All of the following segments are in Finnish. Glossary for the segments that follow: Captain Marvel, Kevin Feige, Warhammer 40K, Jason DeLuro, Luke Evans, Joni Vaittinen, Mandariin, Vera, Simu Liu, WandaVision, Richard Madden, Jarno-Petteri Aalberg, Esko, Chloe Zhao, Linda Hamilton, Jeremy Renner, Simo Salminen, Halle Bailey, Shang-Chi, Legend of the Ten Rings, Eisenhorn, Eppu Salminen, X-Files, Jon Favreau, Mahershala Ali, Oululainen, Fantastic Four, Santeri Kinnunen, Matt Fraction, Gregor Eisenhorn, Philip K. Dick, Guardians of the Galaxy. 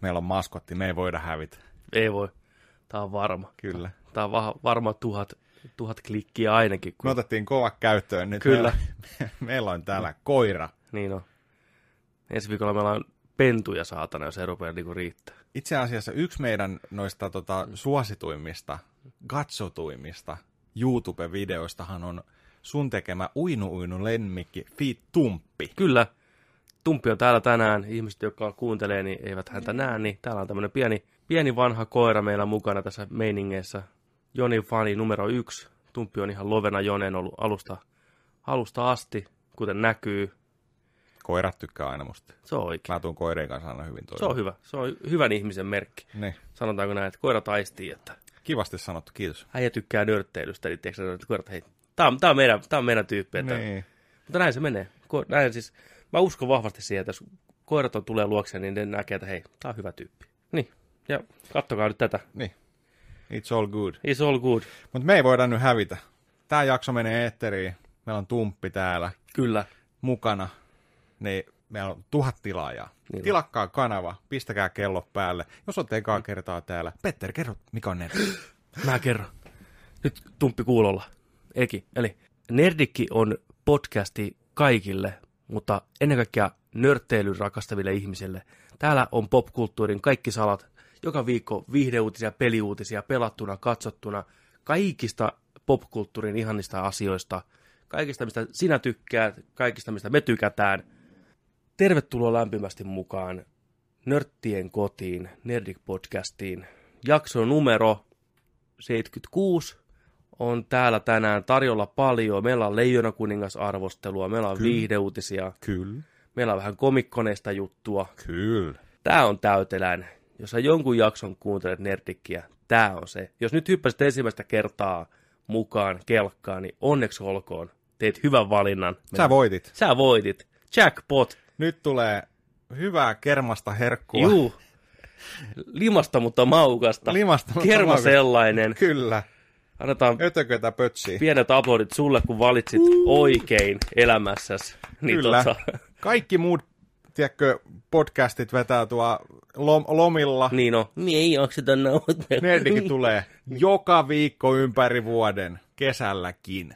meillä on maskotti, me ei voida hävitä. Ei voi. Tämä on varma. Kyllä. Tämä on varma 1000 klikkiä ainakin. Kun... Me otettiin kova käyttöön nyt. Kyllä. Meillä on täällä koira. Niin on. Ensi viikolla meillä on pentuja saatana, jos ei rupea niin kuin riittää. Itse asiassa yksi meidän noista suosituimmista, katsotuimmista YouTube-videoistahan on sun tekemä uinu-uinu-lemmikki feat Tumppi. Kyllä. Tumppi on täällä tänään. Ihmiset, jotka kuuntelee, niin eivät häntä näe, niin täällä on tämmöinen pieni vanha koira meillä mukana tässä meiningeissä. Joni fani numero 1. Tumppi on ihan lovena Jonen ollut alusta asti, kuten näkyy. Koirat tykkää aina musta. Se on oikein. Mä tuun koirien kanssa aina hyvin toimeen. Se on hyvä. Se on hyvän ihmisen merkki. Niin. Sanotaanko näin, että koirat aistii, että... Kivasti sanottu, kiitos. Äijä tykkää nörtteilystä, eli tiedätkö, että koirat, hei, tää on meidän tyyppi. Että... Niin. Mutta näin se menee. Näin siis... Mä uskon vahvasti siihen, että jos koirat tulee luokseen, niin ne näkee, että hei, tää on hyvä tyyppi. Niin, ja kattokaa nyt tätä. Niin. It's all good. It's all good. Mutta me ei voida nyt hävitä. Tää jakso menee eetteriin. Meillä on Tumppi täällä. Kyllä. Mukana. Niin, meillä on 1000 tilaajaa. Niin. Tilakkaa kanava, pistäkää kello päälle. Jos olet ekaa kertaa täällä. Petteri, kerro, mikä on Nerdikki. Mä kerron. Nyt Tumppi kuulolla. Eli Nerdikki on podcasti kaikille, mutta ennen kaikkea nörtteilyn rakastaville ihmisille. Täällä on popkulttuurin kaikki salat. Joka viikko viihdeuutisia, peliuutisia, pelattuna, katsottuna. Kaikista popkulttuurin ihanista asioista. Kaikista, mistä sinä tykkäät, kaikista, mistä me tykätään. Tervetuloa lämpimästi mukaan Nörttien kotiin, Nerdik-podcastiin. Jakson numero 76 on täällä tänään tarjolla paljon. Meillä on Leijonakuningas-arvostelua, meillä on Kyllä. viihdeuutisia. Kyllä. Meillä on vähän komikkoneista juttua. Kyllä. Tää on täytelään. Jos sä jonkun jakson kuuntelet Nerdikkiä, tää on se. Jos nyt hyppäsit ensimmäistä kertaa mukaan kelkkaan, niin onneksi olkoon. Teit hyvän valinnan. Sä voitit. Jackpot. Nyt tulee hyvää kermasta herkkua. Juu. Limasta, mutta maukasta. Kerma sellainen. Kyllä. Annetaan ötököitä pötsiä. Pienet aplodit sulle, kun valitsit oikein elämässäsi. Niin kyllä. Kaikki muut, tiedätkö, podcastit vetää tuo lomilla. Niin on. Niin ei onko se tonne uuteen. Nerdikin tulee joka viikko ympäri vuoden. Kesälläkin.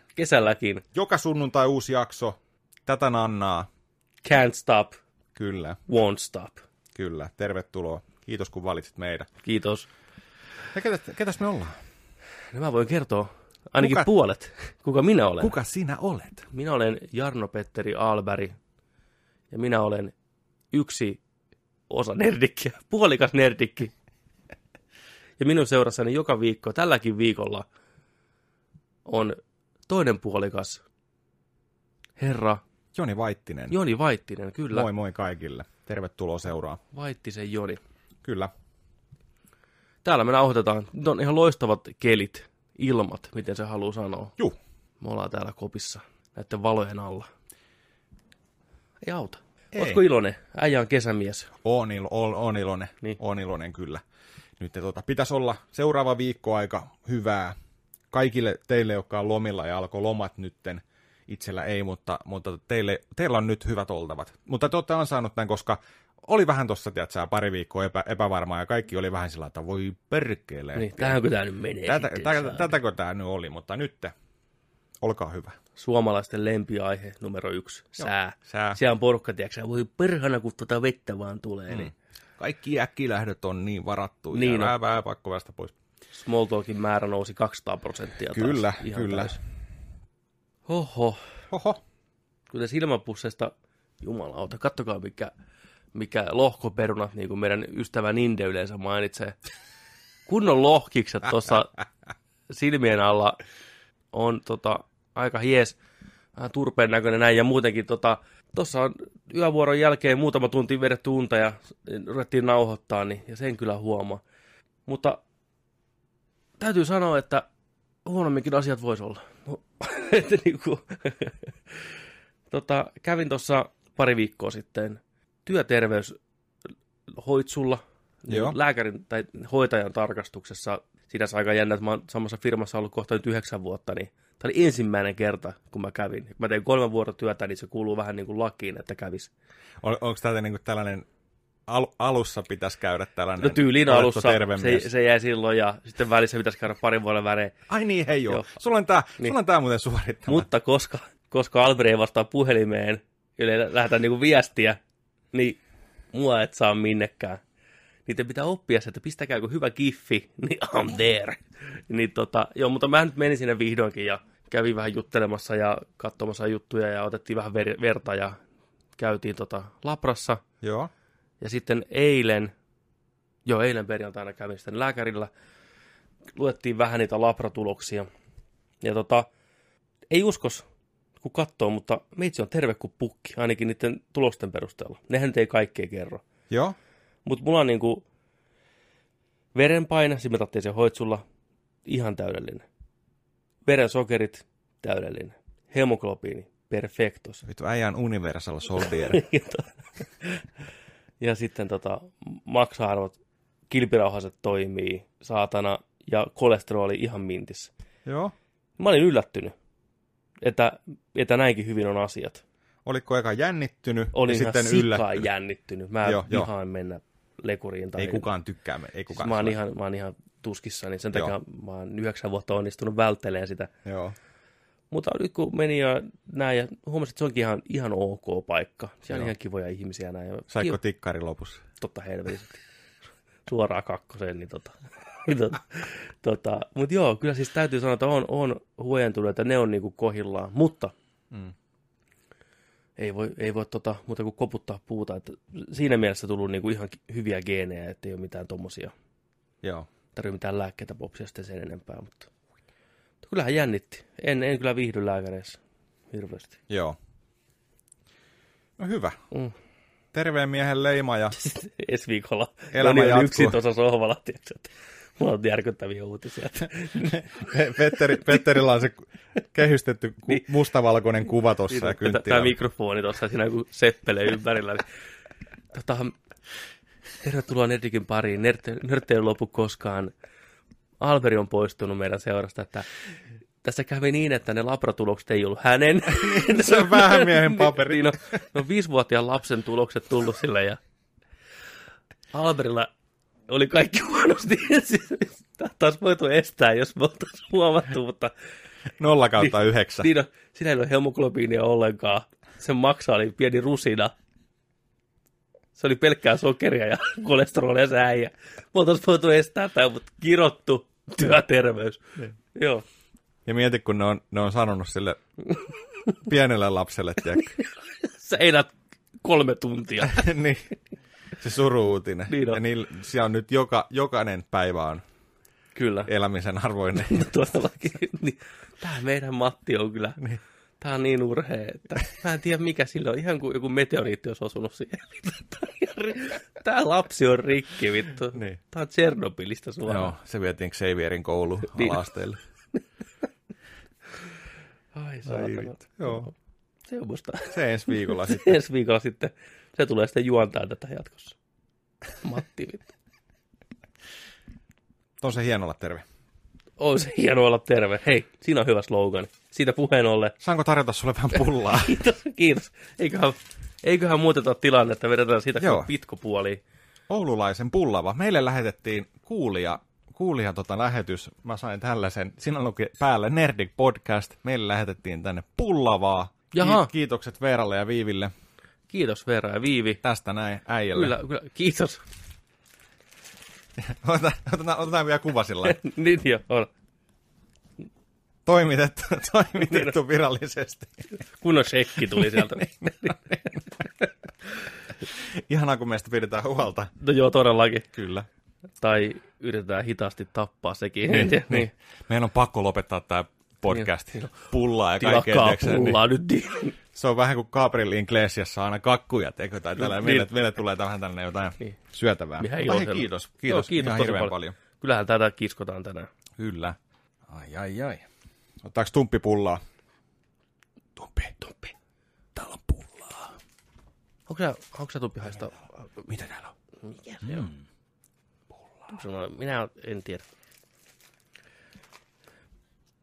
Joka sunnuntai uusi jakso. Tätä nannaa. Can't stop. Kyllä. Won't stop. Kyllä. Tervetuloa. Kiitos, kun valitsit meidän. Kiitos. Ja ketäs me ollaan? No mä voin kertoa ainakin puolet. Kuka minä olen? Kuka sinä olet? Minä olen Jarno-Petteri Aalberg. Ja minä olen yksi osa nerdikkiä. Puolikas nerdikki. Ja minun seurassani joka viikko, tälläkin viikolla, on toinen puolikas herra Joni Vaittinen, kyllä. Moi kaikille. Tervetuloa seuraa. Vaittisen Joni. Kyllä. Täällä me nauhoitetaan. Nyt on ihan loistavat kelit, ilmat, miten se haluaa sanoa. Juh. Me ollaan täällä kopissa näiden valojen alla. Ei auta. Ei. Ootko iloinen? Äijä on kesämies. On iloinen. Niin. On iloinen, kyllä. Nyt pitäisi olla seuraava viikko aika hyvää. Kaikille teille, jotka on lomilla ja alkoi lomat nytten. Itsellä ei, mutta teillä on nyt hyvät oltavat. Mutta te olette ansainnut tämän, koska oli vähän tuossa, tiedätkö, pari viikkoa epävarmaa ja kaikki oli vähän sillä, että voi perkelee. Niin, tähänkö tämä nyt menee? Tätäkö tämä nyt oli, mutta nyt olkaa hyvä. Suomalaisten lempiaihe numero 1, sää. Siellä on porukka, tiedätkö, voi perhana, kun vettä vaan tulee. Niin. Kaikki äkkilähdöt on niin varattu niin ja vähän pakko vasta pois. Small talkin määrä nousi 200% taas. Kyllä. Taas. Oho. Kuten silmäpusseista, jumalauta, kattokaa mikä lohkoperunat, niin kuin meidän ystävä Ninde yleensä mainitsee. Kunnon lohkikset tuossa silmien alla on aika hies, vähän turpeen näköinen näin ja muutenkin. Tuossa on yövuoron jälkeen muutama tunti vedetty unta ja ruvettiin nauhoittaa, niin, ja sen kyllä huomaa. Mutta täytyy sanoa, että huonomminkin asiat voisi olla. Kävin tuossa pari viikkoa sitten työterveyshoitsulla lääkärin tai hoitajan tarkastuksessa. Siinä on aika jännä, että mä oon samassa firmassa ollut kohta nyt 9 vuotta, niin tämä oli ensimmäinen kerta, kun mä kävin. Kun mä tein 3 vuorotyötä, niin se kuuluu vähän niin kuin lakiin, että kävis. Onko tämä niin tällainen alussa pitäisi käydä tällainen. No tyyliin alussa, se jäi silloin, ja sitten välissä pitäisi käydä parin vuoden värein. Ai niin, hei joo, sulla on tämä niin. Muuten suorittava. Mutta koska Aalberg ei vastaa puhelimeen, jolle lähdetään niinku viestiä, niin mua et saa minnekään. Niiden pitää oppia se, että pistäkääkö hyvä giffi, niin I'm there. Niin joo, mutta mä nyt menin sinne vihdoinkin ja kävin vähän juttelemassa ja katsomassa juttuja ja otettiin vähän verta ja käytiin labrassa. Joo. Ja sitten eilen perjantaina kävin sitten lääkärillä, luettiin vähän niitä labratuloksia. Ja ei uskos, kun katsoo, mutta meitsi on terve kuin pukki, ainakin niiden tulosten perusteella. Nehän nyt ei kaikkea kerro. Joo. Mutta mulla on niinku verenpaine, siinä me tattiin sen hoitsulla, ihan täydellinen. Verensokerit, täydellinen. Hemoglobiini, perfektos. Vittu, äijän universal soldier. Ja sitten maksa-arvot, kilpirauhaset toimii, saatana, ja kolesteroli ihan mintissä. Joo. Mä olin yllättynyt, että näinkin hyvin on asiat. Oliko eka jännittynyt? Olin ja sitten yllättynyt. Jännittynyt. Mä vihaan mennä lekuriin. Tai ei kukaan tykkää. Ei kukaan mä oon ihan tuskissa, niin sen takia mä oon 9 vuotta onnistunut välttelemään sitä. Joo. Mutta nyt kun meni ja näin, ja huomasin, että se onkin ihan ok paikka. Siellä on ihan kivoja ihmisiä näin. Saiko tikkari lopussa? Totta helvetisti. Suoraan kakkoseen, niin Mutta joo, kyllä siis täytyy sanoa, että on huojentunut, että ne on niinku kohillaan. Mutta... Ei voi muuta kuin koputtaa puuta. Että siinä mielessä tullut niinku ihan hyviä geenejä, ettei ole mitään tommosia. Joo. Tarvitse mitään lääkkeitä popsia sitten sen enempää, mutta kyllähän jännitti. En kyllä viihdy lääkäreissä hirveästi. Joo. No hyvä. Terveen miehen leima ja... Ensi viikolla. Elämä jatkuu. Yksin tuossa sohvalla, tiedätkö? Mulla on järkyttäviä uutisia. Petterillä on se kehystetty mustavalkoinen kuva tuossa ja kynttilä. Tämä mikrofoni tuossa, siinä on seppele ympärillä. Tervetuloa Nerdikin pariin. Nörttely ei lopu koskaan. Aalberg on poistunut meidän seurasta. Että tässä kävi niin, että ne labratulokset ei ollut hänen. Se on vähän miehen paperi. No 5-vuotiaan lapsen tulokset tullut sille ja Aalbergilla... Oli kaikki huonosti. Tämä taas voitu estää, jos me oltaisiin huomattu, mutta... 0/9. Niin, siinä ei ole hemoglobiinia ollenkaan. Sen maksa oli pieni rusina. Se oli pelkkää sokeria ja kolesterolia se äijä. Me oltaisiin voitu estää tämä, mutta kirottu työterveys. Joo. Ja mieti, kun ne on sanonut sille pienelle lapselle, tiedäkö? Sä elät 3 tuntia. Niin. Se suru-uutinen. Niin on. Ja siellä on nyt jokainen päivä on kyllä elämisen arvoinen. Niin. Tämä meidän Matti on kyllä, niin. Tämä on niin urhea, että mä en tiedä mikä sillä on. Ihan kuin joku meteoriitti olisi osunut siihen. Tämä lapsi on rikki, vittu. Niin. Tämä on Tsernobylistä suoraan. Joo, se vietiin Xavierin koulu ala-asteelle. Ai saatana. Joo. Se on musta. Se ensi viikolla sitten. Ensi viikolla sitten. Se tulee sitten juontaa tätä jatkossa. Matti Vitt. On se hieno olla terve. On se hieno olla terve. Hei, siinä on hyvä slogan. Siitä puheen ollen. Saanko tarjota sulle vähän pullaa? Kiitos. Eiköhän muuteta tilannetta. Vedetään siitä pitkopuoliin. Oululaisen pullava. Meille lähetettiin kuulija lähetys. Mä sain tällaisen. Siinä luki päälle Nerdic Podcast. Meille lähetettiin tänne pullavaa. Jaha. Kiitokset Veeralle ja Viiville. Kiitos Vera ja Viivi. Tästä näin äijälle. Kyllä, kiitos. Otetaan vielä kuva sillä lailla. Niin jo, on. Toimitettu virallisesti. Kunnon shekki tuli sieltä. Ihanaa, kun meistä pidetään huolta. No joo, todellakin. Kyllä. Tai yritetään hitaasti tappaa sekin. Niin. Meidän on pakko lopettaa tämä podcast. Pullaa ja kaikkea. Tilakaa pullaa nyt. Se on vähän kuin Gabriel Iglesiassa aina kakkuja tekö tai tällä meille tulee vähän tänne jotain syötävää. Kiitos. Kiitos tosi paljon. Kyllähän tätä kiskotaan tänään. Kyllä. Ai. Ottaako Tumppi pullaa? Tumppi. Täällä on pullaa. Onko se Tumppi haista? Mitä täällä on? Mikä se on? Pullaa. Minä en tiedä.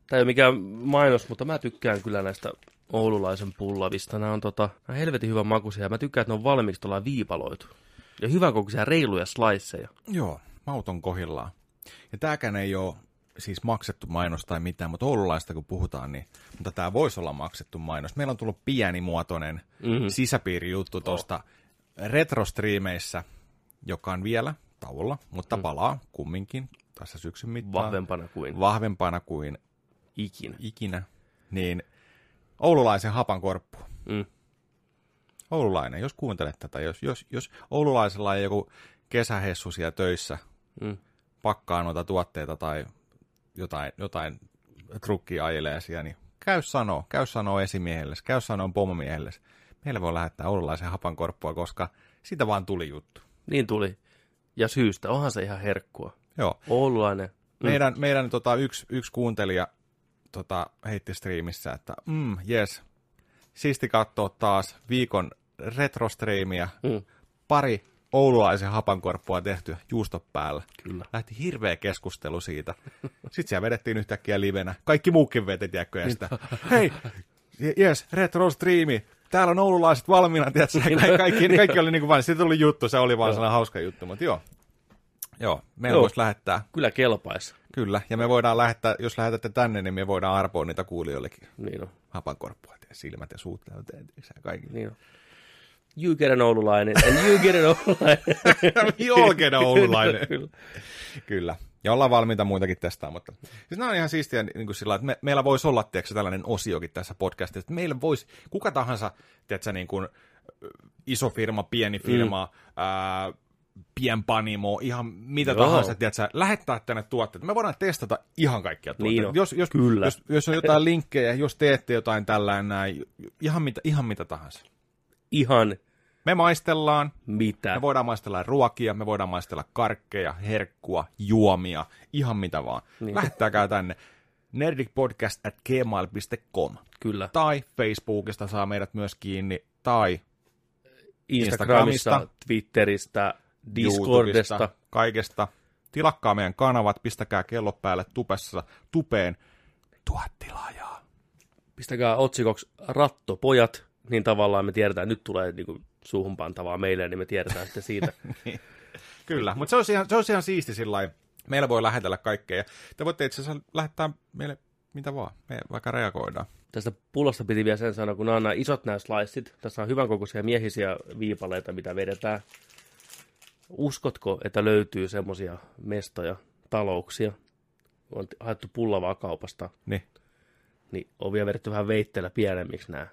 Tämä ei ole mikään mainos, mutta mä tykkään kyllä näistä oululaisen pullavista. Nämä on helvetin hyvän makuisia. Mä tykkään, että ne on valmiiksi tuolla viipaloitu. Ja hyvän kokoisia reiluja sliceja. Joo, mauton kohillaan. Ja tääkään ei ole siis maksettu mainos tai mitään, mutta oululaista kun puhutaan, niin, mutta tämä voisi olla maksettu mainos. Meillä on tullut pienimuotoinen sisäpiirijuttu tuosta retrostriimeissä, joka on vielä tauolla, mutta palaa kumminkin tässä syksyn mittaan. Vahvempana kuin ikinä. Niin oululaisen hapankorppu. Mm. Oululainen, jos kuuntelet tätä, jos oululaisella on joku kesähessu siellä töissä, pakkaa noita tuotteita tai jotain trukkia ajelee siellä, niin käy sanoo esimiehellesi, käy sanoo pomomiehellesi. Meillä voi lähettää oululaisen hapankorppua, koska siitä vaan tuli juttu. Niin tuli. Ja syystä, onhan se ihan herkkua. Joo. Oululainen. Meidän yksi kuuntelija heitti striimissä, että jes, siisti kattoo taas viikon retrostriimiä, pari oululaisen hapankorppua tehty juuston päällä. Kyllä. Lähti hirveä keskustelu siitä. Sitten siellä vedettiin yhtäkkiä livenä. Kaikki muukin vetetiäkköjä sitä. Hei, jes, retrostriimi. Täällä on oululaiset valmiina, tiedätkö? Kaikki oli niin kuin vain, siitä tuli juttu, se oli vaan sellainen hauska juttu, mutta joo. Joo, meillä voisi lähettää. Kyllä kelpaisi. Kyllä, ja me voidaan lähettää, jos lähetätte tänne, niin me voidaan arpoa niitä kuulijoillekin. Niin on. Hapankorppua, silmät ja suut täyteen, kaikille. Niin on. You get an oululainen, and you get an oululainen. You all get an oululainen. Kyllä. Ja ollaan valmiita muitakin testaa, mutta siis nämä on ihan siistiä niin kuin sillä, että meillä voisi olla tiedätkö, tällainen osiokin tässä podcastissa, että meillä voisi kuka tahansa, tiedätkö, niin kuin, iso firma, pieni firma, pienpanimo, ihan mitä tahansa, tiedätkö, lähettää tänne tuotteita. Me voidaan testata ihan kaikkia tuotteita. Niin jos on jotain linkkejä, jos teette jotain tällainen, ihan mitä tahansa. Ihan. Me maistellaan, mitä? Me voidaan maistella ruokia, me voidaan maistella karkkeja, herkkua, juomia, ihan mitä vaan. Niin. Lähettäkää tänne nerdicpodcast@gmail.com. Kyllä. Tai Facebookista saa meidät myös kiinni, tai Instagramista, Twitteristä, Discordista, kaikesta. Tilakkaa meidän kanavat, pistäkää kello päälle tupeen 1000 tilaajaa. Pistäkää otsikoksi rattopojat, niin tavallaan me tiedetään, nyt tulee niinku suuhun pantavaa meille, niin me tiedetään sitten siitä. Kyllä, mutta se olisi ihan siisti sillain. Meillä voi lähetellä kaikkea. Ja te voitte itse asiassa lähettää meille mitä vaan. Me vaikka reagoidaan. Tästä pullosta piti vielä sen sanoa, kun nämä on nämä isot nämä slicesit. Tässä on hyvän kokoisia miehisiä viipaleita, mitä vedetään. Uskotko, että löytyy semmoisia mestoja, talouksia? On haettu pullavaa kaupasta. Niin on vielä vedetty vähän veitteellä pienemmiksi nämä.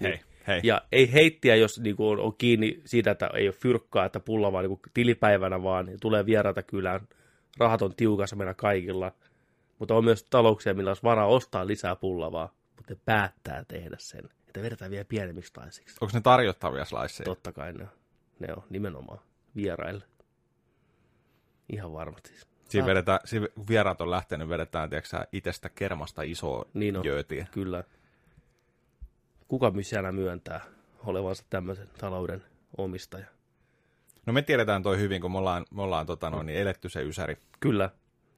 Hei. Ja ei heittiä, jos niinku on kiinni siitä, että ei ole fyrkkaa, että pulla vaan niinku tilipäivänä vaan, ja tulee vieraita kylään, rahat on tiukassa meillä kaikilla, mutta on myös talouksia, millä olisi varaa ostaa lisää pullavaa, mutta ne päättää tehdä sen, että vedetään vielä pienemmiksi slaisiksi. Onko ne tarjottavia slaisseja? Totta kai ne on nimenomaan vieraille. Ihan varmasti. Siinä vieraat on lähtenyt, vedetään itsestä kermasta isoa jöötiä. Kyllä. Kuka siellä myöntää olevansa tämmöisen talouden omistaja? No me tiedetään toi hyvin, kun me ollaan eletty se ysäri. Kyllä.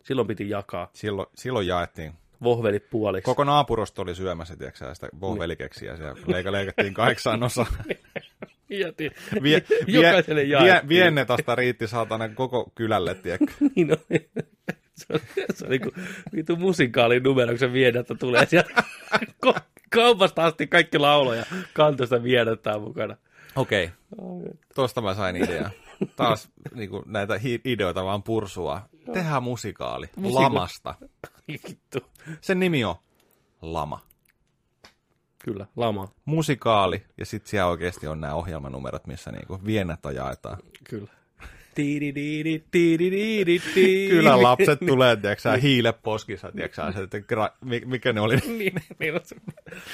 Silloin piti jakaa. Silloin jaettiin. Vohvelit puoliksi. Koko naapurosto oli syömässä, tiedätkö sitä vohvelikeksiä. Siellä leikattiin 8 osaa. Jokaiselle jaettiin. Viennetasta riitti saatana koko kylälle, tiedätkö? Niin on. Se on niin kuin vitu musikaalin numero, kun se viennettä tulee sieltä kaupasta asti kaikki lauloja kantosta viedetään mukana. Okei. Okay. Tuosta mä sain ideaa. Taas niin kuin, näitä ideoita vaan pursua. Tehdään musikaali. Lamasta. Sen nimi on Lama. Kyllä, Lama. Musikaali. Ja sit siellä oikeesti on nämä ohjelmanumerot, missä niinku viennettä jaetaan. Kyllä. Kyllä lapset tulee, tiedätkö hiile poskissa, tiedätkö mikä ne oli? Niin, meillä on se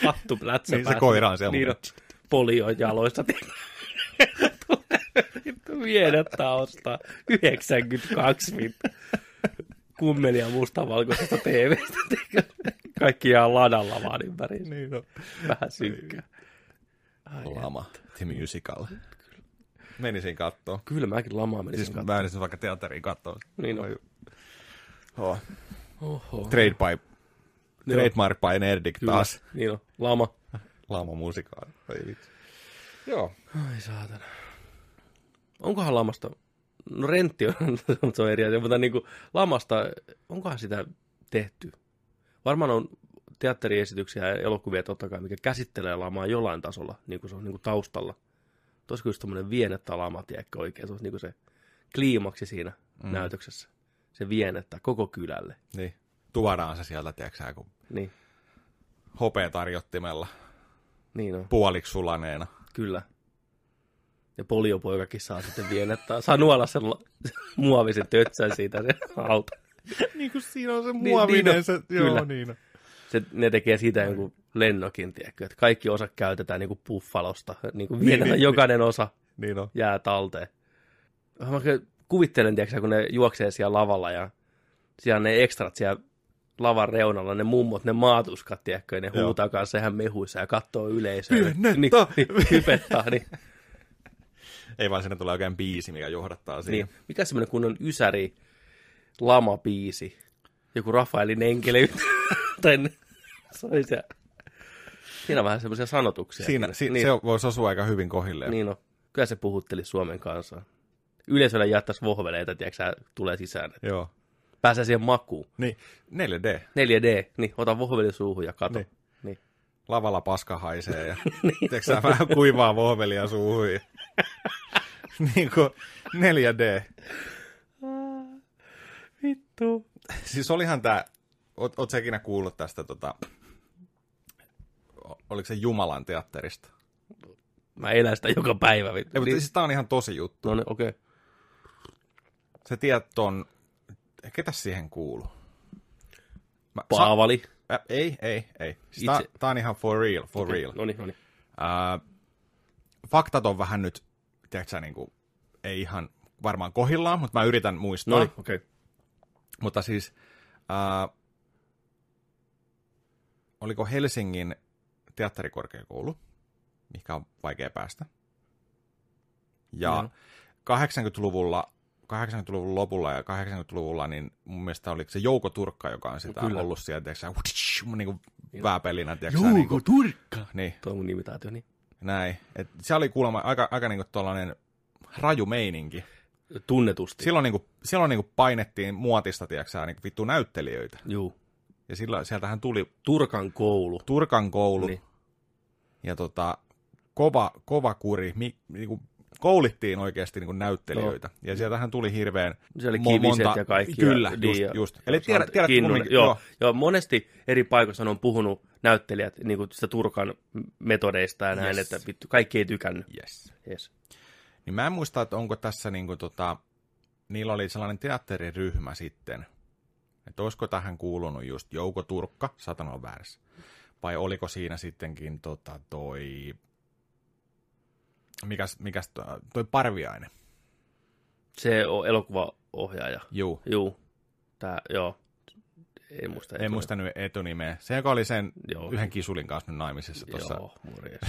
hattu plätsä päässä. Se koira on siellä. Niin on polio jaloissa. Tulee viedettä ostaa 92 vittu. Kummelia mustavalkoisesta TV:stä. Kaikki jää ladalla vaan ympäri. Niin on. Vähän synkkää. Lama, the musical. Menisin kattoon. Kyllä mäkin lamaa menisin siis kattoon. Mä menisin vaikka teatteriin kattoon. Niin on. Oh. Oho. Trademark by Nerdic taas. Niin on. Lama. Lama musikaali. Joo. Ai saatana. onkohan lamasta, no rentti on, se on eri asia, mutta niin kuin lamasta, onkohan sitä tehty? Varmaan on teatteriesityksiä ja elokuvia totta kai, mikä käsittelee lamaa jollain tasolla, niin kuin se on niin kuin taustalla. Toisiko just tommoinen vienettä lama, tiedätkö oikein, se olisi niin kuin se kliimaksi siinä näytöksessä. Se vienettä koko kylälle. Niin, tuodaan se sieltä, tiedätkö kun niin. Hopeatarjottimella. Niin on. Puoliksi sulaneena. Kyllä. Ja poliopoikakin saa sitten vienettä. Saa nuolla sen muovisen tötsän siitä sen alta. Niin kuin siinä on se muovinen. Niin, se, joo, kyllä. Niin on. Se, ne tekee siitä jonkun lennokin, tiedätkö. Että kaikki osa käytetään niin kuin puffalosta. Niin kuin vienettä niin, jokainen niin. Osa niin on. Jää talteen. Mä kuvittelen, tiedätkö, kun ne juoksee siellä lavalla ja siellä ne ekstrat siellä lavan reunalla, ne mummot, ne maatuskat, tiedätkö, ne huutaa kanssa ihan mehuissa ja katsoo yleisöä. Pienettä! Hypettaa, niin. Ei vaan sinne tulee oikein biisi, mikä johdattaa siihen. Niin. Mikä semmoinen kunnon ysäri lamabiisi? Joku Rafaelin enkeli. Siinä on vähän semmoisia sanotuksia. Siinä se voisi osua aika hyvin kohilleen. Niin on. Kyllä se puhutteli Suomen kansaa. Yleisölle jättäisi vohveleita, tiedätkö, tulee sisään. Joo. Pääsee siihen makuun. Niin, 4D. Niin, ota vohveli suuhun ja kato. Niin. Lavalla paska haisee ja niin. Tiedätkö, vähän kuivaa vohvelia suuhun. Niin kuin 4D. Vittu. Siis olihan tämä, oot sä ikinä kuullut tästä, oliko se Jumalan teatterista? Mä elän sitä joka päivä. Vittu. Ei, mutta siis tää on ihan tosi juttu. No niin, okei. Okay. Se tiedät on, ketäs siihen kuuluu? Paavali? Ei. Siis tää on ihan for okay. Real. No niin. Faktat on vähän nyt, tiedätkö niinku, ei ihan varmaan kohillaan, mutta mä yritän muistaa. No niin, okei. Okay. Mutta siis, oliko Helsingin teatterikorkeakoulu? Mikä on vaikea päästä. Ja 80-luvun lopulla ja 80-luvulla, niin mun mielestä oli se Jouko Turkka, joka on sitä ollut siellä, tiedätkö, niin kuin pääpelinä. Tiedätkö, Jouko niin kuin, Turkka! Niin. Tuo on mun imitaatio, niin. Näin. Et se oli kuulemma aika niin kuin tuollainen raju meininki. Tunnetusti. Silloin niin kuin painettiin muotista, tiedätkö, niin kuin vittu näyttelijöitä. Juu. Ja silloin, sieltähän tuli Turkan koulu. Niin. Ja kova kuri, niinku koulittiin oikeasti niinku näyttelijöitä. No. Ja sieltähän tuli hirveän Kiviset ja kaikki. Kyllä, ja just. Eli tiedät kumminkin. Joo, monesti eri paikoissa on puhunut näyttelijät niinku sitä Turkan metodeista ja näin, että vittu, kaikki ei tykännyt. Yes. Niin mä en muista, että onko tässä niinku niillä oli sellainen teatteriryhmä sitten, että olisiko tähän kuulunut just Jouko Turkka, satana on väärässä, vai oliko siinä sittenkin toi... Mikäs toi Parviainen? Se on elokuvaohjaaja. Juu. Joo. En muista nyt etunimeä. Se, joka oli sen yhden kisulin kanssa nyt naimisessa tuossa. Joo, murjees.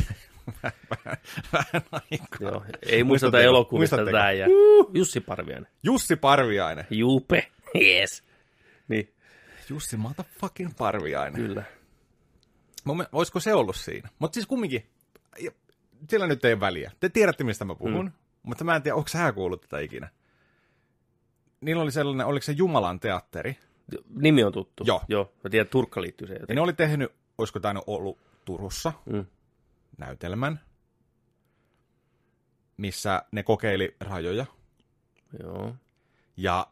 Joo, ei muistata elokuvista tätä. Ja... Jussi Parviainen. Jupe, yes. Niin. Jussi motherfucking Parviainen. Kyllä. Olisiko se ollut siinä? Mutta siis kumminkin... Sillä nyt ei väliä. Te tiedätte, mistä mä puhun, mutta mä en tiedä, onko sä kuullut tätä ikinä. Niillä oli sellainen, oliko se Jumalan teatteri? Nimi on tuttu. Joo. Mä tiedän, Turkka liittyy se jotenkin. Ne oli tehnyt, olisiko tämä ollut Turussa, näytelmän, missä ne kokeili rajoja. Joo. Ja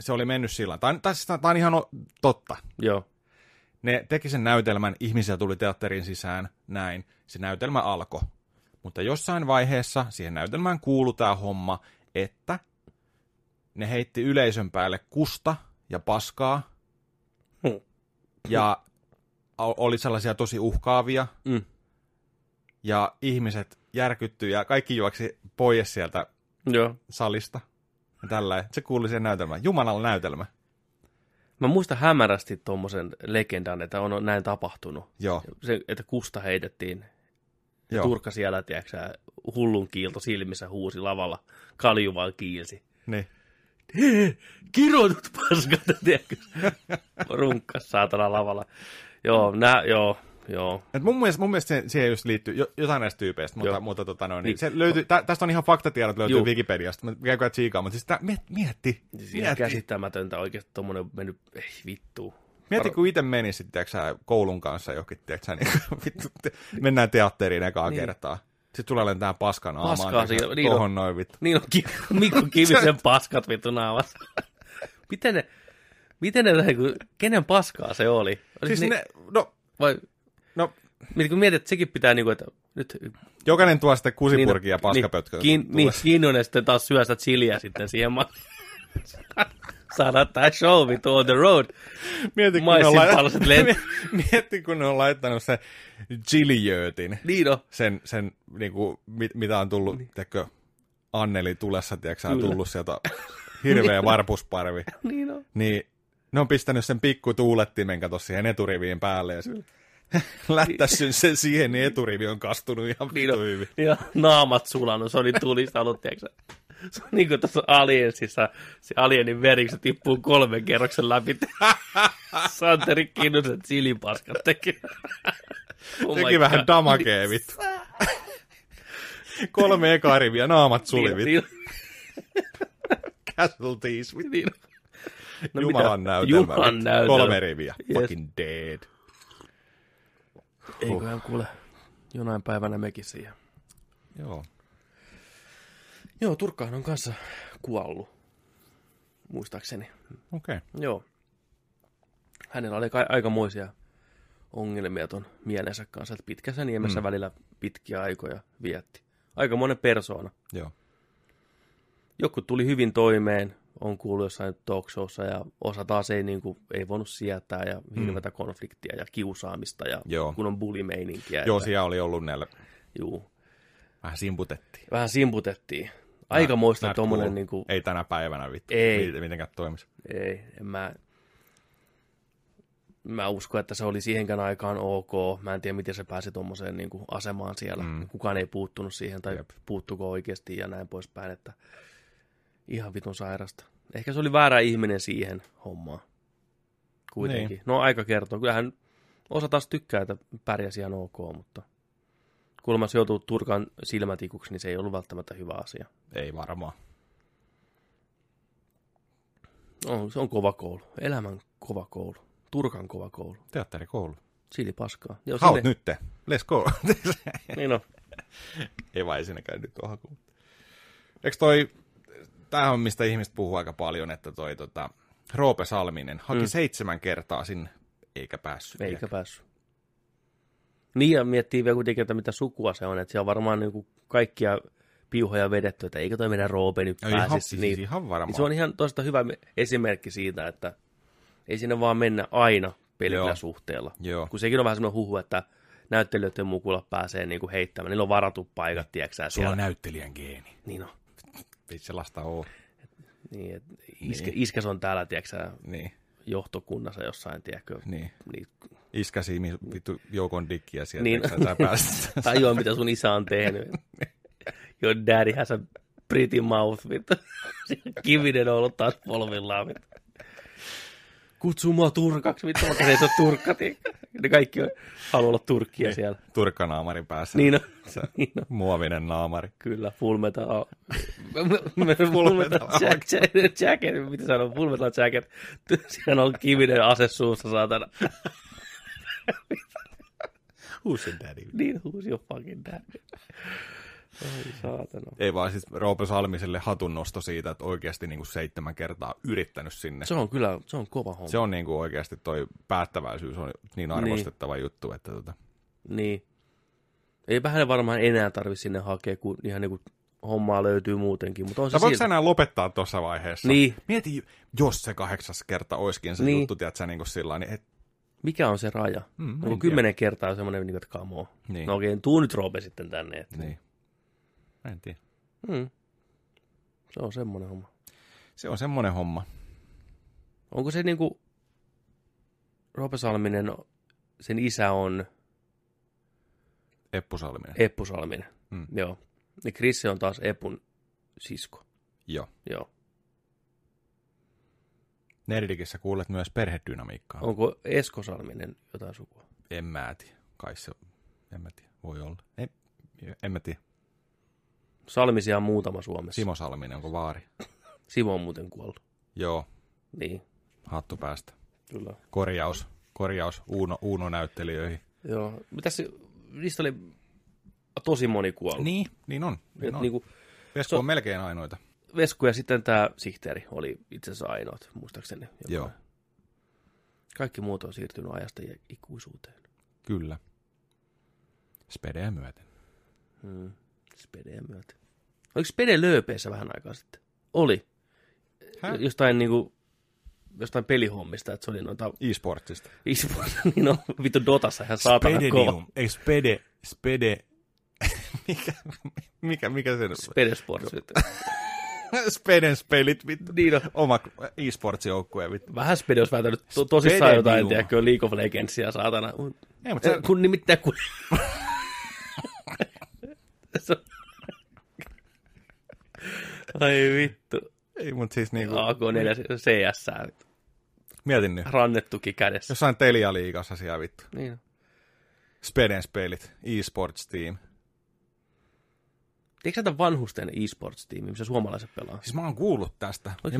se oli mennyt sillä tavalla. Tämä on ihan totta. Joo. Ne teki sen näytelmän, ihmisiä tuli teatterin sisään, näin. Se näytelmä alkoi. Mutta jossain vaiheessa siihen näytelmään kuului tämä homma, että ne heitti yleisön päälle kusta ja paskaa. Ja oli sellaisia tosi uhkaavia. Ja ihmiset järkyttyi ja kaikki juoksi pois sieltä salista. Ja tällä, se kuului siihen näytelmään. Jumalan näytelmä. Mä muistan hämärästi tuommoisen legendan, että on näin tapahtunut. Joo. Se, että kusta heitettiin. Joo. Turkka siellä, tiedätkö, hullun kiilto silmissä huusi lavalla. Kalju vaan kiilsi. Niin. Kirotut paskat, tiedätkö. Runkkas saatana lavalla. Joo, joo. Et mun mielestä siihen just liittyy jotain näistä tyypeistä, mutta niin se löytyy, tästä on ihan faktatiedot löytyy Wikipediasta, mä käykää tsiikaa, mutta siis sitä mietti. Käsittämätöntä oikeasti tommonen mennyt, ei vittu. Mieti, kun itse menisit, tiiäksä, koulun kanssa johonkin, tiiäksä, niin vittu, mennään teatteriin ekaa kertaa. Sitten tulee olemaan tähän paskan aamaan, tohon noin vittu. Niin on Mikko Kivisen paskat vittu naamassa. Miten ne, kenen paskaa se oli? Siis no. Kun mietit, että sekin pitää, että nyt... Jokainen tuo sitten kusipurkia ja paskapötköä. Niin, Kinnunen sitten taas syö sitä chiliä sitten siihen. Saadaan tämä show vittu on the road. Mietin, kun ne on laittanut sen chilijöötin. Niin on. Sen niin kuin, mitä on tullut, tiedätkö, Anneli tulessa, tiedätkö, on tullut sieltä... Hirveä varpusparvi. Niin on. Niin, ne on pistänyt sen pikku tuulettimen, kato siihen eturiviin päälle ja lättässyn sen siihen, niin eturivi on kastunut ihan vittu hyvin. Niin on, naamat sulanut, se oli tulista ollut, tiedätkö? Se on niin kuin tuossa Aliensissa, se Alienin veriksi tippuu 3 kerroksen läpi. Santeri Kinnusen silipaskat teki. Teki vähän damakee, vittu. 3 ekaa riviä, naamat suli, vittu. Casualties. No, Jumalan näytelmä. 3 riviä. Yes. Fucking dead. Eiköhän kuule jonain päivänä mekin siihen. Joo. Joo, Turkkaan on kanssa kuollut. Muistaakseni. Okei. Okay. Joo. Hänellä oli aikamoisia ongelmia ton mielensä kanssa. Että pitkässä niemessä välillä pitkiä aikoja vietti. Aikamoinen persoona. Joo. Joku tuli hyvin toimeen, on kuullut jossain talk showssa, ja osa taas ei, niin kuin, ei voinut sietää, ja hirveätä konfliktia ja kiusaamista, ja kun on bulimeininkiä. Joo, siellä oli ollut näillä. Juu. Vähän simputettiin. Aikamoista tuommoinen... Niin kuin... Ei tänä päivänä vittu. Ei. Mitenkään toimisi. Ei, Mä uskon, että se oli siihenkään aikaan ok. Mä en tiedä, miten se pääsi tuommoiseen niin kuin asemaan siellä. Kukaan ei puuttunut siihen, tai puuttuko oikeasti, ja näin poispäin, että... Ihan vitun sairasta. Ehkä se oli väärä ihminen siihen hommaan. Kuitenkin. Niin. No aika kertoo. Kyllähän osa taas tykkää, että pärjäsi ihan ok, mutta kuulemma se joutuu Turkan silmätikuksi, niin se ei ollut välttämättä hyvä asia. Ei varmaan. No, se on kova koulu. Elämän kova koulu. Turkan kova koulu. Teatterikoulu. Silipaskaa. Haut sinne... nytte. Let's go. Niin on. Ei vai sinnekään nyt ole hakuun. Eikö toi... Tämähän on, mistä ihmiset puhuu aika paljon, että toi Roope Salminen haki 7 kertaa sinne, eikä päässyt. Niin, ja miettii vielä kuitenkin, että mitä sukua se on, että siellä on varmaan niin kuin kaikkia piuhoja vedetty, että eikö toi meidän Roope nyt pääsisi. Ihan, niin, ihan varmaan. Niin se on ihan toista hyvä esimerkki siitä, että ei sinne vaan mennä aina pelillä suhteella. Joo. Kun sekin on vähän semmoinen huhu, että näyttelijöiden mukulla pääsee niin kuin heittämään. Niillä on varattu paikat, tiedätkö siellä. On näyttelijän geeni. Niin on. Ei sellaista ole. Niin, että iskäs on täällä, tiedätkö, johtokunnassa jossain, tiedätkö. Niin. Iskäsi vittu joukon dikkiä sieltä, niin. Tiedätkö, päästä. Tajua, mitä sun isä on tehnyt. Your daddy has a pretty mouth, vittu. Kivinen on ollut taas polvillaan, vittu. Kutsu mua Turkaksi, vittu, mutta se ei ole Turkka, tiedätkö. Ne kaikki haluaa olla Turkkia siellä. Turkkanaamarin päässä. Niin on. Muovinen naamari. Kyllä, Fullmetal. Fullmetal jacket, mitä sanoo, Fullmetal jacket. Siinä on kivinen ase suussa, saatana. Who's your daddy? Niin, who's your fucking daddy? Ai saatana. Ei vaan siis Roope Salmiselle hatunnosto siitä, että oikeasti niinku 7 kertaa yrittänyt sinne. Se on kyllä, se on kova homma. Se on niinku oikeasti toi päättäväisyys on niin arvostettava juttu, että Niin. Eipä hänen varmaan enää tarvitse sinne hakea, kun ihan niinku hommaa löytyy muutenkin. Mutta on se voiko enää lopettaa tuossa vaiheessa? Niin. Mieti, jos se 8. kerta olisikin se juttu, tiedätkö niinku sillä niin et... Mikä on se raja? Onko 10 kertaa semmoinen, niin, että kamoo. Niin. No okei, tuu nyt Roope sitten tänne. Että... Niin. Mä en tiedä. Se on semmoinen homma. Onko se niinku Roope Salminen, sen isä on... Eppu Salminen. Joo. Ja Krisse on taas Epun sisko. Joo. Nerdikissä kuulet myös perhedynamiikkaa. Onko Esko Salminen jotain sukua? En mä tiedä. Kai se, en mä tiedä, voi olla. Ei, en mä tiedä. Salmisia on muutama Suomessa. Simo Salminen, onko vaari? Simo on muuten kuollut. Joo. Niin. Hattu päästä. Kyllä. Korjaus Uuno-näyttelijöihin. Joo. Mitäs, niistä oli tosi moni kuollut. Niin on. Niin on. Vesku on melkein ainoita. Vesku ja sitten tämä sihteeri oli itse asiassa ainoat, muistaakseni. Joka... Joo. Kaikki muut on siirtynyt ajasta ja ikuisuuteen. Kyllä. Spedeä myöten. Spedeä myöten. Oliko Spede Lööpeissä vähän aikaa sitten? Oli. Jostain niinku... Jostain pelihommista, että se oli noita... E-sportsista. E-sportsista, niin on vittu Dotassa ihan saatana kova. Ei Spede... Mikä se on? Spede Sports. Speden spelit, vittu. Niin on. Oma e-sports-joukkuja, vittu. Vähän Spede olisi vääntänyt tosissaan jotain, en tiedäkö, League of Legendsia, saatana. Ei, mutta se... Kun nimittäin kun... Ai vittu. Ei, mutta siis niinku... AK4 CS-sää, vittu. Mietin nyt. Rannettukin kädessä. Jossain Telia-liigassa siellä, vittu. Niin. Speden spelit, e-sports-tiim. Eikö näitä vanhusten e-sports-tiimi, missä suomalaiset pelaa? Siis mä oon kuullut tästä. Eikö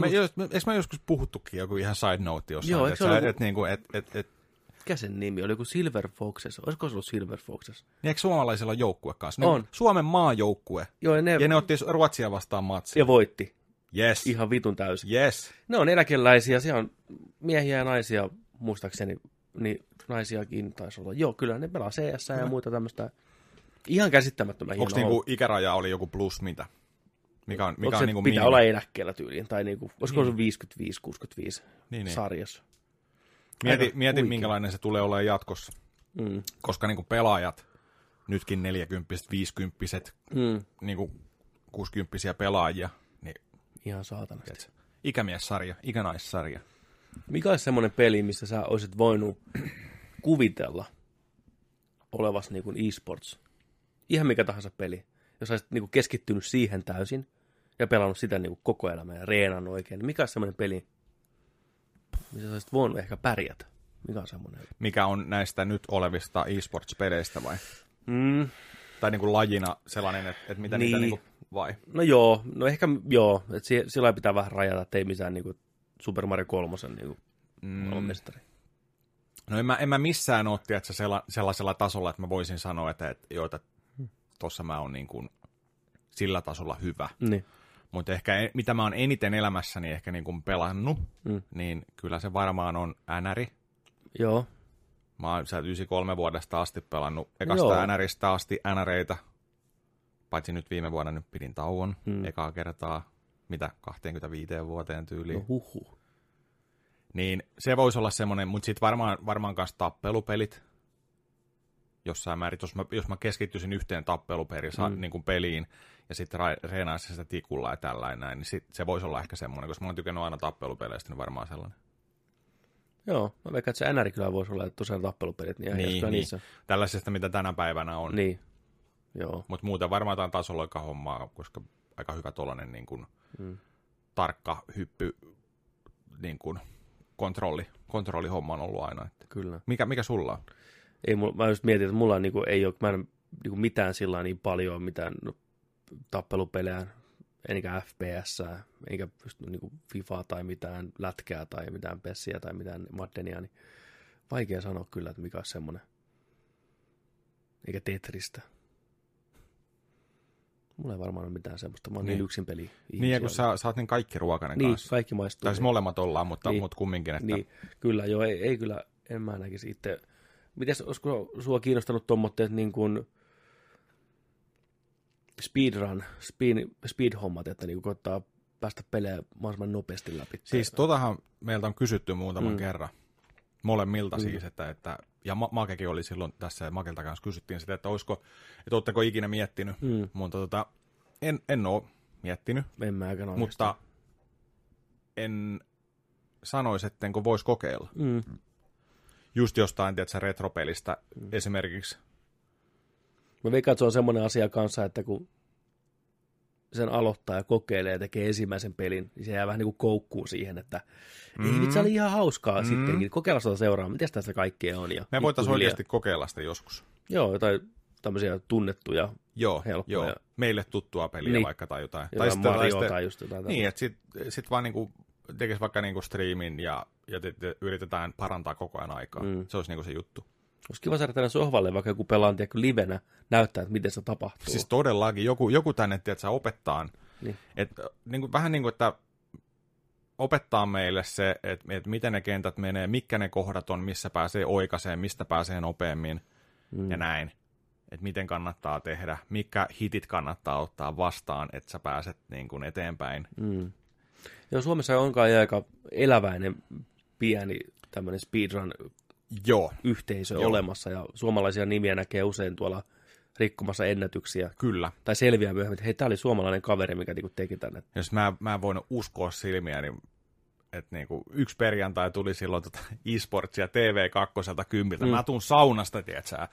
mä joskus puhuttukin joku ihan side note jossain? Joo, eikö se ollut... Niinku, mikä sen nimi oli? Joku Silver Foxes. Olisiko se ollut Silver Foxes? Niin, eikö suomalaisilla ole joukkue kanssa? On. Suomen maajoukkue. Joo, ja ne otti Ruotsia vastaan matsia. Ja voitti. Yes. Ihan vitun täysin. Yes. Ne on eläkeläisiä, siellä on miehiä ja naisia, muistaakseni, niin naisiakin taisi olla. Joo, kyllä ne pelaa CS ja muuta tämmöistä. Ihan käsittämättömän hienoa. Onko niinku ikäraja oli joku plus mitä? Mikä on niinku pitää minima? Olla eläkkeellä tyyliin, tai niinku, olisiko niin. Se 55-65 niin. sarjassa? Mieti minkälainen se tulee olemaan jatkossa, koska niinku pelaajat, nytkin 40-50, niinku 60 pelaajia, niin ihan saatanasti. Ikämiessarja, ikänaissarja. Mikä olisi semmoinen peli, missä sä olisit voinut kuvitella olevas niin kuin e-sports? Ihan mikä tahansa peli. Jos olisit niin kuin keskittynyt siihen täysin ja pelannut sitä niin kuin koko elämän ja reenannut oikein, niin mikä olisi semmoinen peli, missä sä olisit voinut ehkä pärjätä? Mikä on näistä nyt olevista e-sports-peleistä vai? Tai niin kuin lajina sellainen, että mitä niin. Niitä... Niin kuin vai? No joo, no ehkä joo, että sillä pitää vähän rajata, ettei mitään niinku Super Mario 3:n niinku mestari. No en mä missään ole tiedätkö, sellaisella tasolla, että mä voisin sanoa, että tuossa mä oon niinku sillä tasolla hyvä. Niin. Mutta ehkä mitä mä oon eniten elämässäni ehkä niinku pelannut, niin kyllä se varmaan on NR. Joo. Mä oon 93 vuodesta asti pelannut ekasta NRistä asti NR:itä. Paitsi nyt viime vuonna nyt pidin tauon ekaa kertaa, mitä 25 vuoteen tyyliin. No huhuh. Niin se voisi olla semmoinen, mutta sitten varmaan kanssa tappelupelit jossain määrin. Jos mä keskittyisin yhteen tappeluperiin niin peliin ja sitten reenaisin sitä tikulla ja tällainen näin, niin se voisi olla ehkä semmoinen, koska mä oon tykännyt aina tappelupeleistä, niin varmaan sellainen. Joo, mä veikkaan, että se NR kyllä voisi olla, että tosiaan tappelupelit. Niin. Niissä. Tällaisesta, mitä tänä päivänä on. Niin. Mutta muuten varmaan jotain tasoloika hommaa, koska aika hyvä tuollainen niin kuin tarkka hyppy niin kuin kontrollihomma on ollut aina. Että. Kyllä. Mikä sulla on? Ei, mä just mietin, että mulla niin kuin, ei ole mä en, niin kuin mitään sillä niin paljon, mitään tappelupelejä, enkä FPS, enkä just, niin kuin FIFA tai mitään lätkää tai mitään pessiä tai mitään maddenia. Niin vaikea sanoa kyllä, että mikä on semmoinen. Eikä Tetristä. Mulla ei varmaan ole mitään semmoista. Mä oon niin yksin peli. Niin, ja kun sä oot niin kaikki ruokainen kanssa. Niin, kaikki maistuu. Tai siis molemmat ollaan, mutta niin. Kumminkin. Että... Niin, kyllä joo, ei kyllä, en mä näkisi itse. Mites, olisiko sua kiinnostanut tommoitteet niin kuin speed-hommat, että niin koittaa päästä pelejä mahdollisimman nopeasti läpi? Siis totahan meiltä on kysytty muutaman kerran. Molemmilta siis, että ja Makekin oli silloin tässä, ja Makelta kanssa kysyttiin sitä, että ootteko ikinä miettinyt, mutta en ole miettinyt, mutta en sanoisi, ettenkö voisi kokeilla. Just jostain, tiedätkö, retropelistä esimerkiksi. Mä veikkaan, että se on semmoinen asia kanssa, että kun sen aloittaa ja kokeilee ja tekee ensimmäisen pelin, niin se jää vähän niin kuin koukkuun siihen, että ei vitsi, oli ihan hauskaa sittenkin. Kokeilla sitä seuraamaan, miten tästä kaikkea on. Ja me voitaisiin oikeasti kokeilla sitä joskus. Joo, jotain tämmöisiä tunnettuja, joo, helppoja. Joo, meille tuttua peliä niin, vaikka tai jotain. Tai sitten Mario tai just jotain. Niin, että sit vaan niin kuin tekisi vaikka niin kuin striimin ja te yritetään parantaa koko ajan aikaa. Se olisi niin kuin se juttu. Olisi kiva saada tänne sohvalle, vaikka joku pelaa livenä, näyttää, että miten se tapahtuu. Siis todellakin, joku tänne, että sä opettaa, niin. Niin vähän niin kuin, että opettaa meille se, että miten ne kentät menee, mitkä ne kohdat on, missä pääsee oikaiseen, mistä pääsee nopeammin ja näin. Että miten kannattaa tehdä, mitkä hitit kannattaa ottaa vastaan, että sä pääset niin kuin eteenpäin. Joo, Suomessa onkaan aika eläväinen pieni tämmöinen speedrun yhteisö olemassa, ja suomalaisia nimiä näkee usein tuolla rikkomassa ennätyksiä. Kyllä. Tai selviää myöhemmin, että hei, tää oli suomalainen kaveri, mikä niinku teki tänne. Jos mä en voinut uskoa silmiäni, niin, että niinku yksi perjantai tuli silloin e-sportsia TV2 kymmiltä. Mä tuun saunasta, tietsä,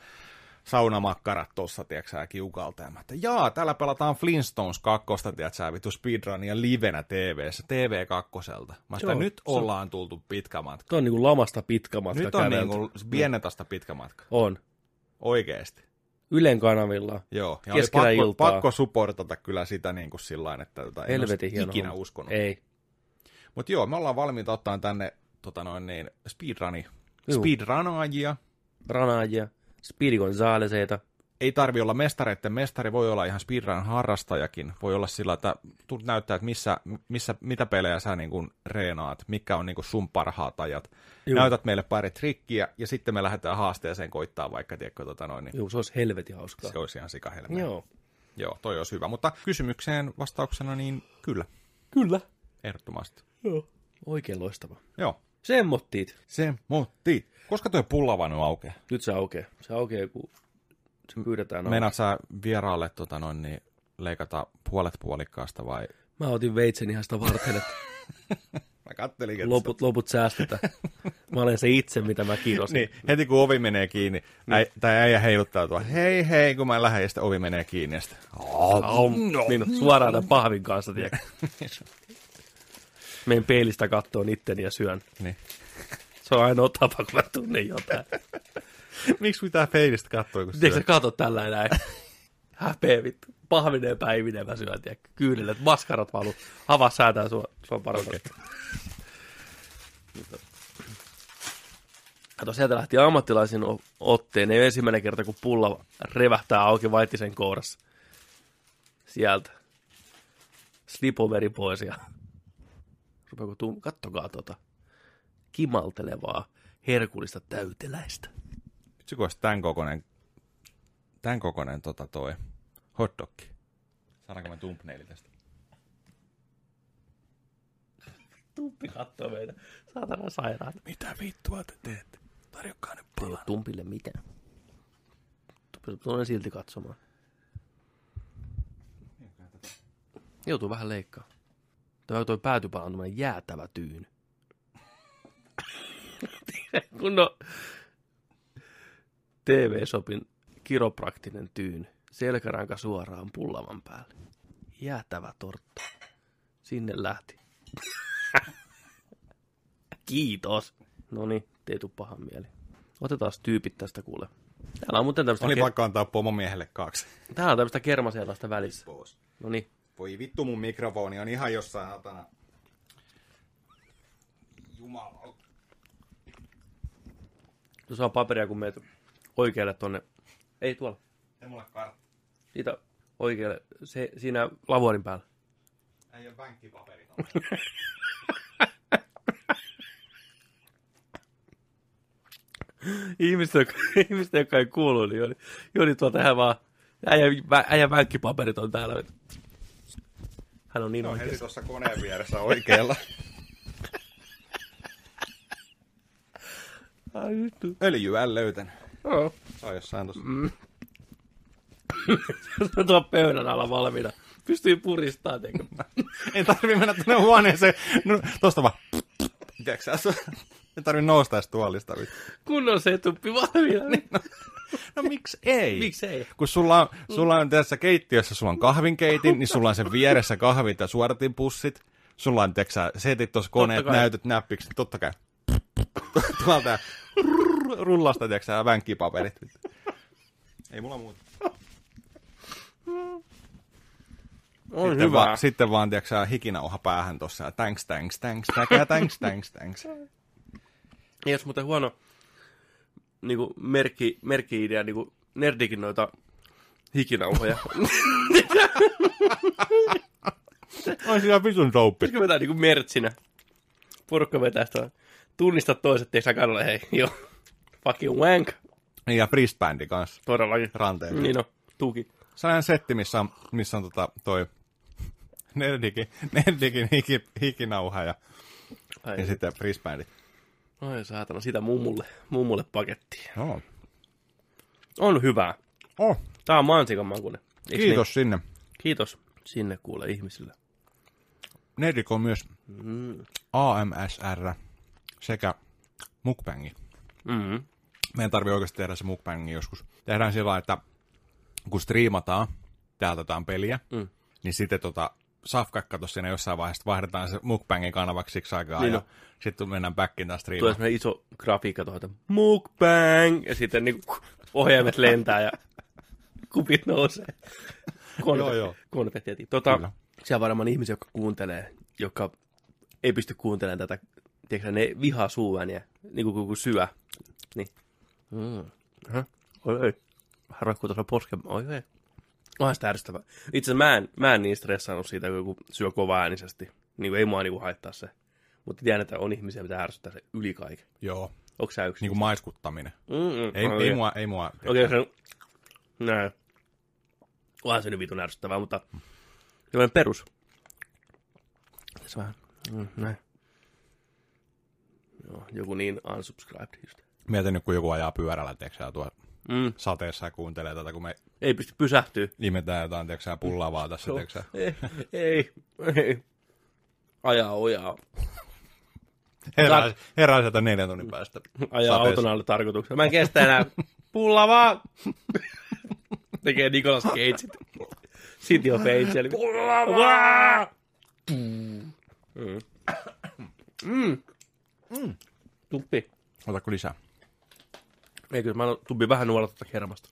saunamakkarat tuossa, tietsä, kiukalta. Ja mä ajattelin, jaa, täällä pelataan Flintstones 2, tietsä, vittu speedrunia livenä TV:ssä, TV2. Mä sitä, nyt ollaan tultu pitkä matka. Tuo on niinku lamasta pitkä matka. Nyt on niinku Biennetasta pitkä matka. On. Oikeesti. Ylen kanavilla. Joo, ja keskellä oli pakko supportata kyllä sitä niin kuin sillain, että en olisi ikinä uskonut. Ei. Mutta joo, me ollaan valmiita ottaa tänne speedrunaajia. Speedy Gonzaleseita. Ei tarvi olla mestareiden mestari, voi olla ihan speedrun harrastajakin. Voi olla sillä, että tulet näyttää, että mitä pelejä sä niin kuin reenaat, mikä on niin kuin sun parhaat ajat. Juu. Näytät meille pari trikkiä ja sitten me lähdetään haasteeseen koittaa vaikka, tiedätkö, niin. Joo, se olisi helvetin hauskaa. Se olisi ihan sikahelmeä. Joo, toi olisi hyvä. Mutta kysymykseen vastauksena, niin kyllä. Kyllä. Ehdottomasti. Joo. Oikein loistava. Joo. Semmottiit. Koska toi pullavanu aukeaa? Nyt se aukeaa. Se aukeaa, kun se pyydetään. Meinaat sä vieraalle niin leikata puolet puolikkaasta vai? Mä otin veitsen ihan sitä varten, että mä kattelin, että loput säästetään. Mä olen se itse, mitä mä kiinnostin. Niin, heti kun ovi menee kiinni, tai äijä heiluttaa tuolla, hei, kun mä lähden, ja sitten ovi menee kiinni, ja sitten niin, suoraan tämän pahvin kanssa, tiedäkö. Meen peilistä kattoon itteni ja syön. Niin. Se on ainoa tapa, kun mä tunnen jotain. Miksi pitää peilistä katsoa, kun syöt? Miten sä katot tällä näin? Häpeä vittu. Pahvineen päivinen mä syön, tiedä. Kyynelet, maskarat valut. Havaa säätää sua. Se on parasta. Okay. Kato, sieltä lähti ammattilaisen otteen. Ei ensimmäinen kerta, kun pulla revähtää auki Vaittisen kourassa. Sieltä. Slipoveri pois ja kattokaa kimaltelevaa, herkullista täyteläistä. Yksi kun olisi tämän kokoinen toi hotdogki. Saadaanko me thumbnaili tästä? Tumppi kattoo meitä. Saatana sairaat. Mitä vittua te teette? Tarjokkaa ne palan. Tumpille mitään. Tulen silti katsomaan. Joutuu vähän leikkaamaan. Toi päätypala on tämmöinen jäätävä tyyny. Kun on TV-shopin kiropraktinen tyyny. Selkäranka suoraan pullavan päälle. Jäätävä torttu. Sinne lähti. Kiitos. Noniin, ei tuu pahan mieli. Otetaan tyypit tästä kuule. Täällä on muuten tämmöistä... Oli vaikka antaa pomomiehelle kaksi. Täällä on tämmöistä kermaselasta välissä. Noniin. Voi vittu, mun mikrofoni on ihan jossain hatana. Jumala. Tuossa on paperia, kun meet oikealle tonne. Ei tuolla. Ei mulla kartta. Siitä oikealle. Siinä lavuorin päällä. Ei ole vänkkipaperit. Ihmiset, jotka ei kuulu, niin Joni tuo tähän vaan. Äijän vänkkipaperit on täällä. Hän on niin oikeassa. Heti tuossa koneen vieressä oikealla. Öljyä löytän. Joo. Se on jossain tuossa. Se on tuo pöydän alla valmiina. Pystyy puristamaan. Ei tarvitse mennä tuonne huoneeseen. No, tuosta vaan. Tiedätkö sä? Ei tarvitse nousta edes tuolista. Kun on se tuppi valmiina. Niin. No miksi ei? Miksi ei? Kun sulla on tässä keittiössä, sulla on kahvinkeitin, niin sulla on sen vieressä kahvit ja suoratinpussit. Sulla on, teksä, setit tuossa koneet, näytöt, näppikset, totta kai. Tuolta rullasta, teksä, vänkkipaperit. Ei mulla muuta. On sitten, hyvä. Sitten vaan, tiedätkö, hikinauha päähän tuossa ja thanks. Ja jos muuten huono niin kuin merkki-idea, niin kuin nerdikin noita hikinauhoja. On siinä pitun touppi. Pitäisikö vetää niin kuin mertsinä? Porukka vetää sitä. Tunnista toiset, tiedätkö kannalla, hei, joo. Fucking wank. Ja priestbändi kanssa. Todellakin. Ranteella. Niin on, tuuki. Sellainen setti, missä on toi nerdikin hikinauha ja sitten prisbändit. Ai saatana, sitä mummulle pakettiin. No. On hyvää. Oh. Tää on mansikan makuinen. Kiitos niin? Sinne. Kiitos sinne kuule ihmisille. Nerdik on myös AMSR sekä mukbangi. Mm-hmm. Meidän tarvii oikeasti tehdä se mukbangi joskus. Tehdään sillä, että kun striimataan täältä jotain peliä, niin sitten safkakkato siinä jossain vaiheessa, vaihdetaan se mukbangin kanavaksi siksi aikaa, niin ja sitten mennään backin taas striimaan. Tulee semmoinen iso grafiikka tuohon, että mukbang, ja sitten niin ohjaimet lentää ja kupit nousee. Konfetti. Siellä varmaan ihmisiä, jotka kuuntelee, jotka ei pysty kuuntelemaan tätä, tiedätkö, ne vihaa suuääniä, niin kuin syö. Niin. Oi. Rakkuu tuossa posken. Oi. Onhan sitä ärsyttävää. Itse asiassa mä en niin stressannut siitä, kun joku syö kovaa äänisesti. Niin ei mua niin haittaa se. Mutta tiedän, että on ihmisiä, mitä ärsyttää se yli kaiken. Joo. Onko sä yksin? Niin kuin maiskuttaminen. Ei mua. Okei, se on. Näin. Onhan se nyt vitun ärsyttävää, mutta jollainen perus. Se vähän. Näin. Joo, joku niin unsubscribed just. Mietin nyt, kun joku ajaa pyörällä, tiedätkö tuolla. Sateessa kuuntelee tätä, kun me ei pysty pysähtyä. Imetään jotain, tiedätkö, pullavaa tässä, tiedätkö. Ei. Ajaa ojaa. Herää sieltä 4 tunnin päästä. Ajaa auton alle tarkoituksena. Mä en kestä enää. Pullavaa! Tekee Nicolas Cageit. City of Angel. Pullavaa! Tumppi. Otatko lisää? Ei kyllä, mä Tumppi vähän nuola tuota kermasta.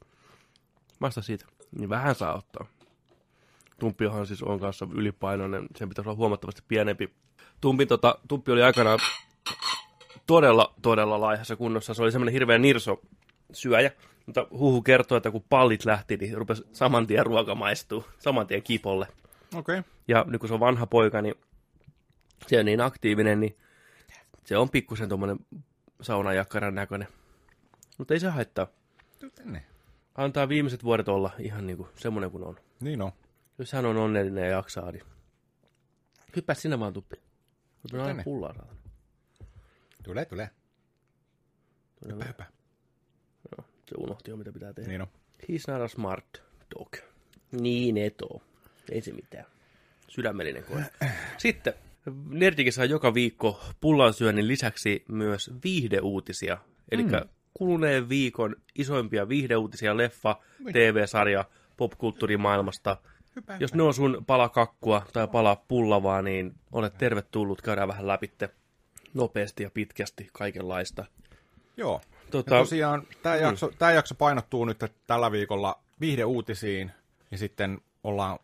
Maista siitä. Niin vähän saa ottaa. Tumppihan siis on kanssa ylipainoinen. Sen pitäisi olla huomattavasti pienempi. Tumppi oli aikanaan todella laihassa kunnossa. Se oli semmoinen hirveä nirso syöjä. Mutta huhu kertoo, että kun pallit lähti, niin rupesi saman tien ruoka maistuu. Saman tien kipolle. Okei. Okay. Ja nyt kun se on vanha poika, niin se on niin aktiivinen, niin se on pikkusen tuommoinen saunajakkaran näköinen. Mutta ei se haittaa. Tänne. Antaa viimeiset vuodet olla ihan niin kuin semmoinen kuin on. Niin on. Jos hän on onnellinen ja jaksaa, niin hyppää sinä vaan Tumppi. Tänne. Aina pullaan. Tule. Hyppää. No, se unohti jo mitä pitää tehdä. Niin on. He's not a smart dog. Niin eto. Ei se mitään. Sydämellinen koe. Sitten Nerdikin saa joka viikko pullansyönnin lisäksi myös viihdeuutisia. Elikkä kuluneen viikon isoimpia viihdeuutisia, leffa, TV-sarja, popkulttuurimaailmasta. Hypä. Jos ne on sun pala kakkua tai pala pullavaa, niin olet tervetullut. Käydään vähän läpitte nopeasti ja pitkästi kaikenlaista. Joo. Ja tosiaan tämä jakso painottuu nyt tällä viikolla viihdeuutisiin. Ja sitten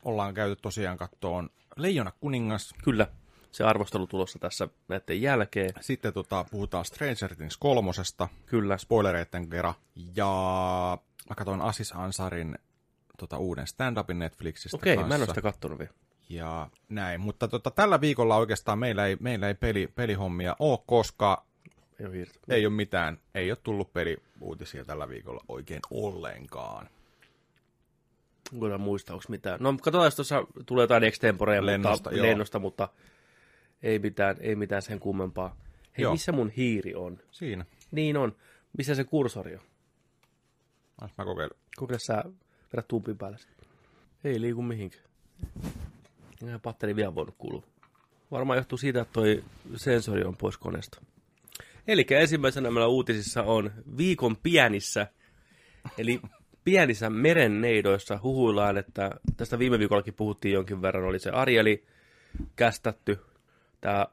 ollaan käyty tosiaan kattoon Leijona kuningas. Kyllä. Se arvostelu tulossa tässä näiden jälkeen. Sitten puhutaan Stranger Things 3. Kyllä. Spoilereiden kerran. Ja mä katsoin Aziz Ansarin uuden stand-upin Netflixistä. Okei, kanssa. Mä en ole sitä kattonut vielä. Ja näin, mutta tällä viikolla oikeastaan meillä ei pelihommia ole, koska ei ole mitään. Ei ole tullut peliuutisia tällä viikolla oikein ollenkaan. Kyllä muistauks mitään. No katsotaan, jos tuossa tulee jotain extemporea lennosta, mutta Ei mitään sen kummempaa. Hei, joo. Missä mun hiiri on? Siinä. Niin on. Missä se kursori on? Mä kokeilen. Kokeile sä, vedä Tumpin päälle. Ei liiku mihinkään. Enää patteri vielä voinut kuulua. Varmaan johtuu siitä, että toi sensori on pois koneesta. Elikkä ensimmäisenä meillä uutisissa on viikon pienissä Eli pienissä merenneidoissa huhuillaan, että tästä viime viikollakin puhuttiin jonkin verran, oli se Arieli kästätty, tämä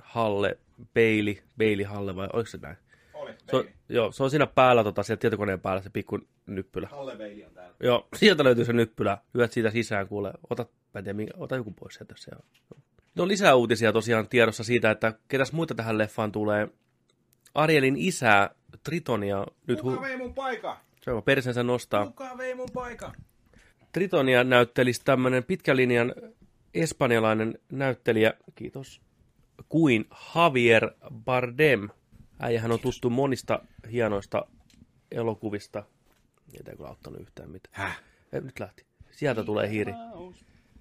Halle Bailey, Bailey Halle vai oliko se näin? Oli, Bailey. Joo, se on siinä päällä, siellä tietokoneen päällä se pikku nyppylä. Halle Bailey on täällä. Joo, sieltä löytyy se nyppylä, hyöt siitä sisään, kuule, ota joku pois sieltä se on. No lisää uutisia tosiaan tiedossa siitä, että ketäs muita tähän leffaan tulee. Arielin isä Tritonia... Kuka vei mun paika? Se on perseensä nostaa. Kuka vei mun paika? Tritonia näyttelisi tämmönen pitkän linjan espanjalainen näyttelijä, kiitos, kuin Javier Bardem. Äijähän on tuttu monista hienoista elokuvista. Ei kyllä auttanut yhtään mitään. Häh? Ei, nyt lähti. Sieltä tulee hiiri.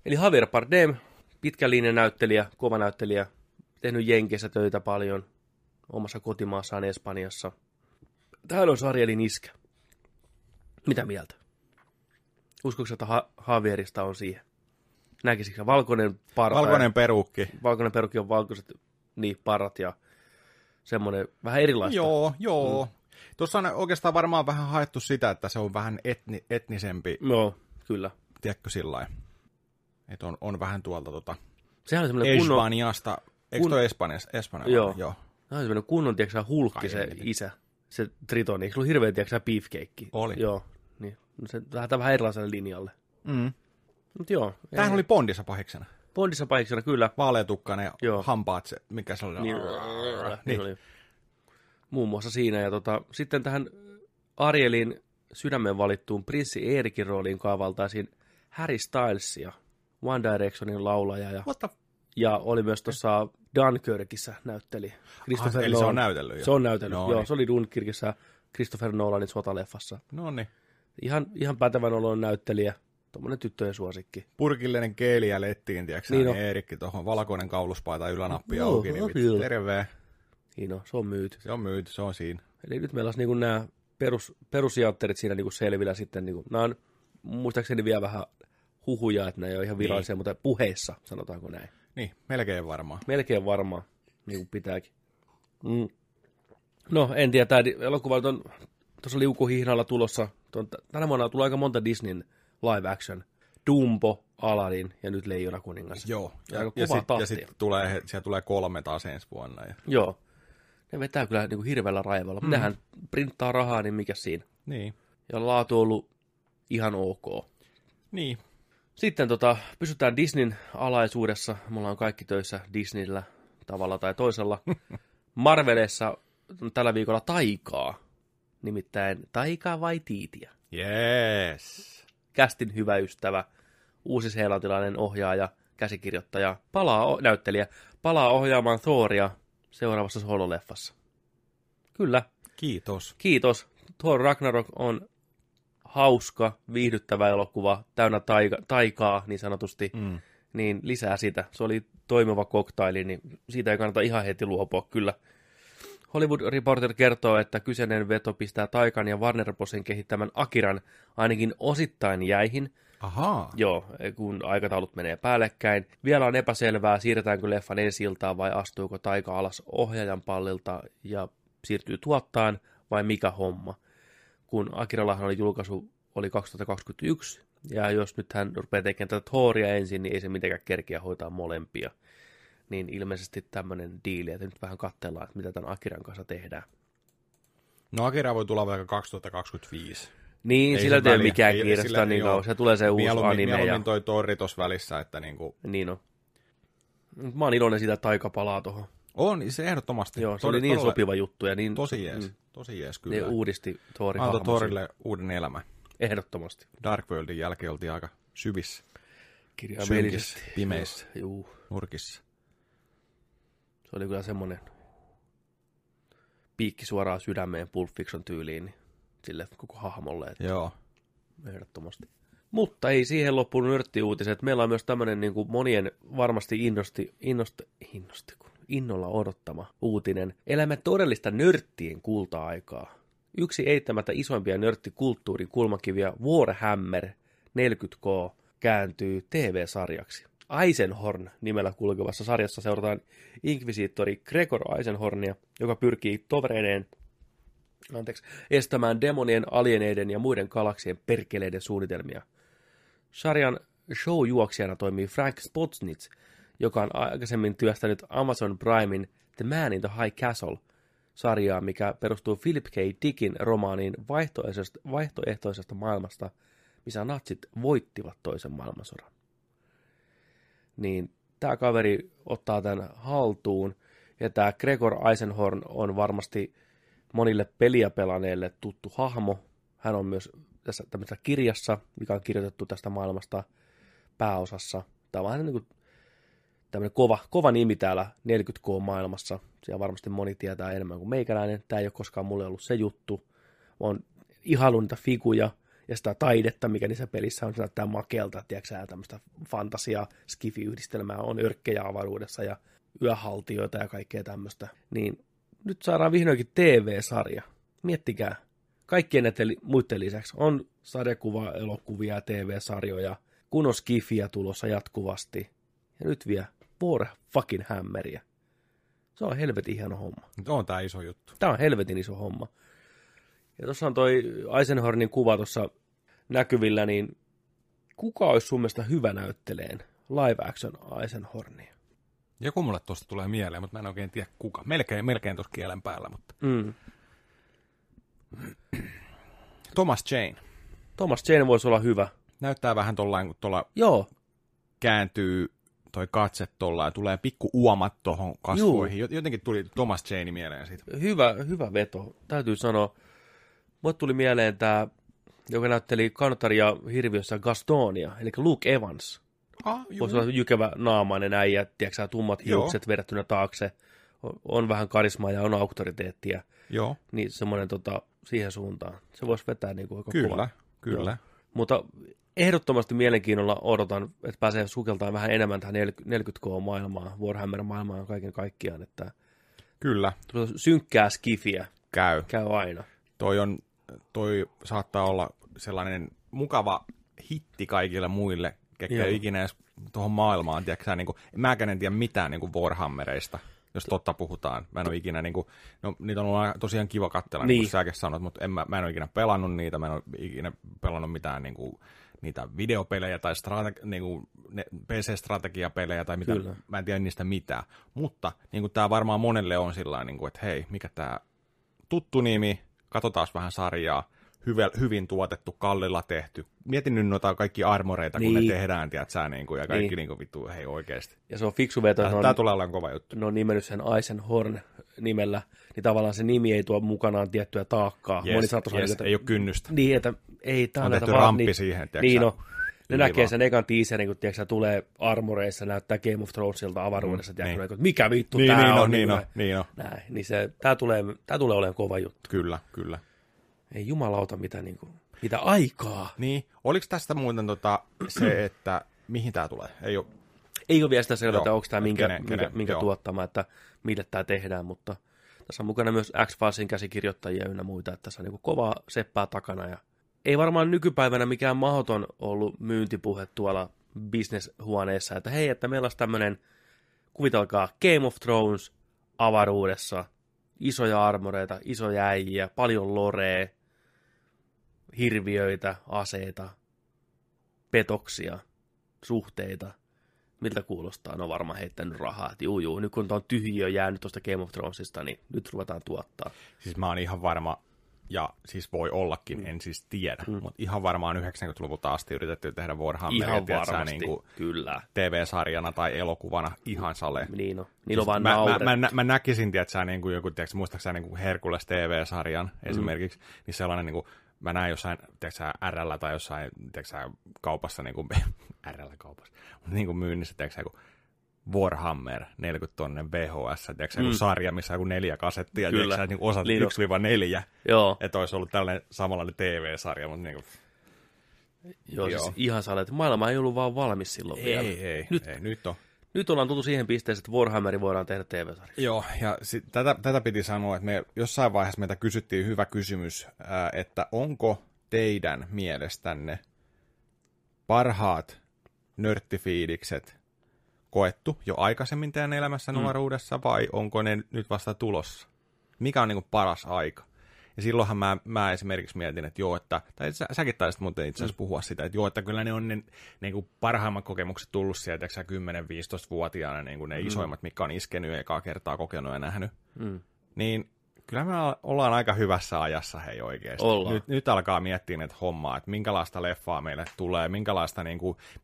Eli Javier Bardem... Pitkän linjan näyttelijä, kova näyttelijä, tehnyt Jenkeissä töitä paljon, omassa kotimaassaan Espanjassa. Täällä on Arielin iskä. Mitä mieltä? Uskoksi, että Javierista on siihen? Näkisikö valkoinen parta? Valkoinen perukki. Valkoinen perukki on valkoiset niin parat ja semmoinen vähän erilaista. Joo. Mm. Tuossa on oikeastaan varmaan vähän haettu sitä, että se on vähän etnisempi. Joo, kyllä. Tiedätkö sillain? Että on vähän tuolta Espanjasta, eikö toi Espanjasta? Joo. Se on semmoinen kunnon, tiedätkö hulkki se isä, se Tritoni, eikö se ollut hirveä, tiedätkö beefcake? Oli. Joo, niin. No se lähdetään vähän erilaiselle linjalle. Mm. Mut joo. Tämähän oli Bondissa pahiksena. Bondissa pahiksena, kyllä. Vaaleatukkainen hampaat se, mikä se oli. Niin oli. Muun muassa siinä. Ja sitten tähän Arielin sydämen valittuun prinssi Eerikin rooliin kaavaltaisiin Harry Stylesia. One Directionin laulaja ja oli myös tuossa Dunkirkissä näytteli. Eli se on näytellyt jo. Se on näytellyt, joo. Se oli Dunkirkissä Christopher Nolanin sotaleffassa. No niin. Ihan pätevän olon näyttelijä, tuommoinen tyttöjen suosikki. Purkillinen keeli ja lettiin, tiedätkö niin Eerikki tuohon, valkoinen kauluspaita, ylänappi auki, niin tervee. Niin on, se on myyty, se on siinä. Eli nyt meillä olisi niin nämä perusjautterit siinä niin selvillä sitten. Niin nämä on muistaakseni vielä vähän... huhuja, että nämä ei ole ihan virallisia, mutta puheissa, sanotaanko näin. Niin, melkein varmaan, niin kuin pitääkin. Mm. No, en tiedä, tämä elokuva on tuossa liukuhihnalla tulossa. Tänä vuonna tulee aika monta Disneyn live action. Dumbo, Aladdin ja nyt Leijona kuningas. Joo, ja sitten tulee 3 taas ensi vuonna. Ja. Joo, ne vetää kyllä niin kuin hirveällä raivalla. Mm. Nehän printtaa rahaa, niin mikä siinä. Niin. Ja laatu on ollut ihan ok. Niin. Sitten pysytään Disneyn alaisuudessa. Me ollaan kaikki töissä Disneyllä tavalla tai toisella. Marvelissa tällä viikolla taikaa, nimittäin Taika Waititiä. Yes. Kästin hyvä ystävä, uusseelantilainen ohjaaja, käsikirjoittaja, näyttelijä, palaa ohjaamaan Thoria seuraavassa sololeffassa. Kyllä. Kiitos. Thor Ragnarok on... hauska, viihdyttävä elokuva, täynnä taikaa niin sanotusti, niin lisää sitä. Se oli toimiva koktaili, niin siitä ei kannata ihan heti luopua kyllä. Hollywood Reporter kertoo, että kyseinen veto pistää Taikan ja Warner Brosin kehittämän Akiran ainakin osittain jäihin. Ahaa. Joo, kun aikataulut menee päällekkäin. Vielä on epäselvää, siirretäänkö leffan ensi-iltaan vai astuuko Taika alas ohjaajan pallilta ja siirtyy tuottaan vai mikä homma. Kun Akirallahan oli julkaisu, oli 2021, ja jos nyt hän rupeaa tekemään tätä Thoria ensin, niin ei se mitenkään kerkeä hoitaa molempia. Niin ilmeisesti tämmöinen diili, että nyt vähän katsellaan, että mitä tämän Akiran kanssa tehdään. No Akira voi tulla vaikka 2025. Niin, sillä ei ole mikään kiireistä, niin on. Se tulee se uusi anime. Mieluummin toi Tori tuossa välissä, että niin kuin... Niin on. Mä oon iloinen siitä, että Taika palaa tuohon. On, se ehdottomasti. Joo, se oli niin sopiva juttu. Ja niin, tosi jees, kyllä. Ne uudisti Thorin hahmosi. Antoi Thorille uuden elämän. Ehdottomasti. Dark Worldin jälkeen oltiin aika syvissä, synkissä, pimeissä, nurkissa. Se oli kyllä semmoinen piikki suoraan sydämeen Pulp Fiction -tyyliin niin sille koko hahmolle. Että joo. Ehdottomasti. Mutta ei siihen loppunut nörttiuutiset. Meillä on myös tämmöinen niin kuin monien varmasti innolla odottama uutinen. Elämme todellista nörttien kulta-aikaa. Yksi eittämättä isoimpia nörttikulttuurin kulmakiviä Warhammer 40K kääntyy TV-sarjaksi. Eisenhorn nimellä kulkevassa sarjassa seurataan inkvisiittori Gregor Eisenhornia, joka pyrkii tovereineen estämään demonien, alieneiden ja muiden galaksien perkeleiden suunnitelmia. Sarjan showjuoksijana toimii Frank Spotsnitz, joka on aikaisemmin työstänyt Amazon Primein The Man in the High Castle-sarjaa, mikä perustuu Philip K. Dickin romaaniin vaihtoehtoisesta maailmasta, missä natsit voittivat toisen maailmansodan. Niin tämä kaveri ottaa tämän haltuun, ja tämä Gregor Eisenhorn on varmasti monille peliä pelaneille tuttu hahmo. Hän on myös tässä tämmöisessä kirjassa, mikä on kirjoitettu tästä maailmasta pääosassa. Tämä on vähän niin kuin tämmöinen kova nimi täällä 40K-maailmassa. Siellä varmasti moni tietää enemmän kuin meikäläinen. Tämä ei ole koskaan mulle ollut se juttu. Mä oon ihaillut niitä figuja ja sitä taidetta, mikä niissä pelissä on. Se näyttää makeelta, tiedätkö, tämmöistä fantasiaa, skifi-yhdistelmää. On örkkejä avaruudessa ja yöhaltijoita ja kaikkea tämmöistä. Niin nyt saadaan vihdoinkin TV-sarja. Miettikää. Kaikkien näiden muiden lisäksi on sarjakuva, elokuvia ja TV-sarjoja. Kun on skifiä tulossa jatkuvasti. Ja nyt vielä Warhammeria. Se on helvetin hieno homma. On tää iso juttu. Tää on helvetin iso homma. Ja tuossa on toi Eisenhornin kuva tuossa näkyvillä, niin kuka olisi sun mielestä hyvä näytteleen live action Eisenhornia? Joku mulle tuosta tulee mieleen, mutta mä en oikein tiedä kuka. Melkein tuossa kielen päällä, mutta... Thomas Jane. Thomas Jane voisi olla hyvä. Näyttää vähän tollain, kun tuolla kääntyy toi katse tollaan, tulee pikku uomat tuohon kasvoihin. Jotenkin tuli Thomas Jane mieleen siitä. Hyvä veto, täytyy sanoa. Mulle tuli mieleen tämä, joka näytteli Kantaria hirviössä Gastonia, eli Luke Evans. Voisi olla jykevä naamainen äijä, tiedätkö, tummat hiukset verrattuna taakse. On vähän karismaa ja on auktoriteettia. Joo. Niin semmoinen siihen suuntaan. Se voisi vetää niin kuin kyllä, kuva. Kyllä. Mutta ehdottomasti mielenkiinnolla odotan, että pääsee sukeltaan vähän enemmän tähän 40K-maailmaan, Warhammer-maailmaan kaiken kaikkiaan. Että kyllä. Synkkää skifiä. Käy aina. Toi saattaa olla sellainen mukava hitti kaikille muille, ketkä ei ikinä edes tuohon maailmaan. Tiedätkö, niin kuin, mäkään en tiedä mitään niin kuin Warhammereista. Jos totta puhutaan. Mä en ole ikinä, niin kuin, no niitä on ollut tosiaan kiva katsella, niin kuin säkin sanot, mutta mä en ole ikinä pelannut niitä, mä en ole ikinä pelannut mitään niin kuin, niitä videopelejä tai niin kuin, PC-strategiapelejä tai mitä, mä en tiedä niistä mitään. Mutta niin kuin, tää varmaan monelle on sillain, niin kuin, että hei, mikä tää tuttu nimi, katsotaas vähän sarjaa, hyvin tuotettu, kallilla tehty. Mietin nyt noita kaikki armoreita, kun ne tehdään, tiedätkö, niin kuin, ja kaikki niin kuin, vittu, hei oikeasti. Ja se on fiksu veto. Tämä tulee olemaan kova juttu. Ne on nimennyt sen Eisenhorn nimellä, niin tavallaan se nimi ei tuo mukanaan tiettyä taakkaa. Moni ei ole kynnystä. Niin, että ei tämä on tehty ramppi niin, siihen, tiedätkö. Niin, no, ne näkee sen ekan tiiserin, kun tiedätkö, tulee armoreissa, näyttää Game of Thronesilta avaruudessa, tiedätkö, niin. Mikä vittu niin, tämä on. Niin on. Niin se, tämä tulee olemaan kova juttu. Kyllä. Ei jumalauta, mitä aikaa. Niin, oliko tästä muuten se, että mihin tämä tulee? Ei ole vielä sitä selvää, onko tämä minkä tuottama, että mille tämä tehdään, mutta tässä on mukana myös X-Filesin käsikirjoittajia ynnä muita, että tässä on niin kovaa seppää takana. Ja ei varmaan nykypäivänä mikään mahdoton ollut myyntipuhe tuolla bisneshuoneessa, että hei, että meillä olisi tämmöinen, kuvitelkaa Game of Thrones avaruudessa, isoja armoreita, isoja äijiä, paljon lorea, hirviöitä, aseita, petoksia, suhteita. Miltä kuulostaa? No varmaan heittänyt rahaa. Juu, nyt kun tämä on tyhjiö jäänyt tuosta Game of Thronesista, niin nyt ruvetaan tuottaa. Siis mä oon ihan varma, ja siis voi ollakin, en siis tiedä, mutta ihan varmaan 90-luvulta asti yritetty tehdä Warhammeria. Ihan varmasti, niin kyllä. TV-sarjana tai elokuvana, ihan sale. Niin on, niillä on vaan naurettu. Mä näkisin, tiedätkö, niin kuin joku, tiedätkö, muistaaksä niin kuin Herkules TV-sarjan esimerkiksi, niin sellainen, niin kuin, mä näin jossain, tiedätkö, RL tai jossain, tiedätkö, kaupassa, niin kuin, RL-kaupassa, niin kuin myynnissä, tiedätkö, kun Warhammer 40 000 VHS, tiedätkö, sarja, missä on joku 4 kasettia, tiedätkö, niin osat 1-4, että olisi ollut tällainen samanlainen TV-sarja, mutta niin kuin... Joo. Siis ihan saa, että maailma ei ollut vaan valmis silloin vielä. Nyt ollaan tultu siihen pisteeseen, että Warhammeri voidaan tehdä TV-sarja. Joo, ja tätä piti sanoa, että me jossain vaiheessa meitä kysyttiin hyvä kysymys, että onko teidän mielestänne parhaat nörttifiidikset koettu jo aikaisemmin teidän elämässä nuoruudessa, vai onko ne nyt vasta tulossa? Mikä on niin kuin paras aika? Ja silloinhan mä esimerkiksi mietin, että joo, että, tai säkin taisit muuten itse asiassa puhua sitä, että joo, että kyllä ne on ne parhaimmat kokemukset tullut sieltä, että sä 10-15-vuotiaana ne isoimmat, mitkä on iskenyt ja ekaa kertaa kokenut ja nähnyt. Mm. Niin kyllä me ollaan aika hyvässä ajassa, hei oikeasti. Nyt alkaa miettiä näitä hommaa, että minkälaista leffaa meille tulee, minkälaista,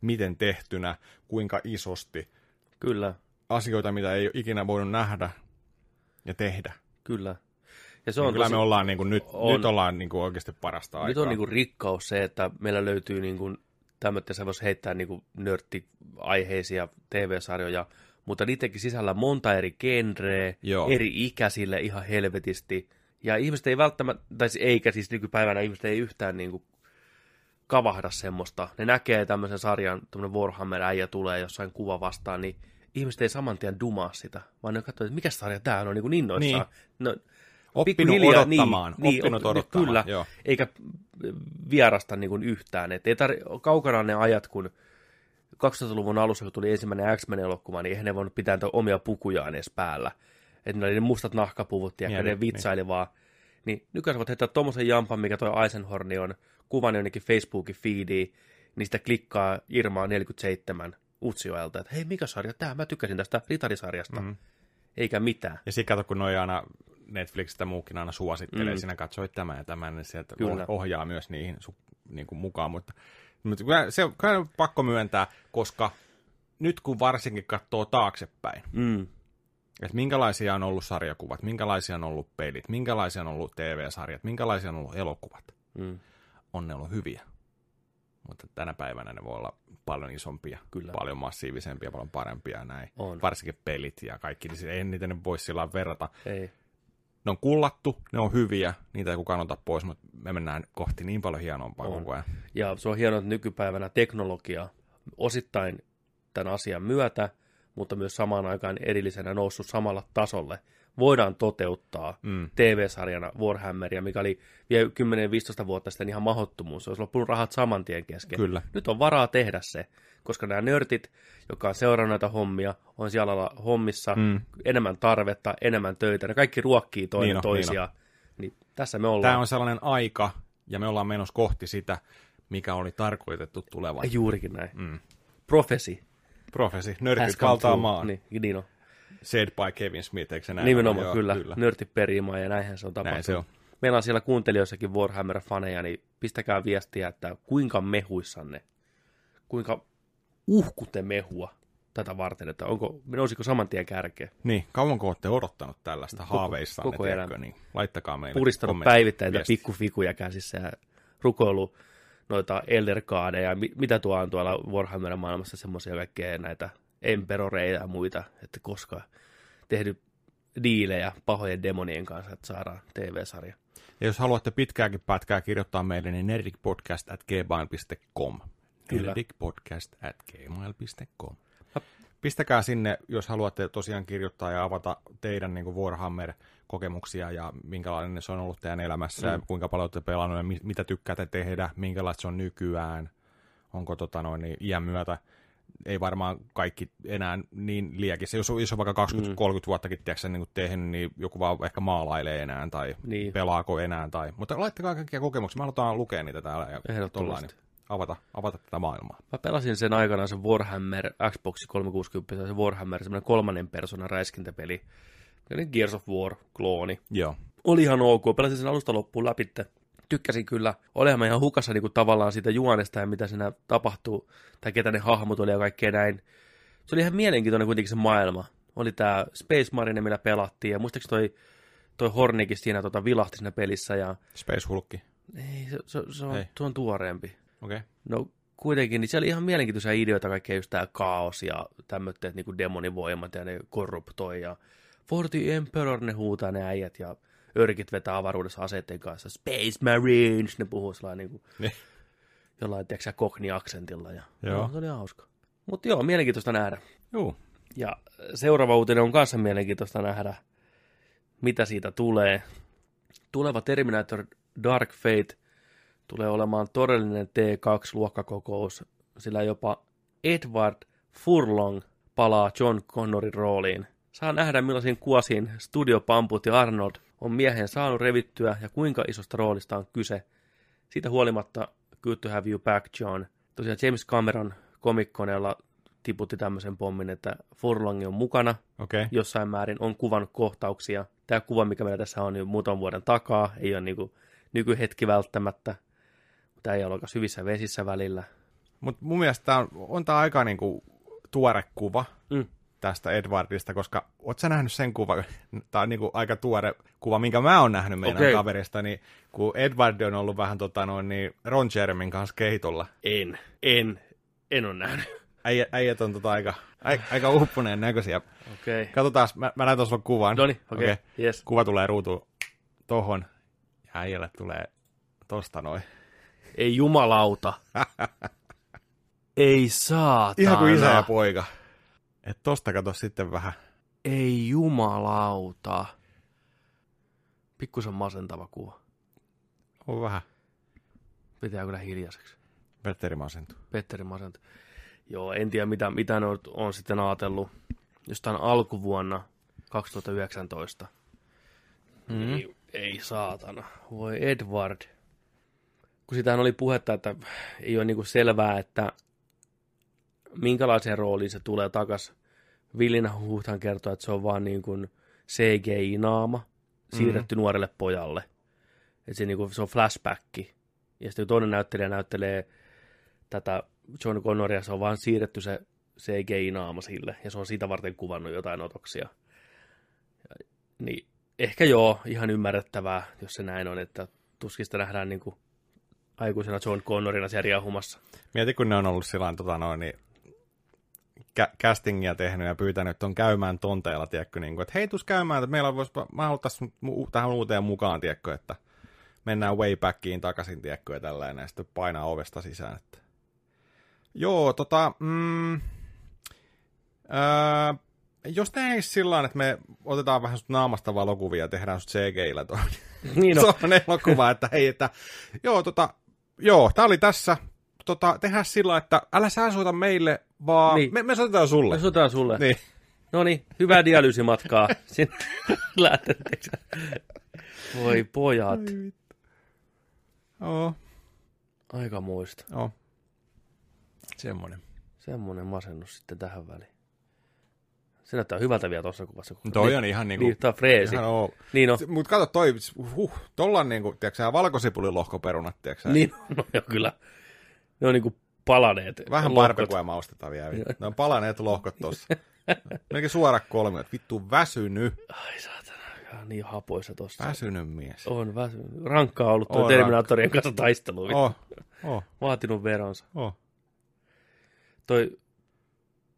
miten tehtynä, kuinka isosti. Kyllä. Asioita, mitä ei ikinä voinut nähdä ja tehdä. Kyllä. Ja se on kyllä tosi... me ollaan nyt ollaan oikeasti parasta aikaa. Nyt on rikkaus se, että meillä löytyy tämmöistä, sä vois heittää nörttiaiheisia TV-sarjoja, mutta niitäkin sisällä monta eri genreä, eri ikäisille ihan helvetisti. Ja ihmiset ei välttämättä, siis nykypäivänä ihmiset ei yhtään kavahda semmoista. Ne näkee tämmöisen sarjan, tämmöinen Warhammer-äijä tulee jossain kuva vastaan, niin ihmiset ei saman tien dumaa sitä, vaan ne katsoo, että mikä sarja tämä on innoissaan. Niin. Oppinut odottamaan. Kyllä, joo. Eikä vierasta yhtään. Et ei kaukana ne ajat, kun 2000-luvun alussa, kun tuli ensimmäinen X-Men-elokuva, niin eihän ne voinut pitää omia pukujaan edes päällä. Että ne oli ne mustat nahkapuut ja ne vitsaili vaan. Niin nykyään sä voit heittää tommosen jampan, mikä toi Eisenhorn on, kuvan jonnekin Facebookin feediin, niin sitä klikkaa Irmaa 47 Utsioelta, että hei, mikä sarja tämä? Mä tykkäsin tästä ritarisarjasta. Mm-hmm. Eikä mitään. Ja sitten kato, kun noi aina... Netflixistä muukin aina suosittelee, sinä katsoit tämän ja tämän, niin sieltä kyllä ohjaa myös niihin mukaan, mutta se on pakko myöntää, koska nyt kun varsinkin katsoo taaksepäin, että minkälaisia on ollut sarjakuvat, minkälaisia on ollut pelit, minkälaisia on ollut TV-sarjat, minkälaisia on ollut elokuvat, on ne ollut hyviä, mutta tänä päivänä ne voi olla paljon isompia, kyllä, paljon massiivisempia, paljon parempia ja näin, varsinkin pelit ja kaikki, niin ei niitä ne voi sillä verrata. Ei. Ne on kullattu, ne on hyviä, niitä ei kukaan ota pois, mutta me mennään kohti niin paljon hienompaa koko ajan. Ja se on hienoa, että nykypäivänä teknologia osittain tämän asian myötä, mutta myös samaan aikaan erillisenä noussut samalla tasolle. Voidaan toteuttaa TV-sarjana Warhammeria, mikä oli vielä 10-15 vuotta sitten ihan mahdottomuus. Se olisi loppunut rahat saman tien kesken. Kyllä. Nyt on varaa tehdä se, koska nämä nörtit, jotka on seurannut näitä hommia, on siellä hommissa enemmän tarvetta, enemmän töitä. Ne kaikki ruokkii toisiaan. Niin tässä me ollaan. Tämä on sellainen aika, ja me ollaan menossa kohti sitä, mikä oli tarkoitettu tulevan. Juurikin näin. Profesi. Nörtit valtaa maan. Niin on. Said by Kevin Smith, eikö se näin? Nimenomaan, kyllä. Nörttiperimä ja näinhän se on tapahtunut. Se on. Meillä on siellä kuuntelijoissakin Warhammer-faneja, niin pistäkää viestiä, että kuinka mehuissanne, kuinka uhkutte mehua tätä varten, että nousiko saman tien kärkeä? Niin, kauanko olette odottanut tällaista haaveissanne? Koko elämä. Niin laittakaa meille puristanut kommentti. Puristanut päivittäin näitä pikkufikuja käsissä ja rukoilu noita Eldergaadeja, mitä tuo on tuolla Warhammer-maailmassa, semmoisia kaikkea näitä emperoreita ja muita, että koska tehnyt diilejä pahojen demonien kanssa, että saadaan TV-sarja. Ja jos haluatte pitkääkin pätkää kirjoittaa meille, niin nerdicpodcast@gmail.com. nerdicpodcast@gmail.com. Pistäkää sinne, jos haluatte tosiaan kirjoittaa ja avata teidän Warhammer-kokemuksia ja minkälainen se on ollut teidän elämässä ja kuinka paljon olette pelannut ja mitä tykkäätte tehdä, minkälaista se on nykyään, onko iän myötä. Ei varmaan kaikki enää niin liekissä. Jos on vaikka 20-30 vuottakin niin tehnyt, niin joku vaan ehkä maalailee enää tai pelaako enää. Mutta laittakaa kaikkia kokemuksia. Me halutaan lukea niitä täällä ja avata tätä maailmaa. Mä pelasin sen aikanaan sen Warhammer, Xbox 360, se Warhammer, semmoinen kolmannen persoonan räiskintäpeli. Gears of War-klooni. Joo. Oli ihan ok. Pelasin sen alusta loppuun läpi. Tykkäsin kyllä. Olenhan mä ihan hukassa tavallaan siitä juonesta ja mitä siinä tapahtuu, tai ketä ne hahmot oli ja kaikkea näin. Se oli ihan mielenkiintoinen kuitenkin se maailma. Oli tää Space Marine, millä pelattiin, ja muistaakseni toi Hornikin siinä vilahti siinä pelissä. Ja... Space Hulkki. Ei, se on tuoreempi. Okei. Okay. No kuitenkin, niin se oli ihan mielenkiintoisia ideoita, kaikkea just tää kaos ja tämmöitteet demonivoimat ja ne korruptoi, ja For the Emperor ne huutaa ne äijät, ja örkit vetää avaruudessa aseiden kanssa. Space Marines, ne puhuu jollain, tiedätkö sä, Cockney-aksentilla. Ja, joo. Se oli hauska. Mutta joo, mielenkiintoista nähdä. Joo. Ja seuraava uutinen on kanssa mielenkiintoista nähdä, mitä siitä tulee. Tuleva Terminator Dark Fate tulee olemaan todellinen T2-luokkakokous, sillä jopa Edward Furlong palaa John Connorin rooliin. Saa nähdä, millaisiin kuosiin studiopamput ja Arnold on miehen saanut revittyä ja kuinka isosta roolista on kyse. Siitä huolimatta Good to Have You Back, John. Tosiaan James Cameron komikkoneella tiputti tämmöisen pommin, että Furlongi on mukana. Okay. Jossain määrin on kuvan kohtauksia. Tämä kuva, mikä meillä tässä on jo muutaman vuoden takaa, ei ole niin kuin nykyhetki välttämättä. Tämä ei ole hyvissä vesissä välillä. Mut mun mielestä tämä on tämä aika niinku tuore kuva tästä Edwardista, koska oot sä nähnyt sen kuva, tämä on niinku aika tuore kuva, minkä mä oon nähnyt meidän kaverista, niin kun Edward on ollut vähän Ron Jermin kanssa keitolla. En ole nähnyt. Äijät on aika uppuneen näköisiä. Okay. Katsotaan, mä näytän sulle kuvan. Noniin, okay. Yes. Kuva tulee ruutuun tohon ja äijälle tulee tosta noin. Ei jumalauta. Ei saatana. Ihan kuin isä ja poika. Et tosta kato sitten vähän. Ei jumalauta. Pikkusen masentava kuva. On vähän. Pitää kyllä hiljaiseksi. Petteri masentuu. Joo, en tiedä mitä ne on sitten ajatellut. Jostain alkuvuonna 2019. Mm-hmm. Ei saatana. Voi Edward. Kun sitähän oli puhetta, että ei ole niinku selvää, että minkälaiseen rooliin se tulee takaisin. Vilina Huhtan kertoo, että se on vaan niin kuin CGI-naama siirretty nuorelle pojalle. Et se, niin kuin, se on flashbacki. Ja sitten toinen näyttelijä näyttelee tätä John Connoria, se on vaan siirretty se CGI-naama sille. Ja se on siitä varten kuvannut jotain otoksia. Niin, ehkä joo, ihan ymmärrettävää, jos se näin on, että tuskista nähdään niin kuin aikuisena John Connorina siellä riahumassa. Mieti, kun ne on ollut silloin castingia tehnyt ja pyytänyt on käymään tonteilla, tiedätkö, niin kuin, että hei, tuus käymään, että meillä voisi, mä haluttaisiin tähän uuteen mukaan, tiedätkö, että mennään waybackiin takaisin, tiedätkö, ja tällainen, ja sitten painaa ovesta sisään. Että joo, jos näis silloin, että me otetaan vähän sut naamasta valokuvia ja tehdään sut CG:llä tuohon niin on elokuva, että hei, että joo, tää oli tässä, tehdään sillä, että älä sä soita meille, vaan niin. me soitetaan sulle. Niin. Noniin, hyvää dialyysimatkaa. Sinne lähteeksi. Voi pojat. Joo. Aika muista. Joo. Semmonen masennus sitten tähän väliin. Se näyttää hyvältä vielä tuossa kuvassa. Toi on ihan niinku. Tää freesi. Niin on. Mut kato toi, tollaan niinku, tiiäksä, valkosipulin lohkoperunat, tiiäksä. Niin, no jo kyllä. Ne on niinku palaneet. Vähän barbekua maustetaan vielä. Ne on palaneet lohkot tossa. Melkein suora kolmiot. Vittu väsyny. Ai saatana, ihan niin hapoissa tossa. Väsynyt mies. On väsynyt. Rankkaa ollut tuo Terminaattorien kanssa taistelu. Oh. Vaatinut veronsa. Oh. Toi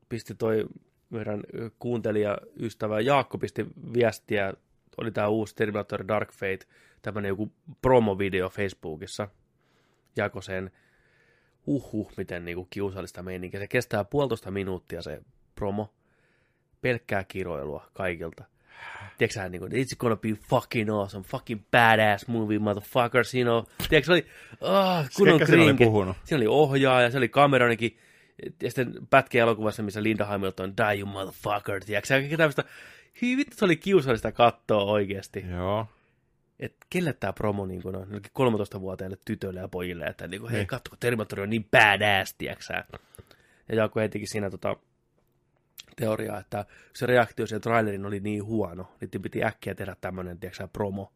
pisti toi meidän kuuntelijaystävä Jaakko pisti viestiä, oli tämä uusi Terminator Dark Fate, tämmöinen joku promovideo Facebookissa, jako sen, miten niinku kiusallista meininkiä. Se kestää 1,5 minuuttia se promo, pelkkää kiroilua kaikilta. Tiedätkö hän, it's gonna be fucking awesome, fucking badass movie, motherfuckers, you know. Tiedätkö, se oli kunnon kriinki. Siinä oli ohjaaja, se oli kameronikin. Ja sitten pätkä elokuvassa, missä Linda Hamilton, die you motherfucker, tiiäksä? Kaikki tämmöistä, vittu, se oli kiusallista katsoa oikeasti. Joo. Että kelle tämä promo niin kun on, 13-vuotiaille tytöille ja pojille, että niin kun, hei, katso, kun Terminator on niin badass, tiiäksä? Ja Jaakko heitikin siinä teoriaa, että se reaktio siihen trailerin oli niin huono, niin piti äkkiä tehdä tämmöinen, tiiäksä, promo.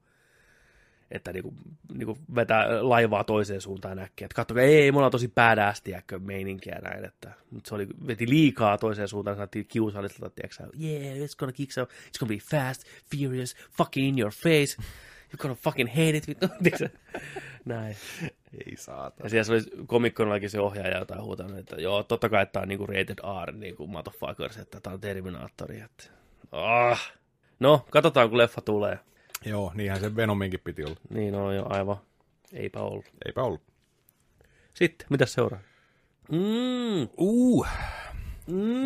Että niinku vetää laivaa toiseen suuntaan äkkiä. Että katsokaa, ei, me ollaan tosi päädäästiäkkö meininkiä näin. Että, mutta se oli, veti liikaa toiseen suuntaan, sanottiin kiusallistelta, tiedätkö? Yeah, it's gonna kick out, it's gonna be fast, furious, fucking in your face, you're gonna fucking hate it. Näin. Ei saata. Ja siellä oli komikkonallakin se ohjaaja jotain huutanut, että joo, totta kai, että tää on niinku rated R, niinku motherfuckers, että tää on Terminaattori. Että. No, katsotaan, kun leffa tulee. Joo, niinhän se Venominkin piti olla. Niin on jo, aivan. Eipä ollut. Sitten, mitä seuraa?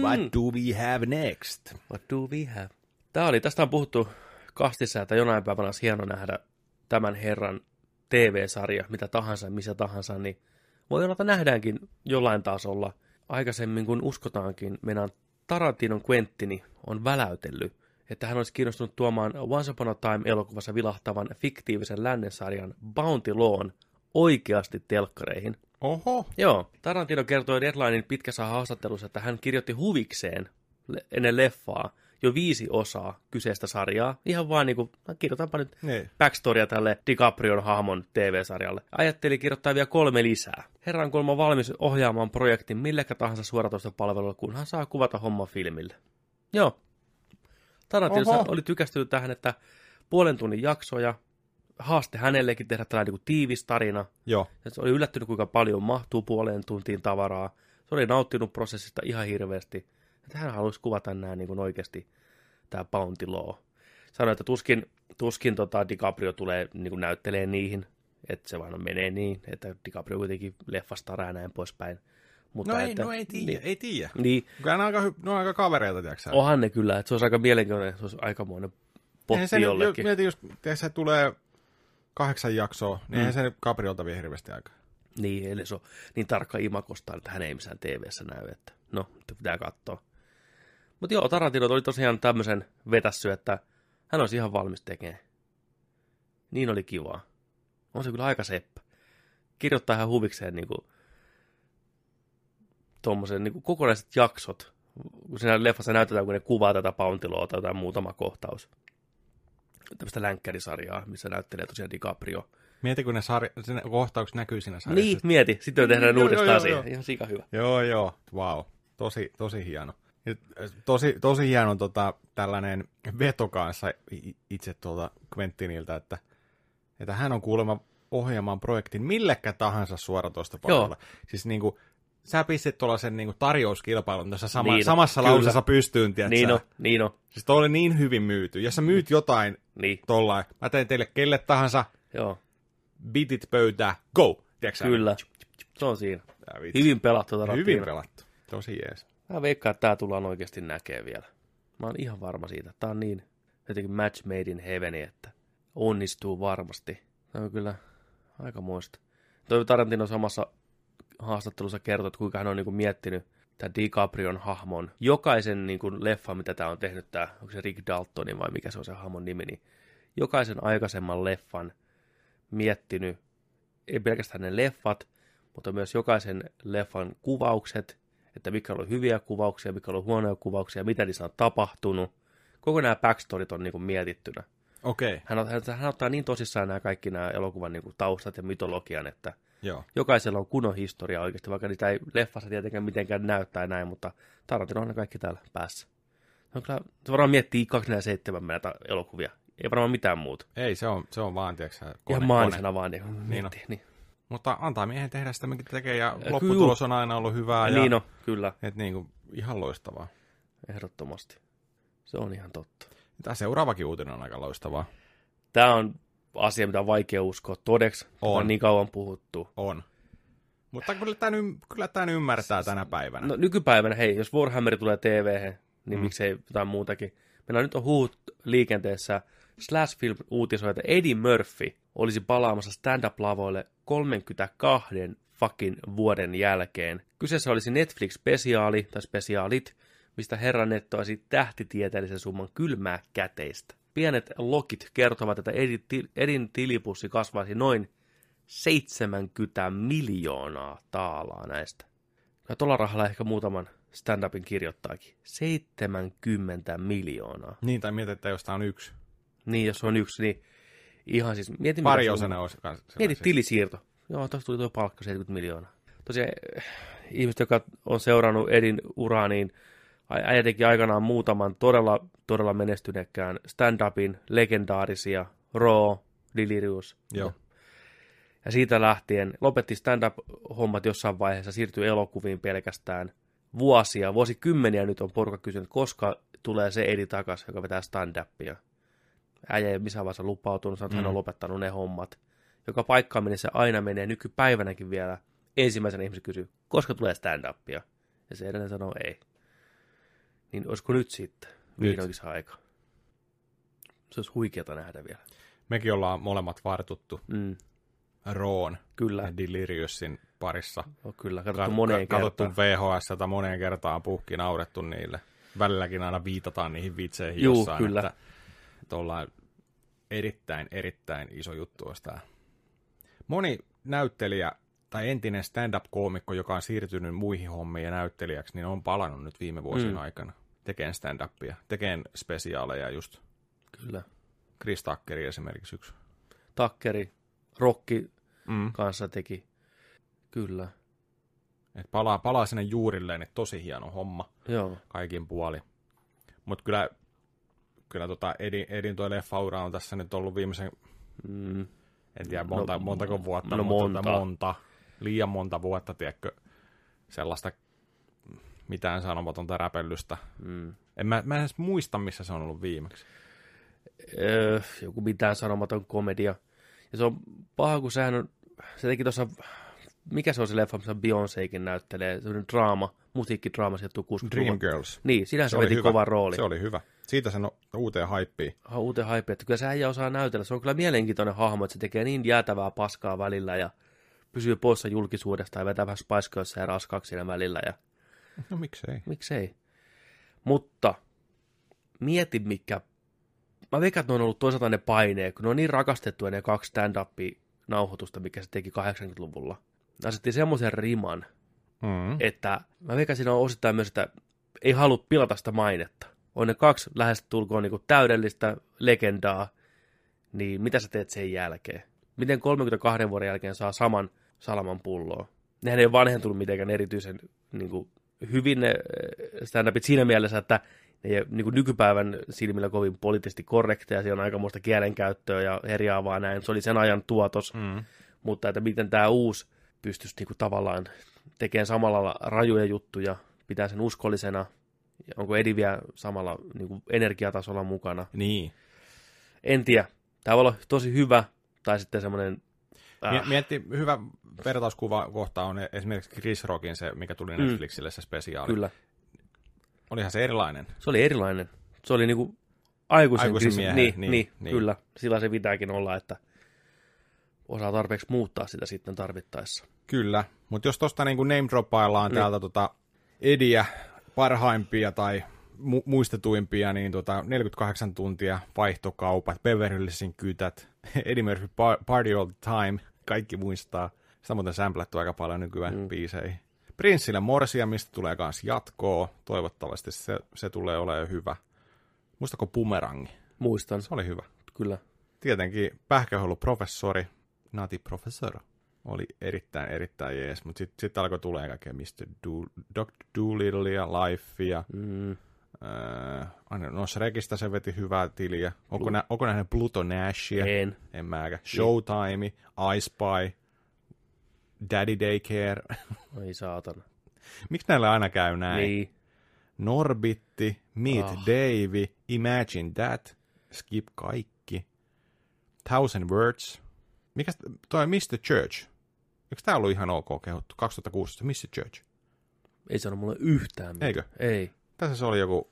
What do we have next? Tästä on puhuttu kastissa, että jonain päivänä olisi hieno nähdä tämän herran TV-sarja, mitä tahansa, missä tahansa, niin voi olla, että nähdäänkin jollain tasolla. Aikaisemmin, kun uskotaankin, meidän Tarantinon Quentin on väläytellyt, että hän olisi kiinnostunut tuomaan Once Upon a Time-elokuvassa vilahtavan fiktiivisen lännensarjan Bounty Law'n oikeasti telkkareihin. Oho. Joo. Tarantino kertoi Deadlinein pitkässä haastattelussa, että hän kirjoitti huvikseen ennen leffaa jo 5 osaa kyseistä sarjaa. Ihan vaan niin kuin, kirjoitanpa nyt backstoria tälle DiCaprion hahmon TV-sarjalle. Ajatteli kirjoittaa vielä 3 lisää. Herra on kuulemma valmis ohjaamaan projektin milläkä tahansa suoratoistopalvelulla, kunhan saa kuvata homma filmille. Joo. Tarantinossa oli tykästynyt tähän, että 1,5 tunnin jaksoja. Haaste hänellekin tehdä tällainen niin tiivis tarina. Joo. Se oli yllättynyt, kuinka paljon mahtuu 1,5 tuntiin tavaraa. Se oli nauttinut prosessista ihan hirveästi. Että hän haluaisi kuvata nämä niin oikeasti, tämä Bounty Law. Sanoin, että tuskin DiCaprio tulee niin näyttelee niihin, että se vaan menee niin, että DiCaprio kuitenkin leffastaraa ja näin poispäin. Mutta no, ei tiedä. Niin, ne on aika kavereita, tiedätkö? Onhan ne kyllä, että se olisi aika mielenkiintoinen, se olisi aikamoinen potti jollekin. Mietin, jos se tulee 8 jaksoa, niin eihän se Capriolta vie hirveästi aikaa. Niin, eli se on niin tarkka imakostaan, että hän ei missään TV-ssä näy, että no, pitää katsoa. Mutta joo, Tarantino oli tosiaan tämmöisen vetässy, että hän olisi ihan valmis tekemään. Niin oli kivaa. On se kyllä aika seppä. Kirjoittaa ihan huvikseen niinku tommosen niinku kokonaiset jaksot. Kun siinä leffassa näytetään, kun ne kuvaa tätä Bounty Law'ta tai jotain muutama kohtaus. Tämmöistä länkkärisarjaa, missä näyttelee tosiaan DiCaprio. Mieti, kun ne kohtaukset näkyy siinä sarjassa. Niin, mieti. Sitten me tehdään uudestaan siihen. Ihan sika hyvä. Joo. Vau. Wow. Tosi hieno. Tosi hieno tällainen veto kanssa itse Quentiniltä, että hän on kuulemma ohjaamaan projektin milläkä tahansa suoratoistopalvelulla. Siis niin kuin, sä pistit tuollaisen niin kuin tarjouskilpailun tässä samassa lausessa pystyyn, tiedätkö? Niin on. Siis toi oli niin hyvin myyty. Jos sä myyt jotain tollain, mä teen teille kelle tahansa, bitit pöytää, go! Tiedätkö? Kyllä. Se on siinä. Hyvin pelattu. Hyvin pelattu. Tosi jees. Mä veikkaan, että tää tullaan oikeasti näkee vielä. Mä oon ihan varma siitä. Tää on niin jotenkin match made in heaveni, että onnistuu varmasti. Tää on kyllä aikamoista. Toi Tarantino samassa haastattelussa kertoi, että kuinka hän on niinku miettinyt tämän DiCaprion hahmon. Jokaisen niinku leffa, mitä tää on tehnyt, onko se Rick Daltonin vai mikä se on se hahmon nimi, niin jokaisen aikaisemman leffan miettinyt, ei pelkästään ne leffat, mutta myös jokaisen leffan kuvaukset, että mikä on hyviä kuvauksia, mikä on huonoja kuvauksia, mitä niissä on tapahtunut. Koko nämä backstoryt on niinku mietittynä. Okay. Hän ottaa niin tosissaan nämä kaikki nämä elokuvan niinku taustat ja mytologian, että jokaisella on kunnon historia oikeasti, vaikka niitä ei leffassa tietenkään mitenkään näyttää näin, mutta Tarantino on ne kaikki täällä päässä. No, kyllä, se varmaan miettii 27 näitä elokuvia, ei varmaan mitään muuta. Ei, se on vaan, tiedätkö, kone. Ihan maanisena vaan, niin. Mutta antaa miehen tehdä sitä, mikä tekee, ja lopputulos on aina ollut hyvää. Ja, niin on, kyllä. Että niin kuin ihan loistavaa. Ehdottomasti. Se on ihan totta. Tämä seuraavakin uutinen on aika loistavaa. Tämä on asia, mitä on vaikea uskoa todeksi. On niin kauan puhuttu. On. Mutta kyllä tämän ymmärtää tänä päivänä. No nykypäivänä, hei, jos Warhammer tulee TV:hen, niin miksei jotain muutakin. Meillä nyt on huut liikenteessä. Slash Film uutisoi, että Eddie Murphy olisi palaamassa stand-up-lavoille 32 fucking vuoden jälkeen. Kyseessä olisi Netflix-spesiaali tai spesiaalit, mistä herra nettoisi tähtitieteellisen summan kylmää käteistä. Pienet lokit kertovat, että Edin tilipussi kasvaisi noin 70 miljoonaa taalaa näistä. Ja tuolla rahalla ehkä muutaman stand-upin kirjoittaakin. 70 miljoonaa. Niin, tai mietit, että jos tämä on yksi. Niin, jos on yksi, niin ihan siis mietin. Pari osana olisi. Mietin tilisiirto. Joo, tuossa tuli tuo palkka 70 miljoonaa. Tosiaan ihmiset, jotka on seurannut Edin uraa, niin äijätekin aikanaan muutaman todella, todella menestynekkään stand-upin legendaarisia, Raw, Delirious. Joo. Ja siitä lähtien lopetti stand-up-hommat jossain vaiheessa, siirtyi elokuviin pelkästään. Vuosikymmeniä nyt on porukka kysynyt, koska tulee se Edi takaisin, joka vetää stand-upia. Äijä ei missään vaiheessa lupautunut, sanoi, että hän on lopettanut ne hommat. Joka paikkaan meni, se aina menee, nykypäivänäkin vielä. Ensimmäisenä ihmisen kysyy, koska tulee stand-upia? Ja se edelleen sanoo ei. Niin olisiko nyt sitten vihdoinkin se aika? Se olisi huikeata nähdä vielä. Mekin ollaan molemmat vartuttu Roon ja Deliriousin parissa. No, kyllä, katsottu moneen kertaan. Katsottu VHS-tä moneen kertaan, puhki naurettu niille. välilläkin aina viitataan niihin vitseihin jossain. Kyllä. Että ollaan erittäin iso juttu olisi tämä. Moni näyttelijä tai entinen stand-up-koomikko, joka on siirtynyt muihin hommiin ja näyttelijäksi, niin on palannut nyt viime vuosien aikana. Tekeen stand-upia, tekeen spesiaaleja just. Kyllä. Chris Tuckeri esimerkiksi yksi. Tuckeri, Rokki kanssa teki. Kyllä. Et palaa sinne juurilleen, että tosi hieno homma. Joo. Kaikin puoli. Mutta kyllä Edin tuo leffaura on tässä nyt ollut viimeisen, en tiedä montako vuotta, monta. Liian monta vuotta, tiedätkö, sellaista mitään sanomatonta räpellystä. En mä edes muista, missä se on ollut viimeksi. Joku mitään sanomaton komedia. Ja se on paha, kun sehän on, se teki tuossa, mikä se on se leffa, missä Beyoncékin näyttelee, semmoinen draama, musiikkidraama sieltä 60-luvulta. Dreamgirls. Niin, sinähän se veti kovan rooli. Se oli hyvä. Siitä sen uuteen haippiin. Uuteen haippiin, että kyllä se äijä osaa näytellä. Se on kyllä mielenkiintoinen hahmo, että se tekee niin jäätävää paskaa välillä ja pysyy poissa julkisuudesta ja vetää vähän spaiskoissa ja raskaaksi siinä välillä. Ja... No miksei. Mutta mieti mikä... Mä veikkaan, että ne on ollut toisaalta ne paineet, kun ne on niin rakastettuja ne kaksi stand-up-nauhoitusta, mikä se teki 80-luvulla. Ne asettiin semmoisen riman, että mä veikkaan, siinä on osittain myös, että ei halua pilata sitä mainetta. On ne kaksi lähestulkoon niin kuin täydellistä legendaa, niin mitä sä teet sen jälkeen? Miten 32 vuoden jälkeen saa saman Salman pulloa? Nehän ei ole vanhentunut mitenkään erityisen niin kuin, hyvin ne stand-upit siinä mielessä, että ne ei, niin kuin nykypäivän silmillä kovin poliittisesti korrekteja, siellä on aikamoista kielenkäyttöä ja herjaavaa näin, se oli sen ajan tuotos, mutta että miten tämä uusi pystyisi niin kuin, tavallaan tekemään samalla rajuja juttuja, pitää sen uskollisena. Onko Edi vielä samalla niin kuin energiatasolla mukana? Niin. En tiedä. Tämä voi olla tosi hyvä, tai sitten semmoinen... Mietti, hyvä vertauskuva kohta on esimerkiksi Chris Rockin se, mikä tuli Netflixille se spesiaali. Kyllä. Olihan se erilainen. Se oli erilainen. Se oli niin kuin aikuisen miehen. Niin, kyllä. Sillä se pitääkin olla, että osaa tarpeeksi muuttaa sitä sitten tarvittaessa. Kyllä, mutta jos tuosta niin kuin name-droppaillaan täältä Ediä... parhaimpia tai muistetuimpia, niin 48 tuntia, vaihtokaupat, Beverlysin kytät, Eddie Murphy Party All The Time, kaikki muistaa. Samoin sämplätty aika paljon nykyään biiseihin. Prinssille morsia, mistä tulee myös jatkoa. Toivottavasti se tulee olemaan hyvä. Muistako Bumerangi? Muistan. Se oli hyvä. Kyllä. Tietenkin pähkähuiluprofessori, Nati Professor. Oli erittäin jees, mutta sitten alkoi tulee kaikkea Mr. Doolittle ja Lifea. Shrekistä se veti hyvää tiliä. Onko nähnyt Pluto Nashia? En mäkään. Showtime, I Spy, Daddy Daycare. Ai saatana. Miksi näillä aina käy näin? Niin. Norbitti, Meet Davey, Imagine That, Skip kaikki, Thousand Words. Mikäs toi Mr. Church? Eikö tää ollut ihan ok kehottu? 2016 Mr. Church. Ei sano mulle yhtään mitään. Eikö? Ei. Tässä se oli joku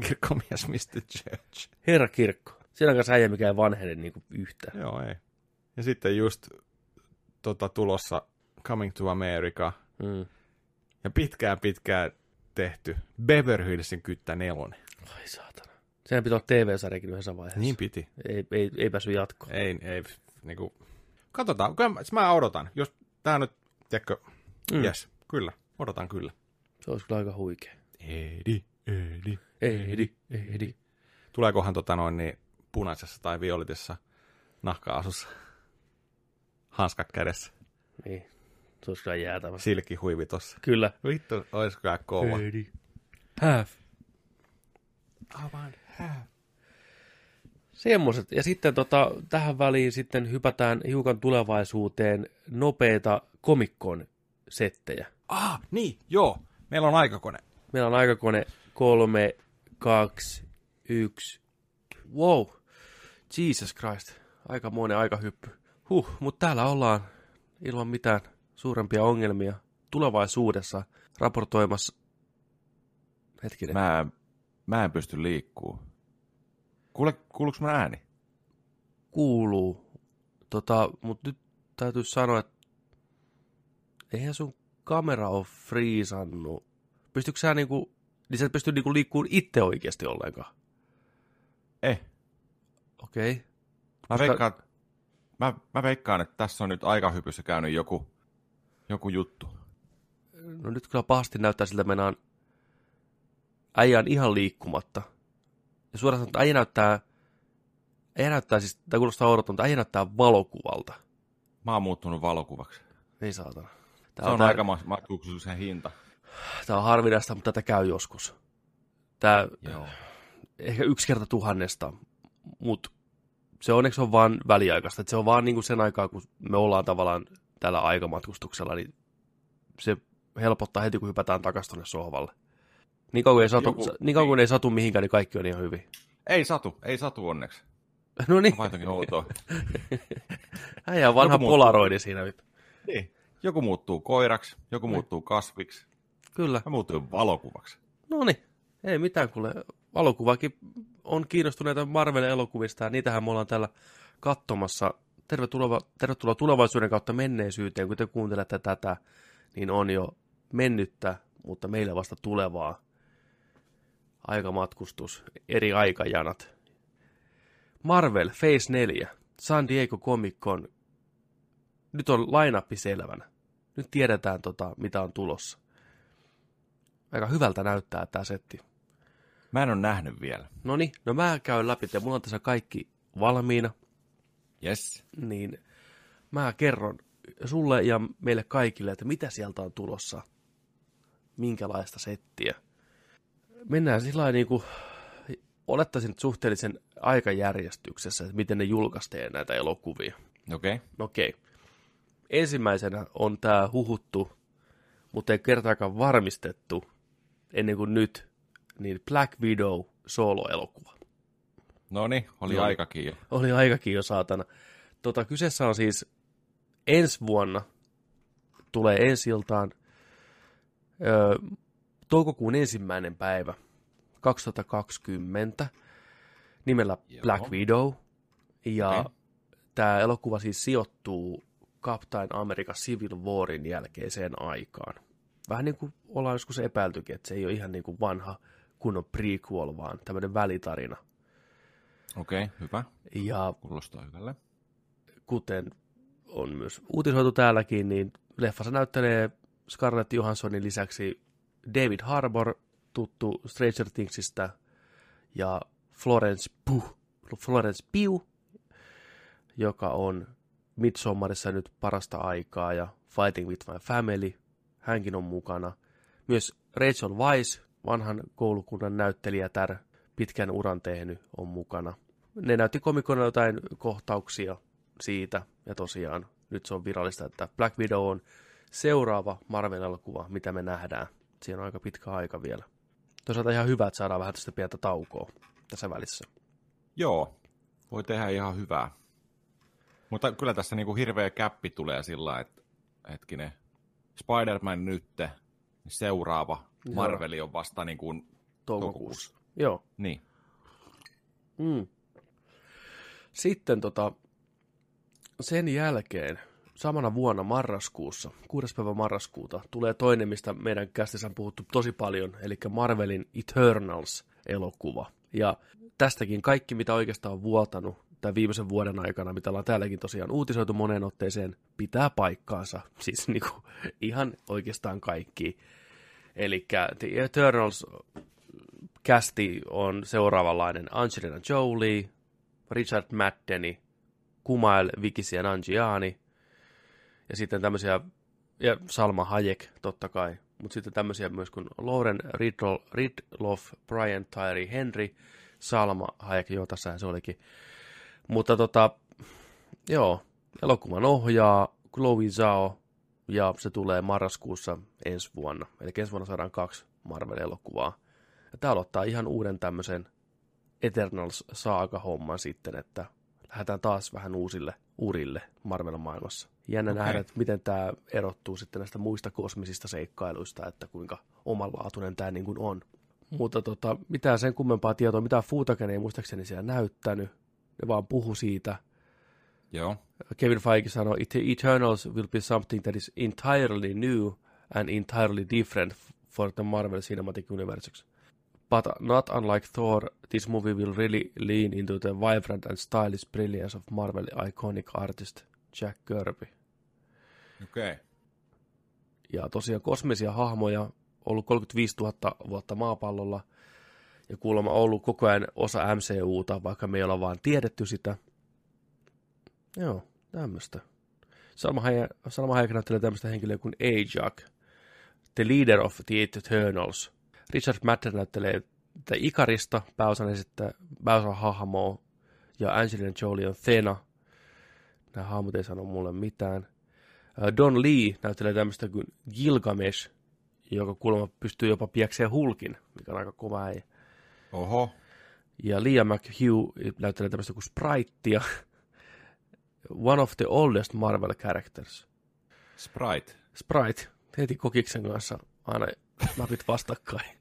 kirkkomies Mr. Church. Herra kirkko. Siinä on kanssa äijä mikään vanhene niinku yhtään. Joo, ei. Ja sitten just tulossa Coming to America. Ja pitkään tehty Beverly Hillsin kyttä 4. Ai saatana. Sehän piti olla TV-sarjakin yhdessä vaiheessa. Niin piti. Ei päässyt jatkoon. Ei niinku... Katsotaan, mä odotan. Jos tää nyt, tiedätkö, yes, kyllä, odotan kyllä. Se olisi kyllä aika huikea. Edi. Tuleekohan punaisessa tai violetissa nahka-asussa, hanskat kädessä. Niin, se olisi kyllä jäätävä. Silkkihuivi tossa. Kyllä. Vittu, olisi kyllä kova. Edi. Half. Aivan. Semmoiset. Ja sitten tähän väliin sitten hypätään hiukan tulevaisuuteen nopeita Comic-Con settejä. Niin, joo. Meillä on aikakone. 3, 2, 1. Wow. Jesus Christ. Aikamoinen aikahyppy. Mutta täällä ollaan ilman mitään suurempia ongelmia tulevaisuudessa raportoimassa. Hetkinen. Mä en pysty liikkuu. Kuuluuko mun ääni? Kuuluu. Mutta nyt täytyy sanoa, että eihän sun kamera ole friisannut. Pystytkö sä niinku niin sä et pysty niinku liikkumaan itse oikeasti ollenkaan. Ei. Okei. Okay. Mä veikkaan, että tässä on nyt aikahypyssä käynyt joku juttu. No nyt kyllä pahasti näyttää siltä, että mennään äijän ihan liikkumatta. Ja suoraan sanotaan, että äijä näyttää siis, tämä kuulostaa odoton, mutta äijä näyttää valokuvalta. Mä oon muuttunut valokuvaksi. Ei saatana. Se on aika matkuuksuisen hinta. Tämä on harvinaista, mutta tätä käy joskus. Tämä ehkä 1 kerta 1000, mutta se onneksi on vaan väliaikaista. Että se on vaan niin kuin sen aikaa, kun me ollaan tavallaan tällä aikamatkustuksella, niin se helpottaa heti, kun hypätään takaisin tuonne sohvalle. Niin kauan kun ei satu mihinkään, niin kaikki on ihan hyvin. Ei satu onneksi. No niin. Vaihtokin outoa. Äijä on vanha polaroidi siinä. Niin. Joku muuttuu koiraksi, joku muuttuu kasviksi. Kyllä. Mä muutuin valokuvaksi. No niin, ei mitään kuule. Valokuvakin on kiinnostuneita Marvel-elokuvista ja niitähän me ollaan täällä katsomassa. Tervetuloa tulevaisuuden kautta menneisyyteen. Kun te kuuntelette tätä, niin on jo mennyttä, mutta meillä vasta tulevaa. Aikamatkustus, eri aikajanat. Marvel Phase 4, San Diego Comic Con. Nyt on line-up selvänä. Nyt tiedetään, mitä on tulossa. Aika hyvältä näyttää tämä setti. Mä en ole nähnyt vielä. Noniin, no mä käyn läpi, ja mulla on tässä kaikki valmiina. Yes. Niin mä kerron sulle ja meille kaikille, että mitä sieltä on tulossa. Minkälaista settiä. Mennään sillä lailla, niin kuin olettaisin suhteellisen aikajärjestyksessä, että miten ne julkaisee näitä elokuvia. Okei. Ensimmäisenä on tämä huhuttu, mutta ei kertaakaan varmistettu, ennen kuin nyt, niin Black Widow solo-elokuva. Noniin, oli aikakin jo. Oli aikakin jo, saatana. Kyseessä on siis ensi vuonna, tulee ensi-iltaan, toukokuun 1. päivä 2020, nimellä Black Widow, ja tämä elokuva siis sijoittuu Captain America Civil Warin jälkeiseen aikaan. Vähän niin kuin ollaan joskus epäiltykin, että se ei ole ihan niin kuin vanha kunnon prequel, vaan tämmöinen välitarina. Okei, hyvä. Ja kuulostaa hyvälle. Kuten on myös uutisoitu täälläkin, niin leffassa näyttelee Scarlett Johanssonin lisäksi David Harbour, tuttu Stranger Thingsistä, ja Florence Pugh, joka on Midsommarissa nyt parasta aikaa, ja Fighting with My Family, hänkin on mukana. Myös Rachel Weisz, vanhan koulukunnan näyttelijätär, pitkän uran tehnyt, on mukana. Ne näytti komikona jotain kohtauksia siitä, ja tosiaan nyt se on virallista, että Black Widow on seuraava Marvel-elokuva, mitä me nähdään. Siinä on aika pitkä aika vielä. Toisaalta ihan hyvä, että saadaan vähän tästä pientä taukoa tässä välissä. Joo, voi tehdä ihan hyvää. Mutta kyllä tässä niinku hirveä käppi tulee sillä, että hetkinen, Spider-Man nyt, seuraava Marveli on vasta niinku toukokuussa. Joo. Niin. Mm. Sitten sen jälkeen samana vuonna marraskuussa, 6. päivä marraskuuta, tulee toinen, mistä meidän kästissä on puhuttu tosi paljon, eli Marvelin Eternals-elokuva. Ja tästäkin kaikki, mitä oikeastaan on vuotanut tämän viimeisen vuoden aikana, mitä ollaan täälläkin tosiaan uutisoitu moneen otteeseen, pitää paikkaansa. Siis niinku, ihan oikeastaan kaikki. Eli The Eternals-kästi on seuraavanlainen: Angelina Jolie, Richard Maddeni, Kumail Vickramaeswamy, ja sitten tämmöisiä, ja Salma Hayek totta kai, mutta sitten tämmöisiä myös kuin Lauren Ridloff, Brian Tyree Henry, Salma Hayek, joo tässä se olikin. Mutta elokuvan ohjaa Chloe Zhao, ja se tulee marraskuussa ensi vuonna. Eli ensi vuonna saadaan 2 Marvel-elokuvaa. Ja tää aloittaa ihan uuden tämmöisen Eternals-saaga-homman sitten, että lähdetään taas vähän uusille urille Marvel-maailmassa. Jännä nähdä, että miten tää erottuu sitten näistä muista kosmisista seikkailuista, että kuinka omanlaatuinen tää niin kuin on. Mutta mitään sen kummempaa tietoa, mitään fuutaken ei muistaakseni siellä näyttänyt. Ne vaan puhu siitä. Joo. Kevin Feige sanoi, Eternals will be something that is entirely new and entirely different for the Marvel Cinematic Universe. But not unlike Thor, this movie will really lean into the vibrant and stylish brilliance of Marvel iconic artist Jack Kirby. Okei. Okay. Ja tosiaan kosmisia hahmoja, ollut 35 000 vuotta maapallolla, ja kuulemma ollut koko ajan osa MCUta, vaikka me ei olla vaan tiedetty sitä. Joo, tämmöistä. Salma Hayek näyttelee tämmöistä henkilöä kuin Ajax, the leader of the Eight Eternals. Richard Madden näyttelee Ikarista, pääosan hahmoa, ja Angelina Jolie on Thena. Nämä hahmot ei sano mulle mitään. Don Lee näyttelee tämmöistä kuin Gilgamesh, joka kuulemma pystyy jopa piekseen Hulkin, mikä on aika kova äijä. Oho. Ja Liam McHugh näyttelee tämmöistä kuin Spritea. One of the oldest Marvel characters. Sprite. Sprite. Heti kokiksen kanssa aina napit vastakkain.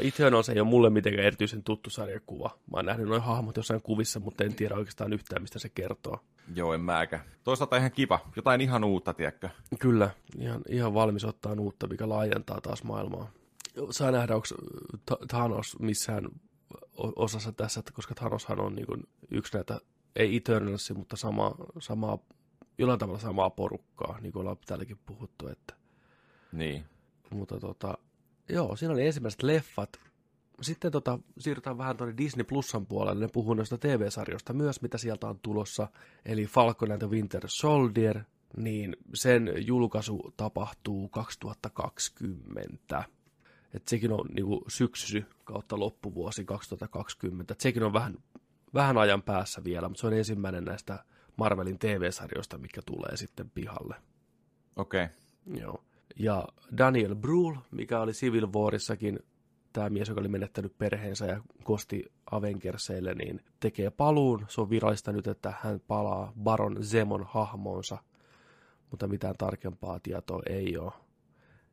Eternals ei ole mulle mitenkään erityisen tuttu sarjakuva. Mä oon nähnyt noin hahmot jossain kuvissa, mutta en tiedä oikeastaan yhtään, mistä se kertoo. Joo, en mäkään. Toisaalta ihan kiva. Jotain ihan uutta, tiedätkö? Kyllä. Ihan valmis ottaa uutta, mikä laajentaa taas maailmaa. Saa nähdä, onko Thanos missään osassa tässä, koska Thanoshan on niin kuin yksi näitä, ei Eternalsi, mutta samaa, jollain tavalla samaa porukkaa, niin kuin ollaan täälläkin puhuttu. Että. Niin. Mutta joo, siinä oli ensimmäiset leffat. Sitten siirrytään vähän tuonne Disney Plusan puolelle. Ne puhuu noista TV-sarjoista myös, mitä sieltä on tulossa. Eli Falcon and the Winter Soldier, niin sen julkaisu tapahtuu 2020. Että sekin on niinku syksy kautta loppuvuosi 2020. Et sekin on vähän ajan päässä vielä, mutta se on ensimmäinen näistä Marvelin TV-sarjoista, mikä tulee sitten pihalle. Okei. Okay. Joo. Ja Daniel Brühl, mikä oli Civil Warissakin, tämä mies, joka oli menettänyt perheensä ja kosti Avengerseille, niin tekee paluun. Se on virallista nyt, että hän palaa Baron Zemon hahmoonsa, mutta mitään tarkempaa tietoa ei ole,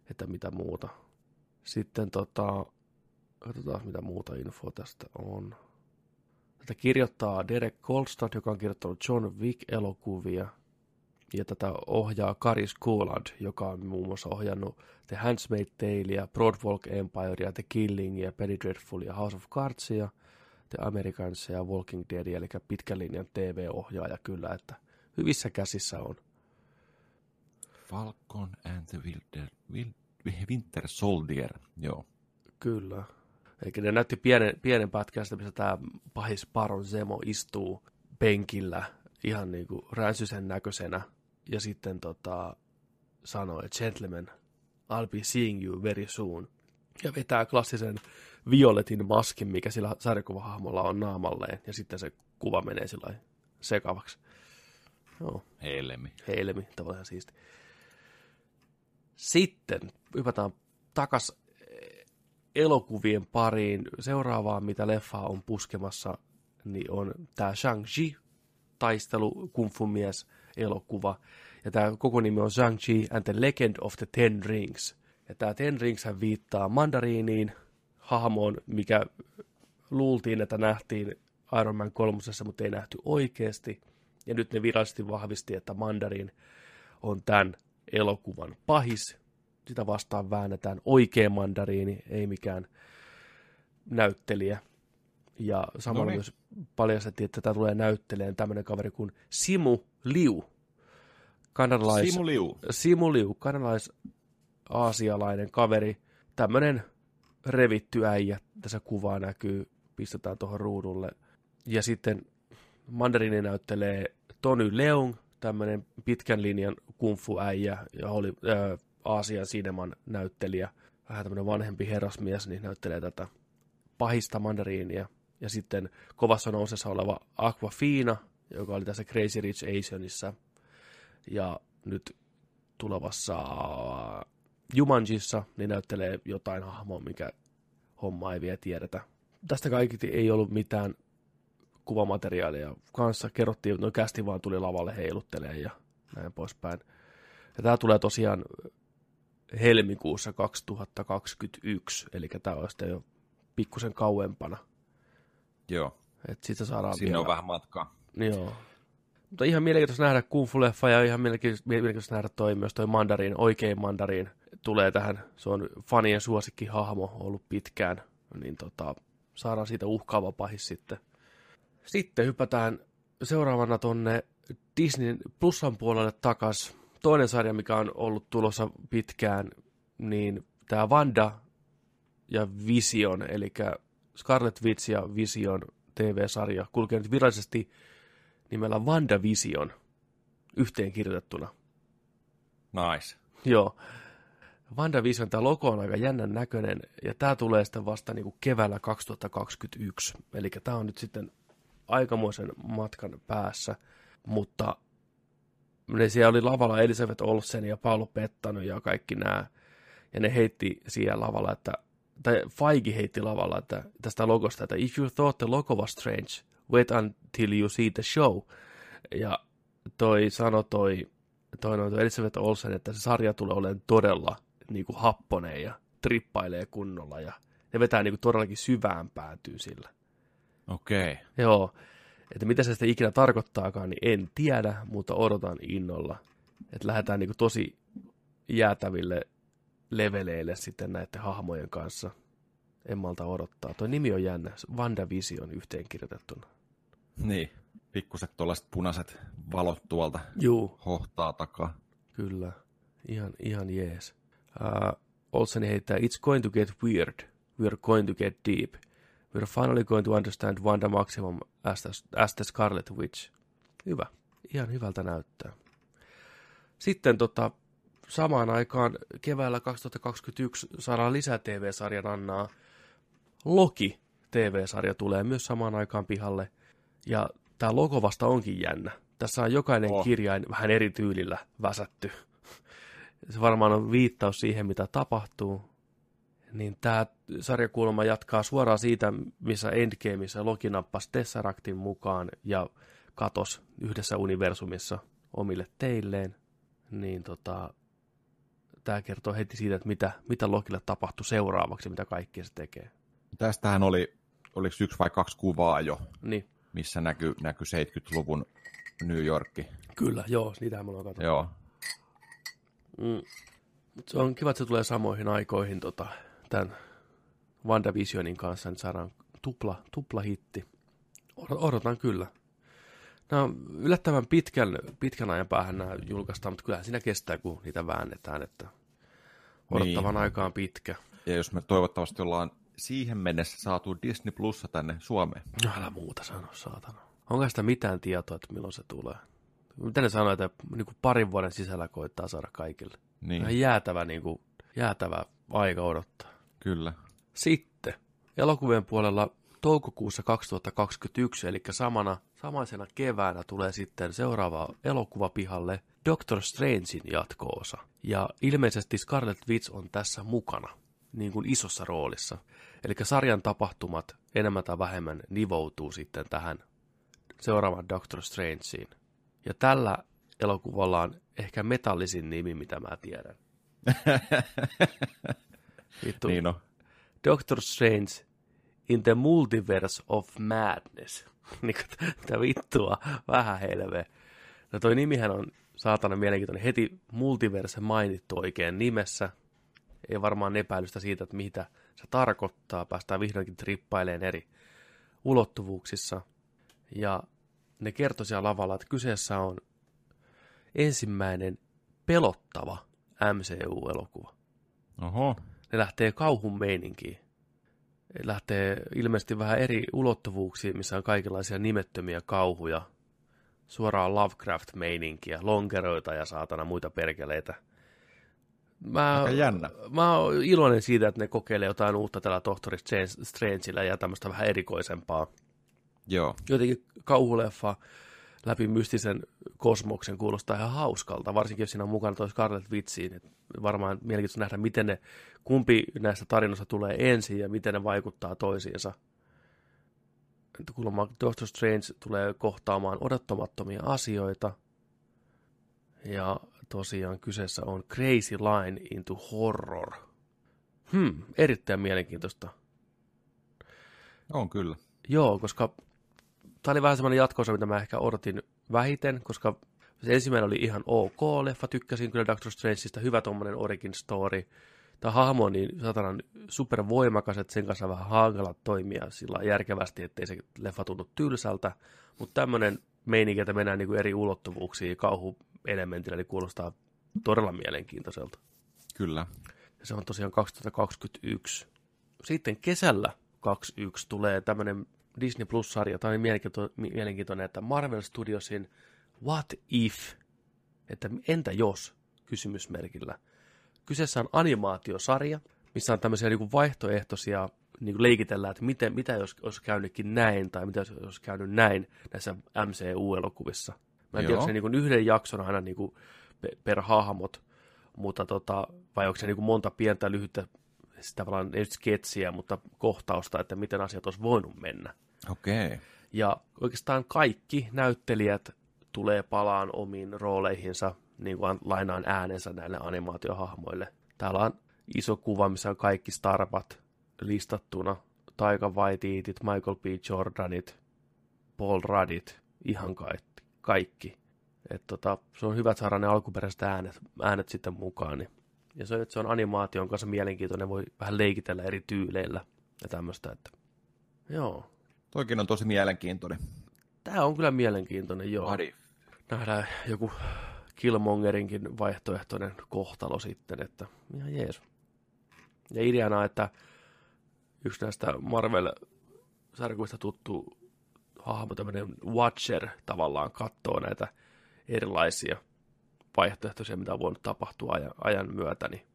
että mitä muuta. Sitten katsotaan mitä muuta infoa tästä on. Tätä kirjoittaa Derek Kolstad, joka on kirjoittanut John Wick-elokuvia. Ja tätä ohjaa Karis Kuland, joka on muun muassa ohjannut The Handmaid's Tale, Broadwalk Empire, The Killing, Penny Dreadful, House of Cards, The Americans ja Walking Dead, eli pitkän linjan TV-ohjaaja kyllä, että hyvissä käsissä on. Falcon and the Winter Soldier, joo. Kyllä. Eli ne näytti pienen pätkän sitä, missä tämä pahis Baron Zemo istuu penkillä ihan niin kuin ränsyisen näköisenä. Ja sitten sanoi, että gentlemen, I'll be seeing you very soon. Ja vetää klassisen violetin maskin, mikä sillä sarjakuvahahmolla on naamalleen. Ja sitten se kuva menee sillä sekavaksi. No. Helmi, tavallaan siisti. Sitten hypätään takas elokuvien pariin. Seuraavaa, mitä leffaa on puskemassa, niin on tämä Shang-Chi, taistelu, kungfumies, elokuva. Ja tämä koko nimi on Shang-Chi and the Legend of the Ten Rings. Ja tämä Ten Rings viittaa mandariiniin, hahmoon, mikä luultiin, että nähtiin Iron Man 3:ssa, mutta ei nähty oikeasti. Ja nyt ne virallisesti vahvisti, että mandariin on tämän elokuvan pahis. Sitä vastaan väännetään oikea mandariini, ei mikään näyttelijä. Ja samalla myös paljastettiin, että tämä tulee näytteleen tämmöinen kaveri kuin Simu Liu. Kanadalais-aasialainen kaveri. Tämmöinen revitty äijä. Tässä kuvaa näkyy. Pistetään tuohon ruudulle. Ja sitten mandariini näyttelee Tony Leung, tämmöinen pitkän linjan kungfu-äijä, ja oli Aasian sineman näyttelijä, vähän tämmöinen vanhempi herrasmies, niin näyttelee tätä pahista mandariinia. Ja sitten kovassa nousessa oleva Aquafina, joka oli tässä Crazy Rich Asianissa. Ja nyt tulevassa Jumanjissa, niin näyttelee jotain hahmoa, mikä homma ei vielä tiedetä. Tästä kaikki ei ollut mitään kuvamateriaaleja kanssa. Kerrottiin, että kästi vaan tuli lavalle heiluttelemaan ja näin poispäin. Ja tämä tulee tosiaan helmikuussa 2021, eli tämä on sitten jo pikkusen kauempana. Joo. Et siitä saadaan siinä vielä on vähän matkaa. Joo. Mutta ihan mielenkiintoista nähdä kungfu-leffa ja ihan mielenkiintoista nähdä toi myös toi mandariin, oikein mandariin tulee tähän, se on fanien suosikkihahmo ollut pitkään, niin saadaan siitä uhkaava pahis sitten. Sitten hypätään seuraavana tonne Disney Plusan puolelle takas. Toinen sarja, mikä on ollut tulossa pitkään, niin tämä Wanda ja Vision, eli Scarlet Witch ja Vision TV-sarja, kulkee nyt virallisesti nimellä WandaVision yhteenkirjoitettuna. Nice. Joo. WandaVision, tämä logo on aika jännän näköinen, ja tämä tulee sitten vasta niin kuin keväällä 2021. Eli tämä on nyt sitten aikamoisen matkan päässä, mutta siellä oli lavalla Elizabeth Olsen ja Paolo Pettano ja kaikki nämä, ja ne heitti siellä lavalla, tai Feige heitti lavalla tästä logosta, että if you thought the logo was strange, wait until you see the show. Ja toi sanoi toi Elizabeth Olsen, että se sarja tulee olemaan todella niin kuin happoneen ja trippailee kunnolla, ja ne vetää niin kuin todellakin syvään päätyy sillä. Okei. Okay. Joo. Että mitä se sitten ikinä tarkoittaakaan, niin en tiedä, mutta odotan innolla. Että lähdetään niin kuin tosi jäätäville leveleille sitten näiden hahmojen kanssa. En malta odottaa. Tuo nimi on jännä. WandaVision yhteenkirjoitettuna. Niin. Pikkuset tuollaiset punaiset valot tuolta hohtaa takaa. Kyllä. Ihan jees. Olsen heittää It's going to get weird. We're going to get deep. We're finally going to understand Wanda Maximum as the Scarlet Witch. Hyvä. Ihan hyvältä näyttää. Sitten samaan aikaan keväällä 2021 saadaan lisää TV-sarjan Annaa. Loki TV-sarja tulee myös samaan aikaan pihalle. Ja tämä logo vasta onkin jännä. Tässä on jokainen kirjain vähän eri tyylillä väsätty. Se varmaan on viittaus siihen, mitä tapahtuu. Niin tämä sarjakulma jatkaa suoraan siitä, missä Endgameissa Loki nappasi Tesseractin mukaan ja katosi yhdessä universumissa omille teilleen. Niin tämä kertoo heti siitä, että mitä Lokille tapahtui seuraavaksi, mitä kaikkea se tekee. Tästähän oliko 1 vai 2 kuvaa jo, niin. Missä näkyi 70-luvun New Yorkki. Kyllä, joo, niitähän me ollaan katsottu. Joo. Se on kiva, että se tulee samoihin aikoihin tämän WandaVisionin kanssa, niin saadaan tupla hitti. Odotan kyllä. Nämä on yllättävän pitkän ajan päähän nämä julkaistaan, mutta kyllähän siinä kestää, kun niitä väännetään, että odottavan aikaan pitkä. Ja jos me toivottavasti ollaan siihen mennessä saatu Disney Plussa tänne Suomeen. No, älä muuta sano, saatana. Onko sitä mitään tietoa, että milloin se tulee? Mitä ne sanoo, että niin kuin parin vuoden sisällä koittaa saada kaikille? Niin. Vähän jäätävä aika odottaa. Kyllä. Sitten elokuvien puolella toukokuussa 2021, eli samaisena keväänä tulee sitten seuraava elokuva pihalle Doctor Strangein jatko-osa. Ja ilmeisesti Scarlet Witch on tässä mukana, niin kuin isossa roolissa. Eli sarjan tapahtumat enemmän tai vähemmän nivoutuu sitten tähän seuraavaan Doctor Strangeen. Ja tällä elokuvalla on ehkä metallisin nimi, mitä mä tiedän. Vittu. Niin on. Doctor Strange in the Multiverse of Madness. Mitä vittua, vähän helveä. No toi nimihän on saatana mielenkiintoinen. Heti multiverse mainittu oikein nimessä. Ei varmaan epäilystä siitä, että mitä se tarkoittaa. Päästään vihdoinkin trippaileen eri ulottuvuuksissa. Ja ne kertoi siellä lavalla, että kyseessä on ensimmäinen pelottava MCU-elokuva. Oho. Ne lähtee kauhun meininkiin. Lähtee ilmeisesti vähän eri ulottuvuuksiin, missä on kaikenlaisia nimettömiä kauhuja. Suoraan Lovecraft-meininkiä, lonkeroita ja saatana muita perkeleitä. Aika jännä. Mä oon iloinen siitä, että ne kokeilee jotain uutta tällä Doctor Strangella ja tämmöistä vähän erikoisempaa. Joo. Jotenkin kauhuleffa läpi mystisen kosmoksen kuulostaa ihan hauskalta, varsinkin jos siinä on mukana toi Scarlet Witchiin. Varmaan mielenkiintoista nähdä, miten ne kumpi näistä tarinoista tulee ensin ja miten ne vaikuttaa toisiinsa. Kuulemma Doctor Strange tulee kohtaamaan odottamattomia asioita. Ja tosiaan kyseessä on Crazy Line into Horror. Erittäin mielenkiintoista. On kyllä. Joo, koska tämä oli vähän semmoinen jatkoosa, mitä mä ehkä odotin vähiten, koska Ensimmäinen oli ihan ok leffa, tykkäsin kyllä Doctor Strangeista, hyvä tommonen origin story. Tämä hahmo on niin satanan supervoimakas, että sen kanssa on vähän hankala toimia sillä järkevästi, ettei se leffa tunnu tylsältä. Mutta tämmöinen meininki, että mennään niin kuin eri ulottuvuuksiin ja kauhuelementillä, niin kuulostaa todella mielenkiintoiselta. Kyllä. Ja se on tosiaan 2021. Sitten kesällä 2021 tulee tämmöinen Disney Plus-sarja. Tämä on mielenkiintoinen, että Marvel Studiosin What If, että entä jos, kysymysmerkillä. Kyseessä on animaatiosarja, missä on tämmöisiä niin kuin vaihtoehtoisia, niin kuin leikitellään, että mitä jos olisi käynytkin näin, tai mitä jos olisi käynyt näin näissä MCU-elokuvissa. Mä en tiedä, onko se niin kuin yhden jakson aina niin kuin per hahmot, mutta vai onko se niin kuin monta pientä lyhyttä, tavallaan ei nyt sketsiä, mutta kohtausta, että miten asiat olisi voinut mennä. Okei. Okay. Ja oikeastaan kaikki näyttelijät tulee palaan omiin rooleihinsa, niin kuin lainaan äänensä näille animaatiohahmoille. Täällä on iso kuva, missä on kaikki starpat listattuna. Taika Waititit, Michael B. Jordanit, Paul Ruddit, ihan kaikki. Et se on hyvä saada ne alkuperäiset äänet sitten mukaan. Niin. Ja se on animaation kanssa mielenkiintoinen, voi vähän leikitellä eri tyyleillä ja tämmöistä. Että. Joo. Toikin on tosi mielenkiintoinen. Tämä on kyllä mielenkiintoinen, joo. Adi. Nähdään joku Killmongerinkin vaihtoehtoinen kohtalo sitten, että ihan jees. Ja ideana, että yksi näistä Marvel-sarkuista tuttu hahmo, tämmöinen Watcher, tavallaan katsoo näitä erilaisia vaihtoehtoisia, mitä on voinut tapahtua ajan myötä, niin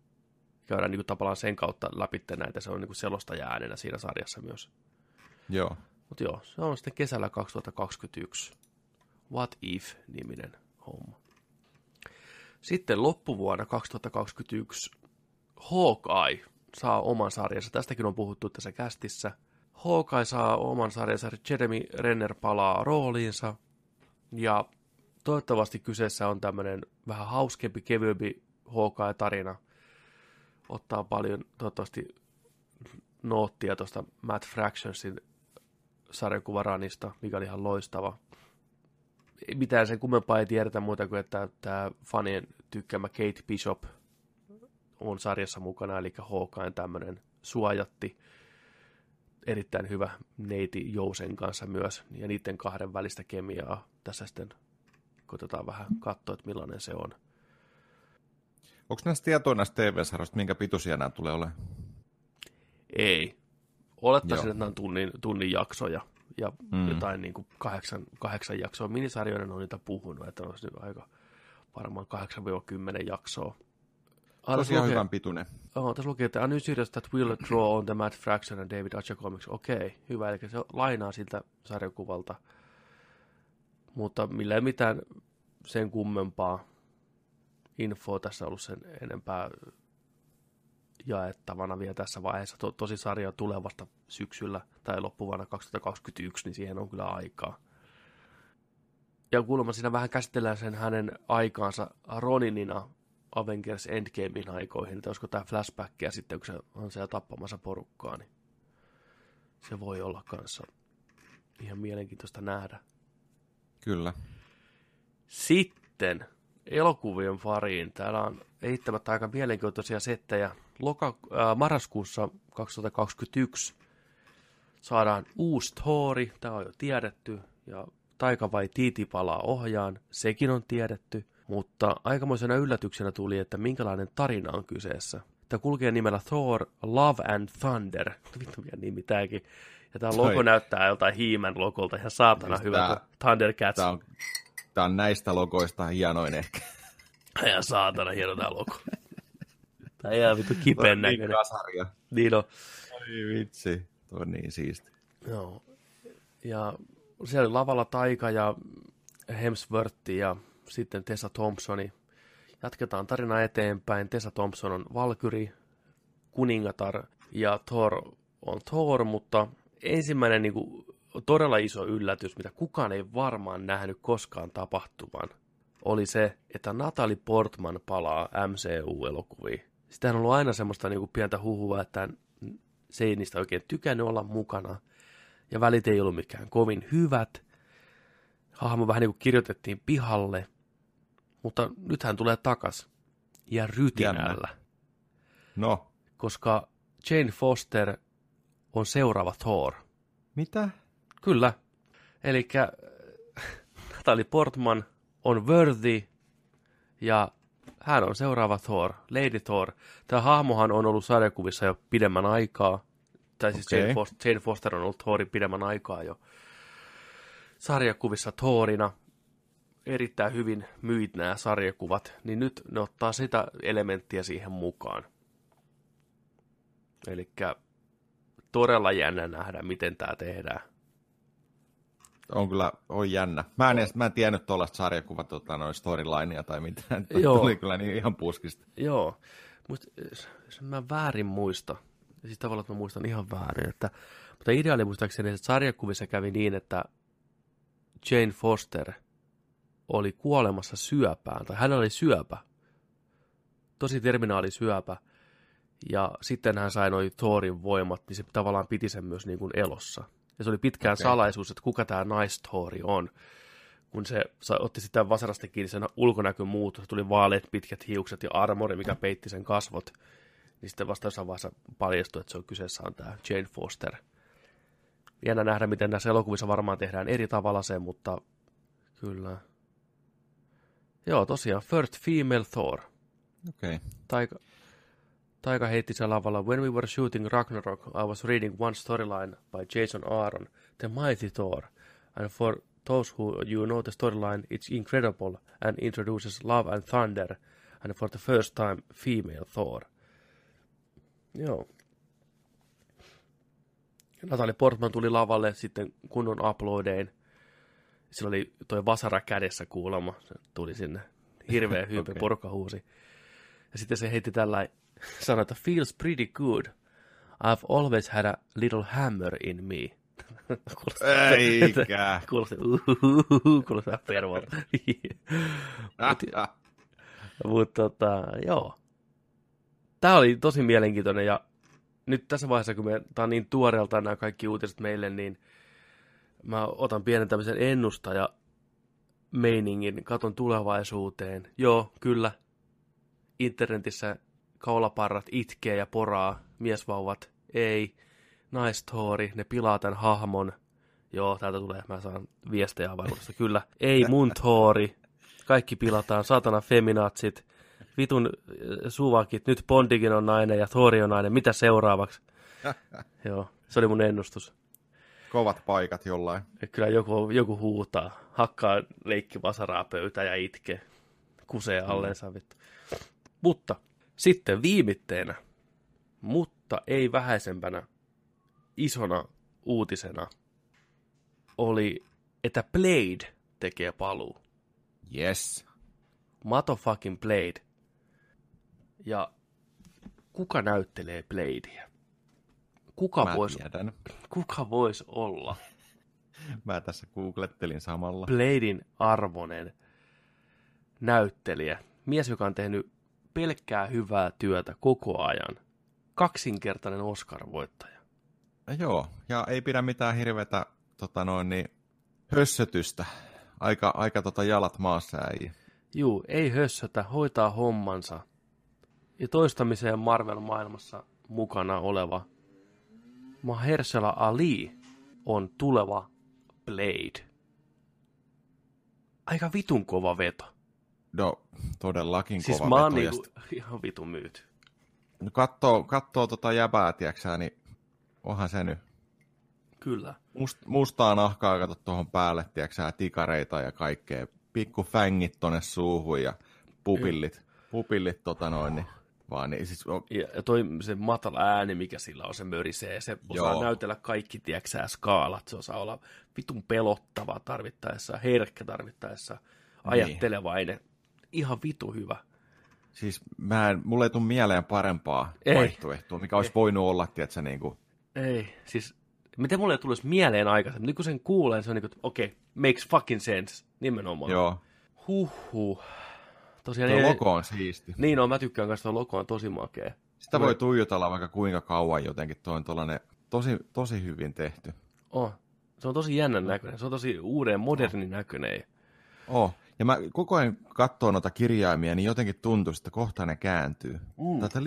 käydään niin kuin tavallaan sen kautta läpi näitä, se on niin kuin selostaja äänenä siinä sarjassa myös. Joo. Mutta joo, se on sitten kesällä 2021. What If-niminen homma. Sitten loppuvuonna 2021 Hawkeye saa oman sarjansa. Tästäkin on puhuttu tässä kästissä. Hawkeye saa oman sarjansa, Jeremy Renner palaa rooliinsa. Ja toivottavasti kyseessä on tämmöinen vähän hauskempi, kevyempi Hawkeye-tarina. Ottaa paljon toivottavasti noottia tuosta Matt Fractionsin sarjakuvaranista, mikä oli ihan loistava. Mitään sen kummempaa ei tiedetä muuta kuin, että tämä fanien tykkäämä Kate Bishop on sarjassa mukana, eli Hawkeyen tämmöinen suojatti, erittäin hyvä neiti Jousen kanssa myös, ja niiden kahden välistä kemiaa tässä sitten koitetaan vähän katsoa, että millainen se on. Onko näistä tietoa näistä TV-sarjoista, minkä pituisia nämä tulee olemaan? Ei. Olettaisin, että nämä on tunnin jaksoja. Ja jotain niin kuin kahdeksan jaksoa. Minisarjoinen on niitä puhunut, että olisi nyt aika varmaan 8-10 jaksoa. Tosiaan hyvän pituinen. Tässä lukee, että New Series That Will Draw on the Matt Fraction and David Archer Comics. Okei, hyvä. Eli se lainaa siltä sarjakuvalta. Mutta millä ei mitään sen kummempaa infoa tässä ollut sen enempää jaettavana vielä tässä vaiheessa. Tosi sarja tulee vasta syksyllä tai loppuvuonna 2021, niin siihen on kyllä aikaa. Ja kuulemma siinä vähän käsitellään sen hänen aikaansa Roninina Avengers Endgamein aikoihin, että olisiko tämä flashbackia sitten, kun se on siellä tappamassa porukkaa, niin se voi olla kanssa ihan mielenkiintoista nähdä. Kyllä. Sitten elokuvien pariin. Täällä on eittämättä aika mielenkiintoisia settejä. Marraskuussa 2021 saadaan uusi Thori, tämä on jo tiedetty, ja Taika Waititi palaa ohjaan, sekin on tiedetty, mutta aikamoisena yllätyksenä tuli, että minkälainen tarina on kyseessä. Tämä kulkee nimellä Thor Love and Thunder, vittu mikä nimi tämäkin, ja tämä logo näyttää joltain He-Man logolta ihan saatana hyvältä, Thundercats. Tämä on näistä logoista hienoin ehkä. Ihan saatana hieno tämä logo. Tämä on ihan vittu kipeän näköinen. Niin on. Ai vitsi, tuo on niin siisti. Joo. Ja siellä oli lavalla Taika ja Hemsworth ja sitten Tessa Thompsoni. Jatketaan tarinaa eteenpäin. Tessa Thompson on Valkyri, kuningatar ja Thor on Thor, mutta ensimmäinen niin kuin todella iso yllätys, mitä kukaan ei varmaan nähnyt koskaan tapahtuvan, oli se, että Natalie Portman palaa MCU-elokuviin. Sitähän on ollut aina semmoista niin kuin pientä huhua, että se ei niistä oikein tykännyt olla mukana, ja välit ei ollut mikään kovin hyvät. Hahmo vähän niin kuin kirjoitettiin pihalle, Mutta nyt hän tulee takas. Ja rytinällä. No. Koska Jane Foster on seuraava Thor. Mitä? Kyllä. Elikkä Natalie Portman on Worthy ja hän on seuraava Thor, Lady Thor. Tämä hahmohan on ollut sarjakuvissa jo pidemmän aikaa. Tai siis okay. Jane Foster on ollut Thorin pidemmän aikaa jo sarjakuvissa Thorina. Erittäin hyvin myit nämä sarjakuvat, niin nyt ne ottaa sitä elementtiä siihen mukaan. Elikkä todella jännä nähdä, miten tämä tehdään. On kyllä, on jännä. Mä en tiennyt tuollaista sarjakuvat, noin storylinea tai mitään. Tuli kyllä niin ihan puskista. Joo, mutta jos mä väärin muista, siis tavallaan mä muistan ihan väärin, että, mutta ideaali muistaakseni, että sarjakuvissa kävi niin, että Jane Foster oli kuolemassa syöpään, tai hänellä oli syöpä, tosi terminaalisyöpä, ja sitten hän sai noi Thorin voimat, niin se tavallaan piti sen myös niin kuin elossa. Ja se oli pitkään salaisuus, että kuka tämä naisthori on, kun se otti sitä vasarasti kiinni, sen ulkonäkön muutos, tuli vaaleat pitkät hiukset ja armori, mikä peitti sen kasvot, niin sitten vasta jossain vaiheessa paljastui, että se on kyseessä on tämä Jane Foster. Jännä nähdä, miten näissä elokuvissa varmaan tehdään eri tavalla se, mutta kyllä. Joo, tosiaan, first female Thor. Okay. Taika heitti sen lavalla, when we were shooting Ragnarok, I was reading one storyline by Jason Aaron, The Mighty Thor. And for those who you know the storyline, it's incredible and introduces love and thunder. And for the first time, female Thor. Joo. Natalie Portman tuli lavalle sitten kunnon uploadein. Sillä oli toi vasara kädessä kuulemma. Se tuli sinne. Hirveä hype, okay. Porukka huusi. Ja sitten se heitti tällainen sana, että feels pretty good. I've always had a little hammer in me. Eikä. Kuulostaa pervolta. Mutta joo. Tämä oli tosi mielenkiintoinen ja nyt tässä vaiheessa, kun tämä on niin tuoreeltaan nämä kaikki uutiset meille, niin mä otan pienen tämmöisen ennustajameiningin, katon tulevaisuuteen. Joo, kyllä. Internetissä kaulaparrat itkee ja poraa. Miesvauvat ei. Naisthori, ne pilaa tämän hahmon. Joo, täältä tulee, mä saan viestejä avaruudesta. Kyllä. Ei mun thori. Kaikki pilataan. Saatana feminatsit. Vitun suvakit. Nyt Bondikin on nainen ja Thori on nainen. Mitä seuraavaksi? Joo, se oli mun ennustus. Kovat paikat jollain. Kyllä joku huutaa. Hakkaa leikkivasaraa pöytään ja itke. Kusee alleensa vittu. Mutta sitten viimitteenä, mutta ei vähäisempänä, isona uutisena oli, että Blade tekee paluu. Yes. Motherfucking Blade. Ja kuka näyttelee Bladea? Kuka vois olla? Mä tässä googlettelin samalla. Bladen arvoinen näyttelijä. Mies, joka on tehnyt pelkkää hyvää työtä koko ajan. Kaksinkertainen Oscar-voittaja. Joo, ja ei pidä mitään hirveätä hössötystä. Aika jalat maassa ei. Juu, ei hössötä, hoitaa hommansa. Ja toistamiseen Marvel-maailmassa mukana oleva Mahershala Ali on tuleva Blade. Aika vitun kova veto. No, todellakin siis kova veto. Siis mä oon ihan vitun myyty. No kattoo jäbää, tiiäksä, niin onhan se nyt. Kyllä. Mustaa nahkaa katot tuohon päälle, tiiäksä, tikareita ja kaikkea. Pikku fängit tonne suuhun ja pupillit niin. Vaan, niin siis on. Ja toi se matala ääni, mikä sillä on, se mörisee, se osaa näytellä kaikki, tieksää, skaalat, se osaa olla vitun pelottava tarvittaessa, herkkä tarvittaessa, ajattelevainen, ihan vitu hyvä. Siis mulle ei tule mieleen parempaa vaihtoehtoa, mikä olisi voinut olla, tietsä, niin kuin. Ei, siis miten mulle ei tulisi mieleen aikaisemmin, nyt kun sen kuulen, se on niin kuin, okei, makes fucking sense, nimenomaan. Joo. Huhhuh. Tuo logo on siisti. Niin on, mä tykkään kanssa, tuo logo on tosi makea. Sitä voi tuijotella vaikka kuinka kauan jotenkin, tuo on tollainen tosi hyvin tehty. Se on tosi jännän näköinen, se on tosi uuden, modernin näköinen. Ja mä koko ajan katsoin noita kirjaimia, niin jotenkin tuntuu, että kohta ne kääntyy. Tätä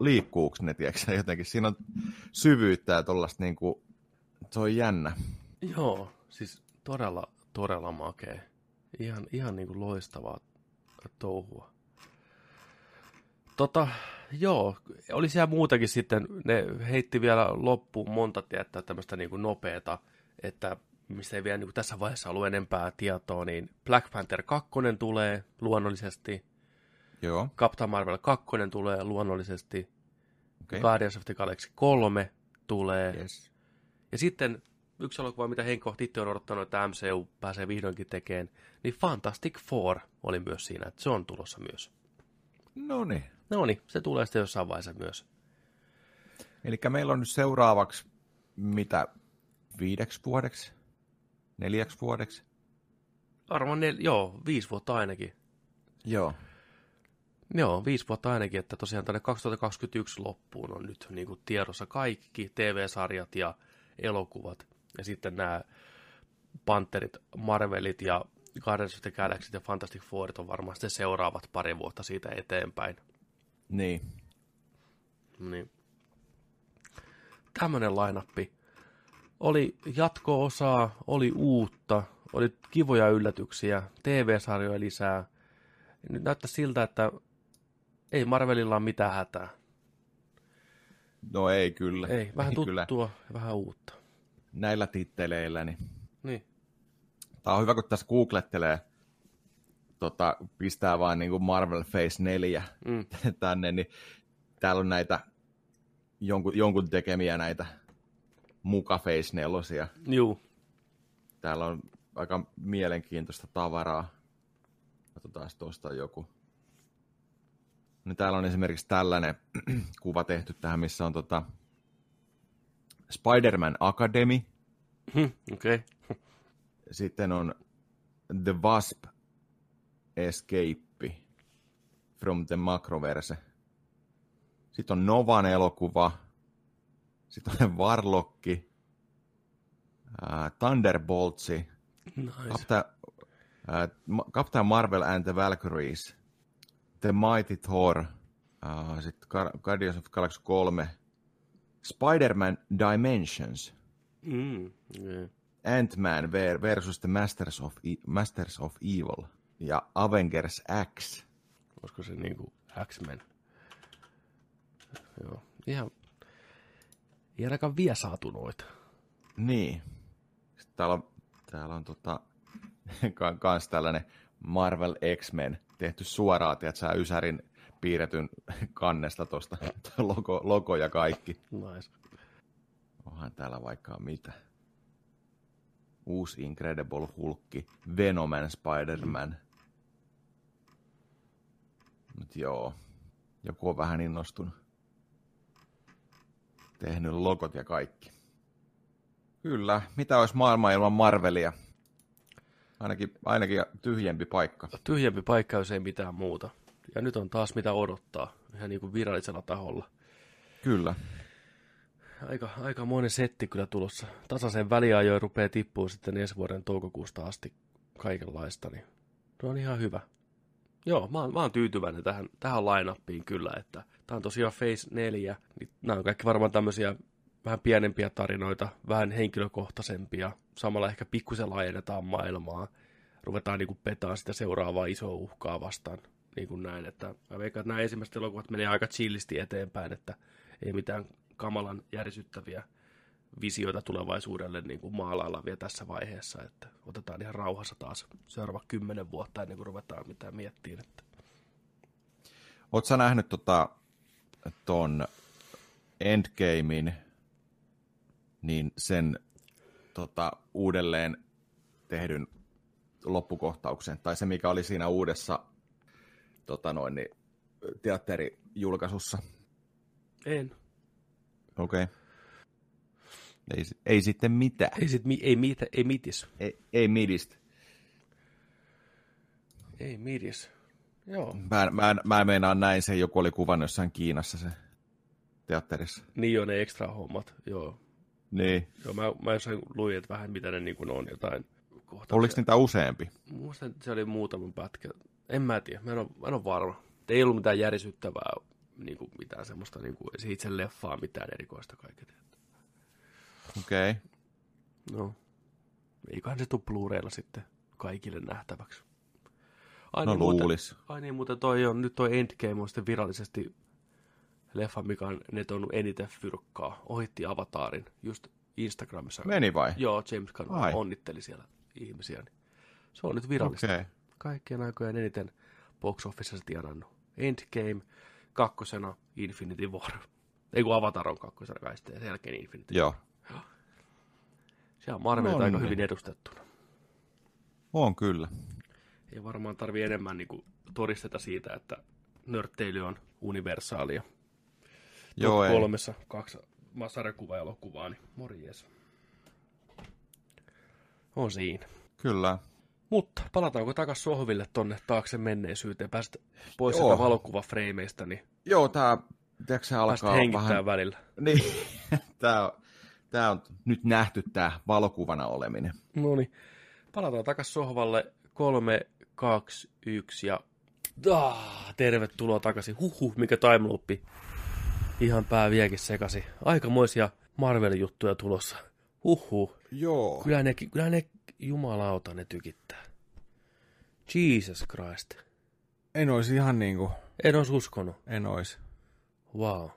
liikkuuko ne, tiedätkö jotenkin? Siinä on syvyyttä ja tollaista niinku, se on jännä. Joo, siis todella, todella makea. Ihan niinku loistavaa touhua. Joo, oli siellä muutakin sitten, ne heitti vielä loppuun monta tietää tämmöistä niinku nopeata, että mistä ei vielä niin tässä vaiheessa ollut enempää tietoa, niin Black Panther 2 tulee luonnollisesti. Joo. Captain Marvel 2 tulee luonnollisesti. Okay. Guardians of the Galaxy 3 tulee. Yes. Ja sitten yksi elokuva, mitä henkilökohtaisesti itse on odottanut, että MCU pääsee vihdoinkin tekemään, niin Fantastic Four oli myös siinä, että se on tulossa myös. No niin, se tulee sitten jossain vaiheessa myös. Eli meillä on nyt seuraavaksi, mitä, 5 vuodeksi? 4 vuodeksi? Arvon, 5 vuotta ainakin. Joo, 5 vuotta ainakin, että tosiaan tänne 2021 loppuun on nyt niin kuin tiedossa kaikki TV-sarjat ja elokuvat. Ja sitten nämä Pantherit, Marvelit ja Guardians of the Galaxy ja Fantastic Fourit on varmasti seuraavat pari vuotta siitä eteenpäin. Niin. Tämmönen line-up. Oli jatko-osaa, oli uutta, oli kivoja yllätyksiä, TV-sarjoja lisää. Nyt näyttää siltä, että ei Marvelilla ole mitään hätää. No ei kyllä. Ei, vähän ei tuttua ja vähän uutta. Näillä titteleillä. Niin. Tämä on hyvä, kun tässä googlettelee, pistää vaan niin kuin Marvel Phase 4 tänne, niin täällä on näitä jonkun tekemiä näitä muka Phase 4. Juu. Täällä on aika mielenkiintoista tavaraa. Katsotaan tuosta joku. No, täällä on esimerkiksi tällainen kuva tehty tähän, missä on Spider-Man Academy. Okei. Okay. Sitten on The Wasp Escape from the Macroverse. Sitten on Novan elokuva. Sitten on Warlockki, Thunderbolts, nice. Captain Marvel and the Valkyries, The Mighty Thor, sitten Guardians of the Galaxy 3, Spider-Man Dimensions, yeah. Ant-Man versus the Masters of Evil ja Avengers X. Olisiko se niinku X-Men? Joo, ihan... Ei ainakaan vielä saatu noita. Niin. Sitten täällä on kans tällainen Marvel X-Men tehty suoraan, tiedätkö, Ysärin piirretyn kannesta tuosta logo ja kaikki. Nice. Onhan täällä vaikka mitä. Uusi Incredible Hulkki, Venom and Spider-Man. Mut joo, joku on vähän innostunut. Tehnyt logot ja kaikki. Kyllä, mitä olisi maailma ilman Marvelia? Ainakin tyhjempi paikka. Tyhjempi paikka, jos ei mitään muuta. Ja nyt on taas mitä odottaa, ihan niin kuin virallisella taholla. Kyllä. Aika monen setti kyllä tulossa. Tasaisen väliajoin rupeaa tippumaan sitten ensi vuoden toukokuusta asti kaikenlaista. Niin se on ihan hyvä. Joo, mä oon tyytyväinen tähän line-upiin kyllä, että tää on tosiaan Phase 4, niin nämä on kaikki varmaan tämmöisiä vähän pienempiä tarinoita, vähän henkilökohtaisempia, samalla ehkä pikkusen laajennetaan maailmaa, ruvetaan niinku petaan sitä seuraavaa isoa uhkaa vastaan, niin kuin näin, että mä veikkaan, että nämä ensimmäiset elokuvat menee aika chillisti eteenpäin, että ei mitään kamalan järisyttäviä visioita tulevaisuudelle niin kuin maalaillaan vielä tässä vaiheessa, että otetaan ihan rauhassa taas seuraava 10 vuotta ennen kuin ruvetaan mitään miettimään. Että... Oletko sä nähnyt ton Endgamein, niin sen uudelleen tehdyn loppukohtauksen, tai se mikä oli siinä uudessa niin teatterijulkaisussa? En. Okei. Okay. Ei sitten mitään. Ei mitis. Ei midis. Joo. Mä meinaan näin sen, joku oli kuvannut jossain Kiinassa se teatterissa. Niin joo, ne extra hommat, joo. Niin. Joo, mä jossain luin, että vähän mitä ne niin kuin on, jotain kohta. Oliko niitä useampi? Muistan, että se oli muutaman pätkä. En mä tiedä, mä en ole varma. Ei ollut mitään järisyttävää, niin kuin mitään semmoista, niin kuin se itse leffaa mitään erikoista kaikkea. Okei. Okay. No, eiköhän se tule Blu-raylla sitten kaikille nähtäväksi. Aina no luulisi. Ai niin, mutta nyt toi Endgame on sitten virallisesti leffa, mikä on netoinut eniten fyrkkaa. Ohitti Avatarin just Instagramissa. Meni vai? Joo, James Gunn onnitteli siellä ihmisiä. Se on nyt virallista. Okay. Kaikkien aikojen eniten box officessa tienannut. Endgame, kakkosena Infinity War. Ei kun Avatar on kakkosena kai sitten, ja sen jälkeen Infinity War. Joo. Siellä on Marvel aika hyvin edustettuna. On kyllä. Ei varmaan tarvitse enemmän niin kuin todisteta siitä, että nörtteily on universaalia. Joo, ei. 3 2 sarjakuva ja elokuvaa, niin morjes. On siinä. Kyllä. Mutta palataanko takaisin sohville tonne taakse menneisyyteen? Pääset pois sieltä valokuvafreimeistä, niin... Joo, tää... Tiedätkö, se alkaa vähän... välillä. Niin, tää on nyt nähty tää valokuvana oleminen. No niin. Palataan takaisin sohvalle. 3, 2, 1 ja... tervetuloa takaisin. Huhhuh, mikä time loopi. Ihan pää viekin sekasi. Aikamoisia Marvel-juttuja tulossa. Huhhuh. Joo. Kyllä ne jumalauta ne tykittää. Jesus Christ. En olisi ihan niinku... En olisi uskonut. En olisi. Wow.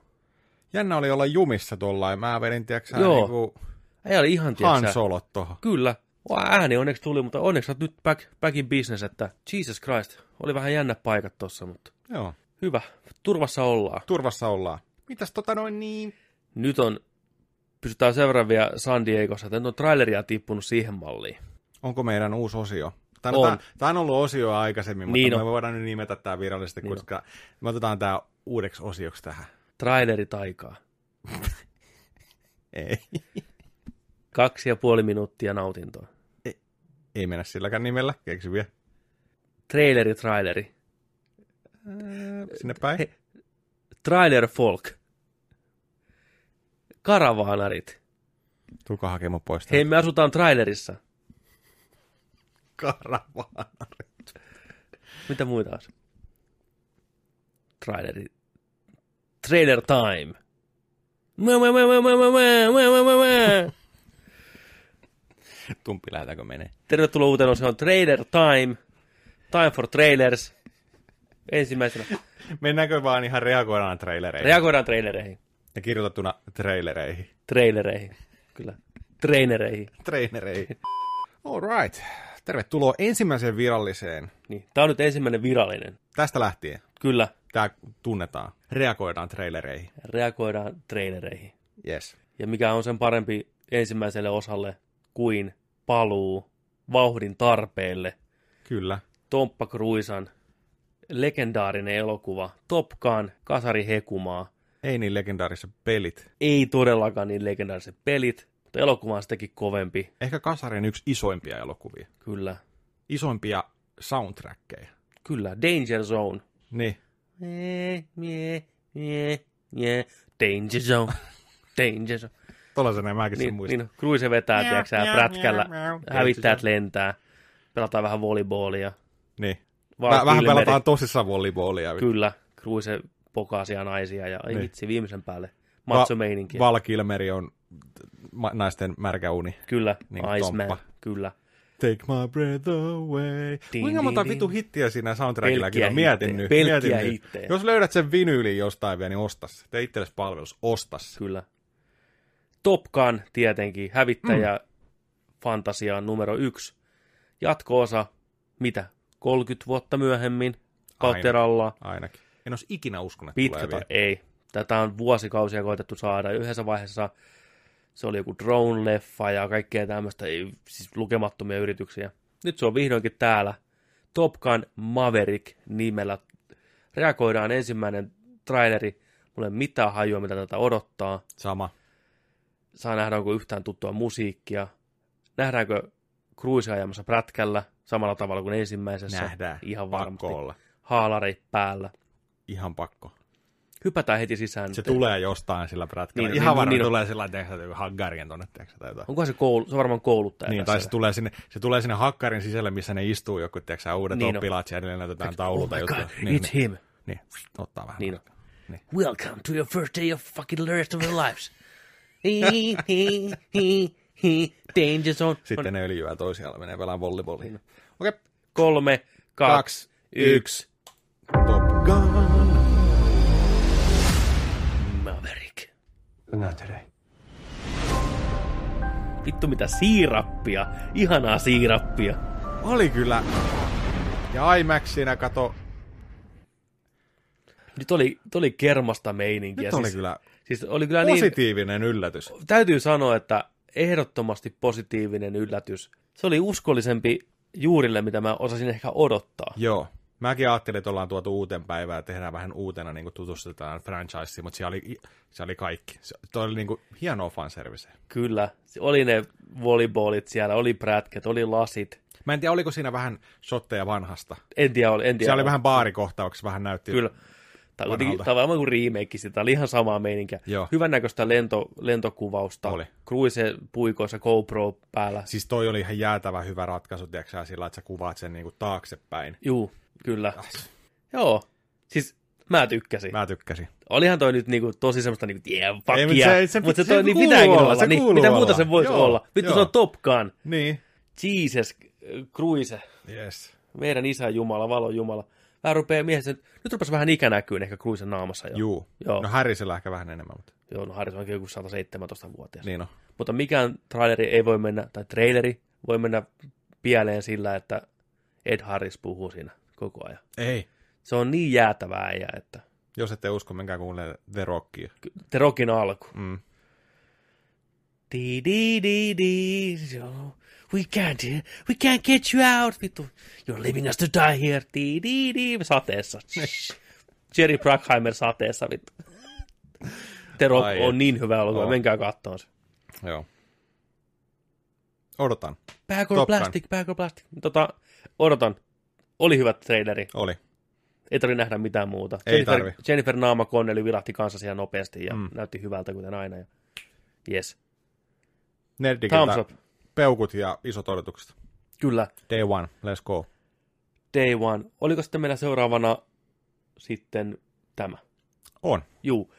Jännä oli olla jumissa tuollain. Mä vedin, tiiäksä, niinku... Ei ole ihan, tiiäksä... Hansolot tohon. Kyllä. Ääni onneksi tuli, mutta onneksi olet nyt back in business, että Jesus Christ, oli vähän jännä paikat tossa, mutta... Joo. Hyvä. Turvassa ollaan. Turvassa ollaan. Mitäs niin... Nyt on... Pysytään sen verran vielä San Diegossa, että nyt on traileria tippunut siihen malliin. Onko meidän uusi osio? Tämä on ollut osio aikaisemmin, mutta niin me voidaan nyt nimetä tämä virallisesti, niin koska me otetaan tämä uudeksi osioksi tähän. Traileritaikaa. Ei. 2,5 minuuttia nautintoa. Ei mennä silläkään nimellä, keksi vielä. Traileri. Sinne päin. Trailer folk. Karavaanarit. Tulkaa hakemaan pois. Hei, me asutaan trailerissa. Karavaanarit. Mitä muita on? Trailer time. Tumppi, lähdetäänkö menee? Tervetuloa uuteen osioon. Trailer time. Time for trailers. Ensimmäisenä. Mennäänkö vaan ihan reagoidaan trailereihin? Reagoidaan trailereihin. Ja kirjoitettuna trailereihin. Trailereihin, kyllä. Trainereihin. All right. Tervetuloa ensimmäiseen viralliseen. Niin. Tämä on nyt ensimmäinen virallinen. Tästä lähtien. Kyllä. Tämä tunnetaan. Reagoidaan trailereihin. Yes. Ja mikä on sen parempi ensimmäiselle osalle kuin paluu vauhdin tarpeelle. Kyllä. Tomppa Kruisan legendaarinen elokuva Top Gun, Kasari Hekumaa. Ei niin legendaariset pelit. Ei todellakaan niin legendaariset pelit, mutta elokuva on sitäkin kovempi. Ehkä Kasarin yksi isoimpia elokuvia. Kyllä. Isoimpia soundtrackeja. Kyllä, Danger Zone. Niin. Danger Zone. Danger Zone. Tollasena mäkin sen muistan. Niin, Cruise vetää, tiiäksä, prätkällä, hävittäjät lentää, pelataan vähän volleyboolia. Niin. Vähän pelataan tosissaan volleyboolia. Kyllä, Cruise... pokaisia naisia ja ei vitsi, viimeisen päälle matsomeininkiä. Val Kilmeri on naisten märkä uni. Kyllä, niin Iceman, kyllä. Take my breath away. Kuinka monta vitu hittiä siinä soundtrackilläkin? Mietin nyt. Jos löydät sen vinyylin jostain vielä, niin osta se. Tee itsellesi palvelus, osta se. Kyllä. Top Gun tietenkin, hävittäjä fantasiaan numero 1. Jatko-osa, mitä? 30 vuotta myöhemmin, Kauteralla. Ainakin. En olisi ikinä uskonut, että tulee vielä. Ei. Tätä on vuosikausia koitettu saada. Yhdessä vaiheessa se oli joku drone-leffa ja kaikkea tämmöistä, siis lukemattomia yrityksiä. Nyt se on vihdoinkin täällä. Top Gun Maverick nimellä reagoidaan ensimmäinen traileri. Mulla ei mitään hajua, mitä tätä odottaa. Sama. Saa nähdä, onko yhtään tuttua musiikkia. Nähdäänkö Cruise ajamassa prätkällä samalla tavalla kuin ensimmäisessä? Nähdään. Ihan varmasti. Haalarit päällä. Ihan pakko. hypätään heti sisään. Se tulee jostain sillä prätkällä. Niin, ihan varmaan tulee sellainen tehtävä, joku hakkarien tuonne tehtävä tai jotain. Onkohan se koulu? Se on varmaan kouluttaja. Niin, tai se tulee sinne hakkarin sisälle, missä ne istuu joku, tiedätkö, uudet oppilaat, ja niille näytetään taululta juttu. It's him. Niin, ottaa vähän. Niin. Welcome to your first day of fucking the rest of your lives. Danger zone. Sitten ne öljyvät toisiaan, menee pelaan volleyballiin. Okei. 3, 2, 1. Top Gun. Maverick. Not today. Vittu mitä siirappia. Ihanaa siirappia. Oli kyllä. Ja IMAXina kato. Nyt oli kermasta meininkiä. Nyt oli siis, kyllä, siis oli kyllä positiivinen niin, yllätys. Täytyy sanoa, että ehdottomasti positiivinen yllätys. Se oli uskollisempi juurille, mitä mä osasin ehkä odottaa. Joo. Mäkin ajattelin, että ollaan tuotu uuteen päivään ja tehdään vähän uutena, niin kuin tutustutaan franchiseen, mutta siellä oli kaikki. Se oli niin kuin hienoa fanservice. Kyllä. Oli ne volleyballit siellä, oli prätket, oli lasit. Mä en tiedä, oliko siinä vähän shotteja vanhasta. En tiedä. Siellä oli vähän baarikohtauksessa, vähän näytti. Kyllä. Tavallaan kuin remake, sitä oli ihan samaa meininkiä. Joo. Hyvännäköistä lentokuvausta. Oli. Cruise puikoissa, GoPro päällä. Siis toi oli ihan jäätävän hyvä ratkaisu, tiedätkö sillä, että sä kuvaat sen niin kuin taaksepäin. Juu. Kyllä. Joo. Siis mä tykkäsin. Olihan toi nyt niinku tosi semmoista niinku fuckia, mutta se toi niin pitääkin olla. Niin, mitä muuta se voisi olla? Vittu, se on Top Gun. Niin. Jesus Cruise. Yes. Meidän isä Jumala, valon Jumala. Vähän rupeaa miehessä, nyt rupesi vähän ikä näkyyn ehkä Cruisen naamassa. Juu. Joo. No Harrisella ehkä vähän enemmän. Mutta. Joo, no Harris onkin joku 117-vuotias. Niin on. Mutta mikään traileri voi mennä pieleen sillä, että Ed Harris puhuu siinä. Koko ajan. Ei. Se on niin jäätävää äijä, että... Jos ette usko, menkää kuulee The Rockia. The Rockin alku. Mm. Di-di-di-di. We can't get you out. Vittu. You're leaving us to die here. Di-di-di. Sateessa. Jerry Bruckheimer sateessa, vittu. The Rock on niin hyvä alku. Menkää kattoon se. Joo. Odotan. Back or plastic. Odotan. Oli hyvä traileri. Oli. Ei tarvitse nähdä mitään muuta. Ei Jennifer Naama Connelly vilahti kanssa siellä nopeasti ja näytti hyvältä kuten aina. Ja... Yes. Thumbs up. Peukut ja isot odotukset. Kyllä. Day one, let's go. Day one. Oliko sitten meillä seuraavana sitten tämä? On. Juu.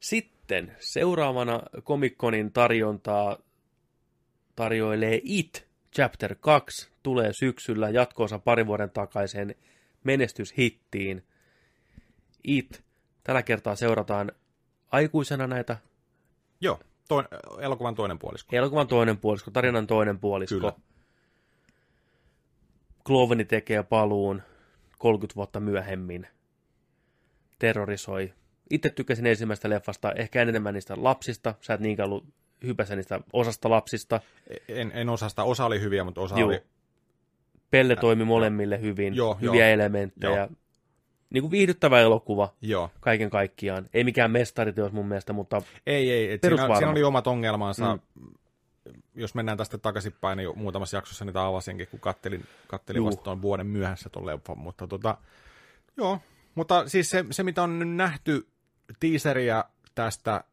Sitten seuraavana Comic-Conin tarjontaa tarjoilee It. Chapter 2 tulee syksyllä jatkoosa parin vuoden takaiseen menestyshittiin. It. Tällä kertaa seurataan aikuisena näitä. Joo, elokuvan toinen puolisko. Tarinan toinen puolisko. Kyllä. Cloveni tekee paluun 30 vuotta myöhemmin. Terrorisoi. Itse tykkäsin ensimmäistä leffasta, ehkä enemmän niistä lapsista. Sä et niinkään ollut... Hypäsen niistä osasta lapsista. En osasta. Osa oli hyviä, mutta osa oli... Pelle toimi molemmille hyvin. Hyviä elementtejä. Niin kuin viihdyttävä elokuva kaiken kaikkiaan. Ei mikään mestariteos mun mielestä, mutta ei. Siinä oli omat ongelmansa. Jos mennään tästä takaisinpäin, niin muutamassa jaksossa niitä avasinkin, kun kattelin vasta tuon vuoden myöhässä tuon leffan. Mutta mutta siis se, mitä on nyt nähty teaseria tästä...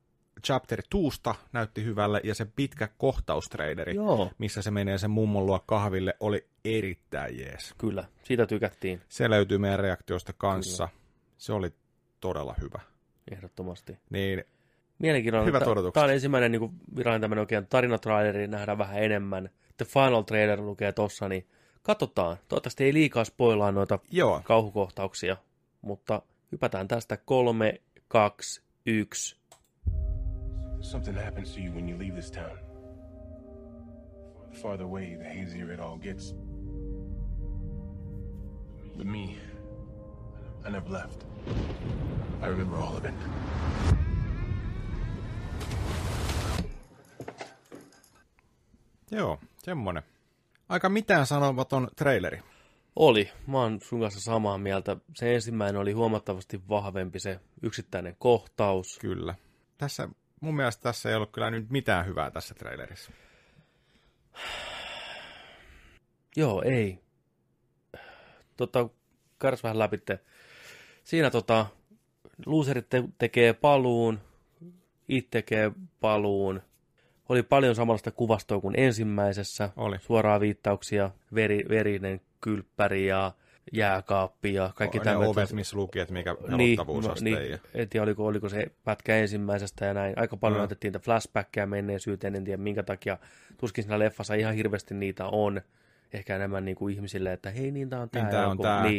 Chapter 2 näytti hyvälle, ja se pitkä kohtaustreideri, missä se menee sen mummon luo kahville, oli erittäin jees. Kyllä, siitä tykättiin. Se löytyy meidän reaktiosta kanssa. Kyllä. Se oli todella hyvä. Ehdottomasti. Niin, mielenkiintoinen. Hyvät odotukset. Tämä on ensimmäinen niin virallinen tämmöinen oikein tarinatraileri, nähdään vähän enemmän. The Final Trailer lukee tossa, niin katsotaan. Toivottavasti ei liikaa spoilaa noita kauhukohtauksia, mutta hypätään tästä 3, 2, 1... Something happens to you when you leave this town. The farther away, the hazier it all gets. But me, I never left. I remember all of it. Joo, semmonen. Aika mitään sanomaton traileri. Oli. Mä oon sun kanssa samaa mieltä. Se ensimmäinen oli huomattavasti vahvempi, se yksittäinen kohtaus. Kyllä. Mun mielestä tässä ei ollut kyllä nyt mitään hyvää tässä trailerissä. Joo, ei. Käydäs vähän läpi. Siinä Luuserit tekee paluun, It tekee paluun. Oli paljon samanlaista kuvastoa kuin ensimmäisessä. Oli. Suoraan viittauksia, verinen kylppäri ja jääkaappi ja kaikki tämmöinen. Ne ovet, missä luki, että mikä pelottavuusaste. Niin, en tiedä, oliko se pätkä ensimmäisestä ja näin. Aika paljon otettiin niitä flashbackkejä menneisyyteen, en tiedä minkä takia. Tuskin siinä leffassa ihan hirveästi niitä on. Ehkä enemmän niin kuin ihmisille, että hei, niin tämä on tämä.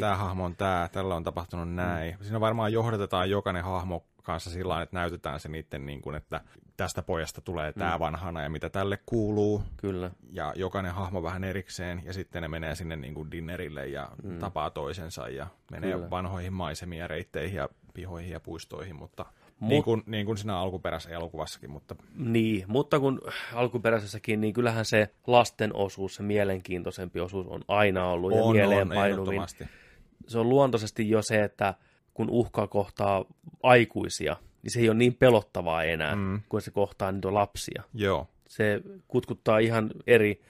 Tämä hahmo on tämä, tällä on tapahtunut näin. Siinä varmaan johdatetaan jokainen hahmo kanssa sillä tavalla, että näytetään se niiden, niin kuin, että tästä pojasta tulee tämä vanhana ja mitä tälle kuuluu. Kyllä. Ja jokainen hahmo vähän erikseen ja sitten ne menee sinne niin kuin dinnerille ja tapaa toisensa ja menee vanhoihin maisemiin ja reitteihin ja pihoihin ja puistoihin, mutta... Niin kuin siinä alkuperäisessä elokuvassakin, mutta... Niin, mutta kun alkuperäisessäkin, niin kyllähän se lasten osuus, se mielenkiintoisempi osuus on aina ollut ja mieleenpainuvin. Se on luontoisesti jo se, että kun uhka kohtaa aikuisia, niin se ei ole niin pelottavaa enää, kun se kohtaa niitä lapsia. Joo. Se kutkuttaa ihan eri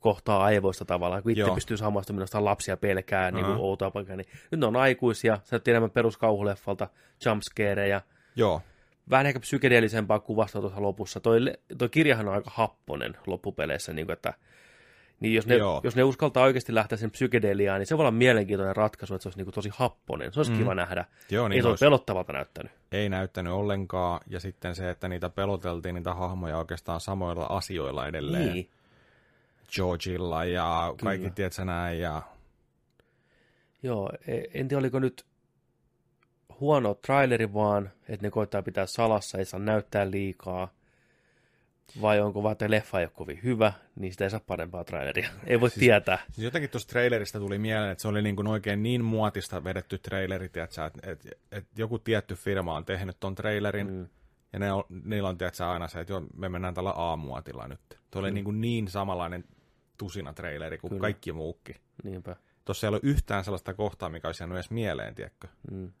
kohtaa aivoista tavallaan, kun itse pystyy samaistumaan, jos lapsia pelkää, niin kuin outoa paikkaa. Niin. Nyt ne on aikuisia, se näytti enemmän peruskauhuleffalta, jumpscareja. Joo. Vähän ehkä psykedeellisempaa kuvastoa tuossa lopussa. Toi kirjahan on aika happonen loppupeleissä, niin kuin että niin jos ne uskaltaa oikeasti lähteä sen psykedeliaan, niin se voi olla mielenkiintoinen ratkaisu, että se olisi niin kuin tosi happonen. Se olisi kiva nähdä. Joo, niin ei se olisi pelottavalta näyttänyt. Ei näyttänyt ollenkaan. Ja sitten se, että niitä peloteltiin, niitä hahmoja oikeastaan samoilla asioilla edelleen. Niin. Georgilla ja kaikki, tiedätkö näin. Ja... Joo, en tiedä oliko nyt... Huono traileri vaan, että ne koittaa pitää salassa, ei saa näyttää liikaa. Vai onko vaan, että leffa ei ole kovin hyvä, niin sitä ei saa parempaa traileria. Ei voi tietää. Siis jotenkin tuosta trailerista tuli mieleen, että se oli niin kuin oikein niin muotista vedetty traileri, että joku tietty firma on tehnyt ton trailerin, ja niillä on tiedätkö, aina se, että me mennään tällä A-muotilla nyt. Tuo oli niin samanlainen tusina traileri kuin kaikki muukin. Niinpä. Tuossa ei ole yhtään sellaista kohtaa, mikä olisi jäänyt edes mieleen, tiedätkö?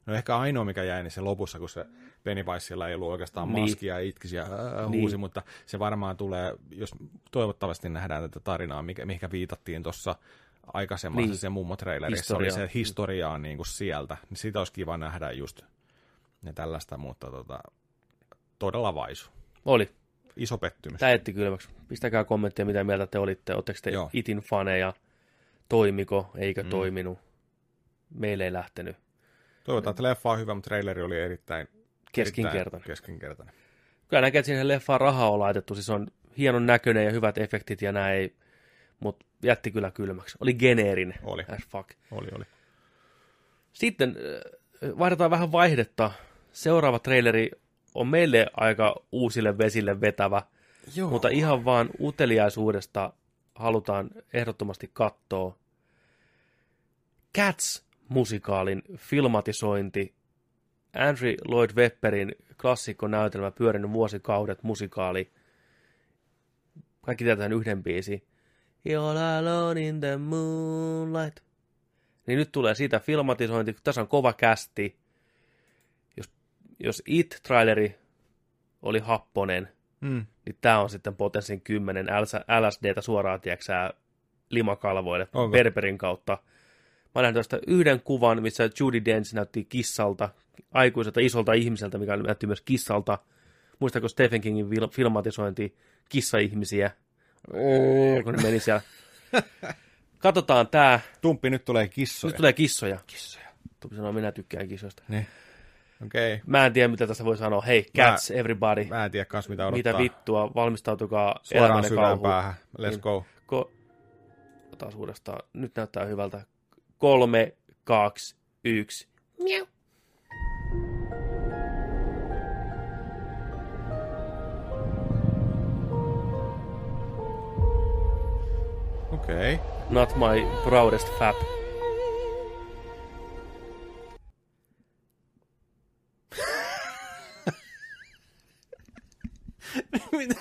No ehkä ainoa, mikä jäi, niin se lopussa, kun se Pennywiseilla ei ollut oikeastaan maskia ja itkisi ja huusi, mutta se varmaan tulee, jos toivottavasti nähdään tätä tarinaa, mikä viitattiin tuossa aikaisemmassa se mummo-trailerissä, oli se historiaa niin kuin sieltä, niin siitä olisi kiva nähdä just ne tällaista, mutta todella vaisu. Oli. Iso pettymys. Tämä jätti kylmäksi. Pistäkää kommenttia, mitä mieltä te olitte. Oletteko te Itin faneja? Toimiko, eikö toiminut? Meille ei lähtenyt. Toivotaan, että leffa on hyvä, mutta traileri oli erittäin keskinkertainen. Kyllä näkee, että siihen leffaan rahaa on laitettu. Siis on hienon näköinen ja hyvät efektit ja näin, mutta jätti kyllä kylmäksi. Oli geneerinen. Oli. As fuck. Oli. Sitten vaihdetaan vähän vaihdetta. Seuraava traileri on meille aika uusille vesille vetävä, mutta ihan vaan uteliaisuudesta halutaan ehdottomasti katsoa Cats-musikaalin filmatisointi, Andrew Lloyd Webberin klassikkonäytelmä Pyörinyt vuosikaudet -musikaali. Kaikki tietävät yhden biisin. You're alone in the moonlight. Niin nyt tulee siitä filmatisointi, tässä on kova kästi. Jos It-traileri oli happonen, niin tämä on sitten potenssin 10 LSDtä suoraan, tieksää, limakalvoille Berberin kautta. Mä näin tuosta yhden kuvan, missä Judi Dench näytti kissalta, aikuiselta isolta ihmiseltä, mikä näytti myös kissalta. Muistatko Stephen Kingin filmatisointi kissa-ihmisiä? Kun ne meni siellä. Katsotaan tää. Tumppi, nyt tulee kissoja. Kissoja. Tumppi sanoo, minä tykkään kissoista. Niin. Okay. Mä en tiedä, mitä tässä voi sanoa. Hei, Cats, everybody. Mä en tiedä kans, mitä odottaa. Mitä vittua, valmistautukaa elämänne kauhuun. Päähän. Let's go. Otas uudestaan. Nyt näyttää hyvältä. 3, 2, 1. Miau. Okei. Okay. Not my proudest fap.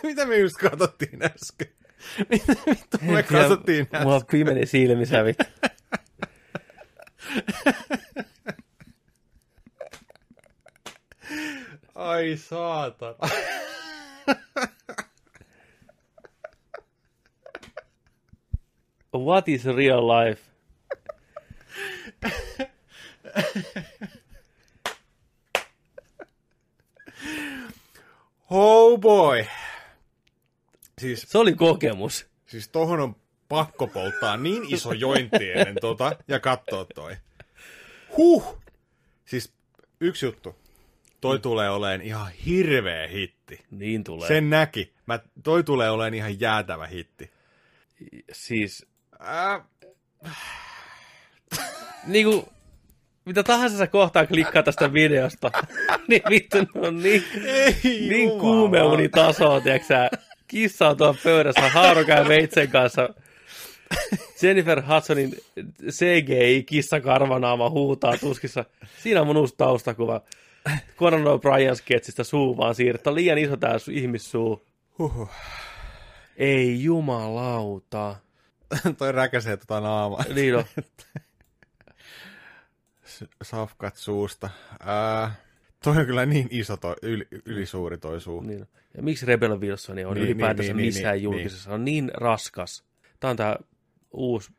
Mitä me just katsottiin äsken? Mitä vittu me katsottiin äsken? Mulla on pimeinen silmissä vittu. Ai saatana. What is real life? boy. Siis, se oli kokemus. Siis tohon on pakko polttaa niin iso jointi ennen tota ja katsoa toi. Huh! Siis yksi juttu. Toi tulee oleen ihan hirveä hitti. Niin tulee. Sen näki. Toi tulee oleen ihan jäätävä hitti. Siis... Niinku... Mitä tahansa sä kohtaan klikkaa tästä videosta, niin vittu ne on niin kuumeunitasoa, tiiäksä. Kissa on tuolla pöydässä, haarukaa veitsen kanssa. Jennifer Hudsonin CGI-kissakarvanaama huutaa tuskissa. Siinä on mun uusi taustakuva. Conan O'Brien sketsistä suu vaan siirtää. Liian iso tää ihmissuu. Huhhuh. Ei jumalauta. Toi räkäsee tota naamaa. Niin on. Safkat suusta. Toi on kyllä niin iso, ylisuuri toi suu. Niin. Ja miksi Rebel Wilson on ylipäätänsä missään julkisessa? Niin. On niin raskas. Tämä on tämä uusi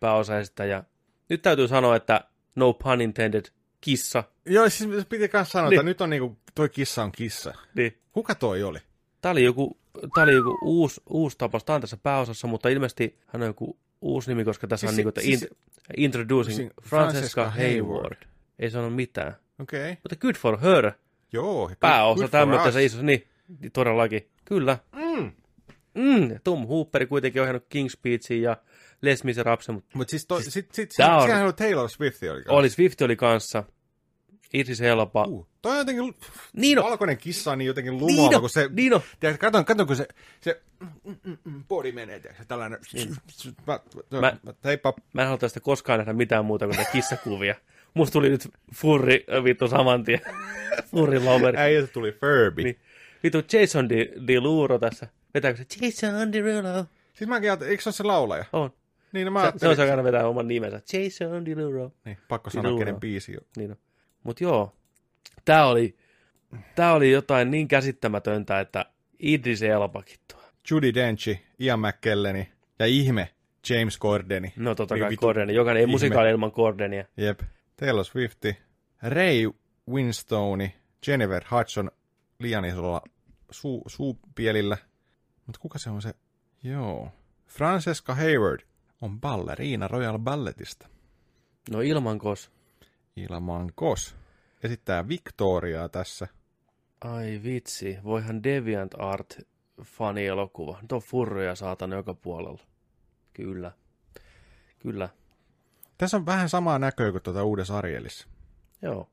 pääosaesittäjä. Nyt täytyy sanoa, että no pun intended, kissa. Joo, siis piti myös sanoa, että nyt on niin kuin, toi kissa on kissa. Niin. Kuka toi oli? Tämä oli joku uusi tapaus. Tämä on tässä pääosassa, mutta ilmeisesti hän on joku uusi nimi, koska tässä on niin kuin Introducing Francesca Hayward. Ei sano mitään. Okei. Okay. Mutta good for her. Joo. Pääosa tämmöisessä isossa, niin todellakin. Kyllä. Tom Hooper kuitenkin on ohjannut King's Speechin ja Les Miserabsen. Mutta siis sehän on Taylor Swift oli kanssa. Oli Swift oli kanssa. Idris Elba. Toi on jotenkin valkoinen kissa niin jotenkin lumoava, kun se... Niino. Katon, kun se body menee, tiedätkö, tällainen... Mä en halua tästä koskaan nähdä mitään muuta kuin näitä kissakuvia. Musta tuli nyt furri vittu samantien. Furri loveri. Äijä tuli Furby. Niin. Vittu Jason DeLuro tässä. Vetääkö se Jason DeLuro? Siis mäkin ajattelin, eikö se ole se laulaja? On. Niin, no mä... Se on se aina vetää oman nimensä. Jason DeLuro. Niin, pakko sanoa kenen biisi jo. Niin on. Mutta joo, tää oli jotain niin käsittämätöntä, että Idris Elbakin tuo. Judi Denchi, Ian McKelleni ja ihme James Cordeni. No totakai Cordeni, jokainen ei musikaali ilman Cordenia. Jep, Taylor Swift, Ray Winstone, Jennifer Hudson, liian isolla suupielillä. Mutta kuka se on se? Joo, Francesca Hayward on balleriina Royal Balletista. No ilmankos. Esittää Victoriaa tässä. Ai vitsi, voihan Deviant Art-fanielokuva. Nyt on furroja saatana joka puolella. Kyllä. Kyllä. Tässä on vähän samaa näköä kuin tuota uudessa Arielissa. Joo.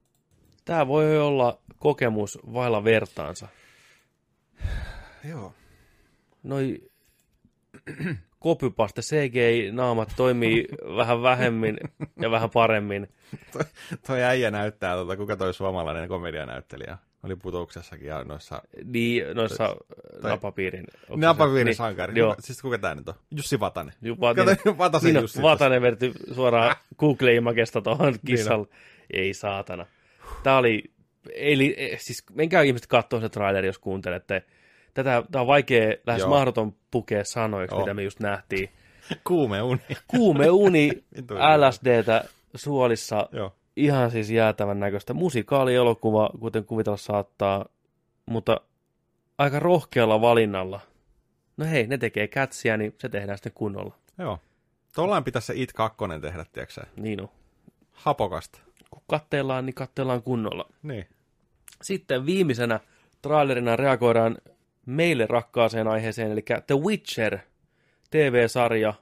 Tää voi olla kokemus vailla vertaansa. Joo. Noi copypaste CGI-naamat toimii vähän vähemmin ja vähän paremmin. Toi äijä näyttää, kuka toi suomalainen komedianäyttelijä oli Putouksessakin ja noissa... Niin, noissa napapiirin... Napapiirin sankarit. Niin, siis kuka tää nyt on? Jussi Vatanen. Vatasen niin, Jussi. Vatanen verti suoraan Google-imakesta tuohon kissalle. Ei saatana. Tää oli... Eli, siis menkää ihmiset katsoa se traileri, jos kuuntelette. Tää on vaikea, lähes mahdoton pukea sanoiksi, mitä me just nähtiin. Kuume uni, LSDtä suolissa, ihan siis jäätävän näköistä. Musikaalielokuva, kuten kuvitella saattaa, mutta aika rohkealla valinnalla. No hei, ne tekee kätsiä, niin se tehdään sitten kunnolla. Joo. Tollain pitäisi se It 2 tehdä, tiiäksä? Niin on. Hapokasta. Kun katteellaan, niin katteellaan kunnolla. Niin. Sitten viimeisenä trailerina reagoidaan meille rakkaaseen aiheeseen, eli The Witcher, TV-sarja,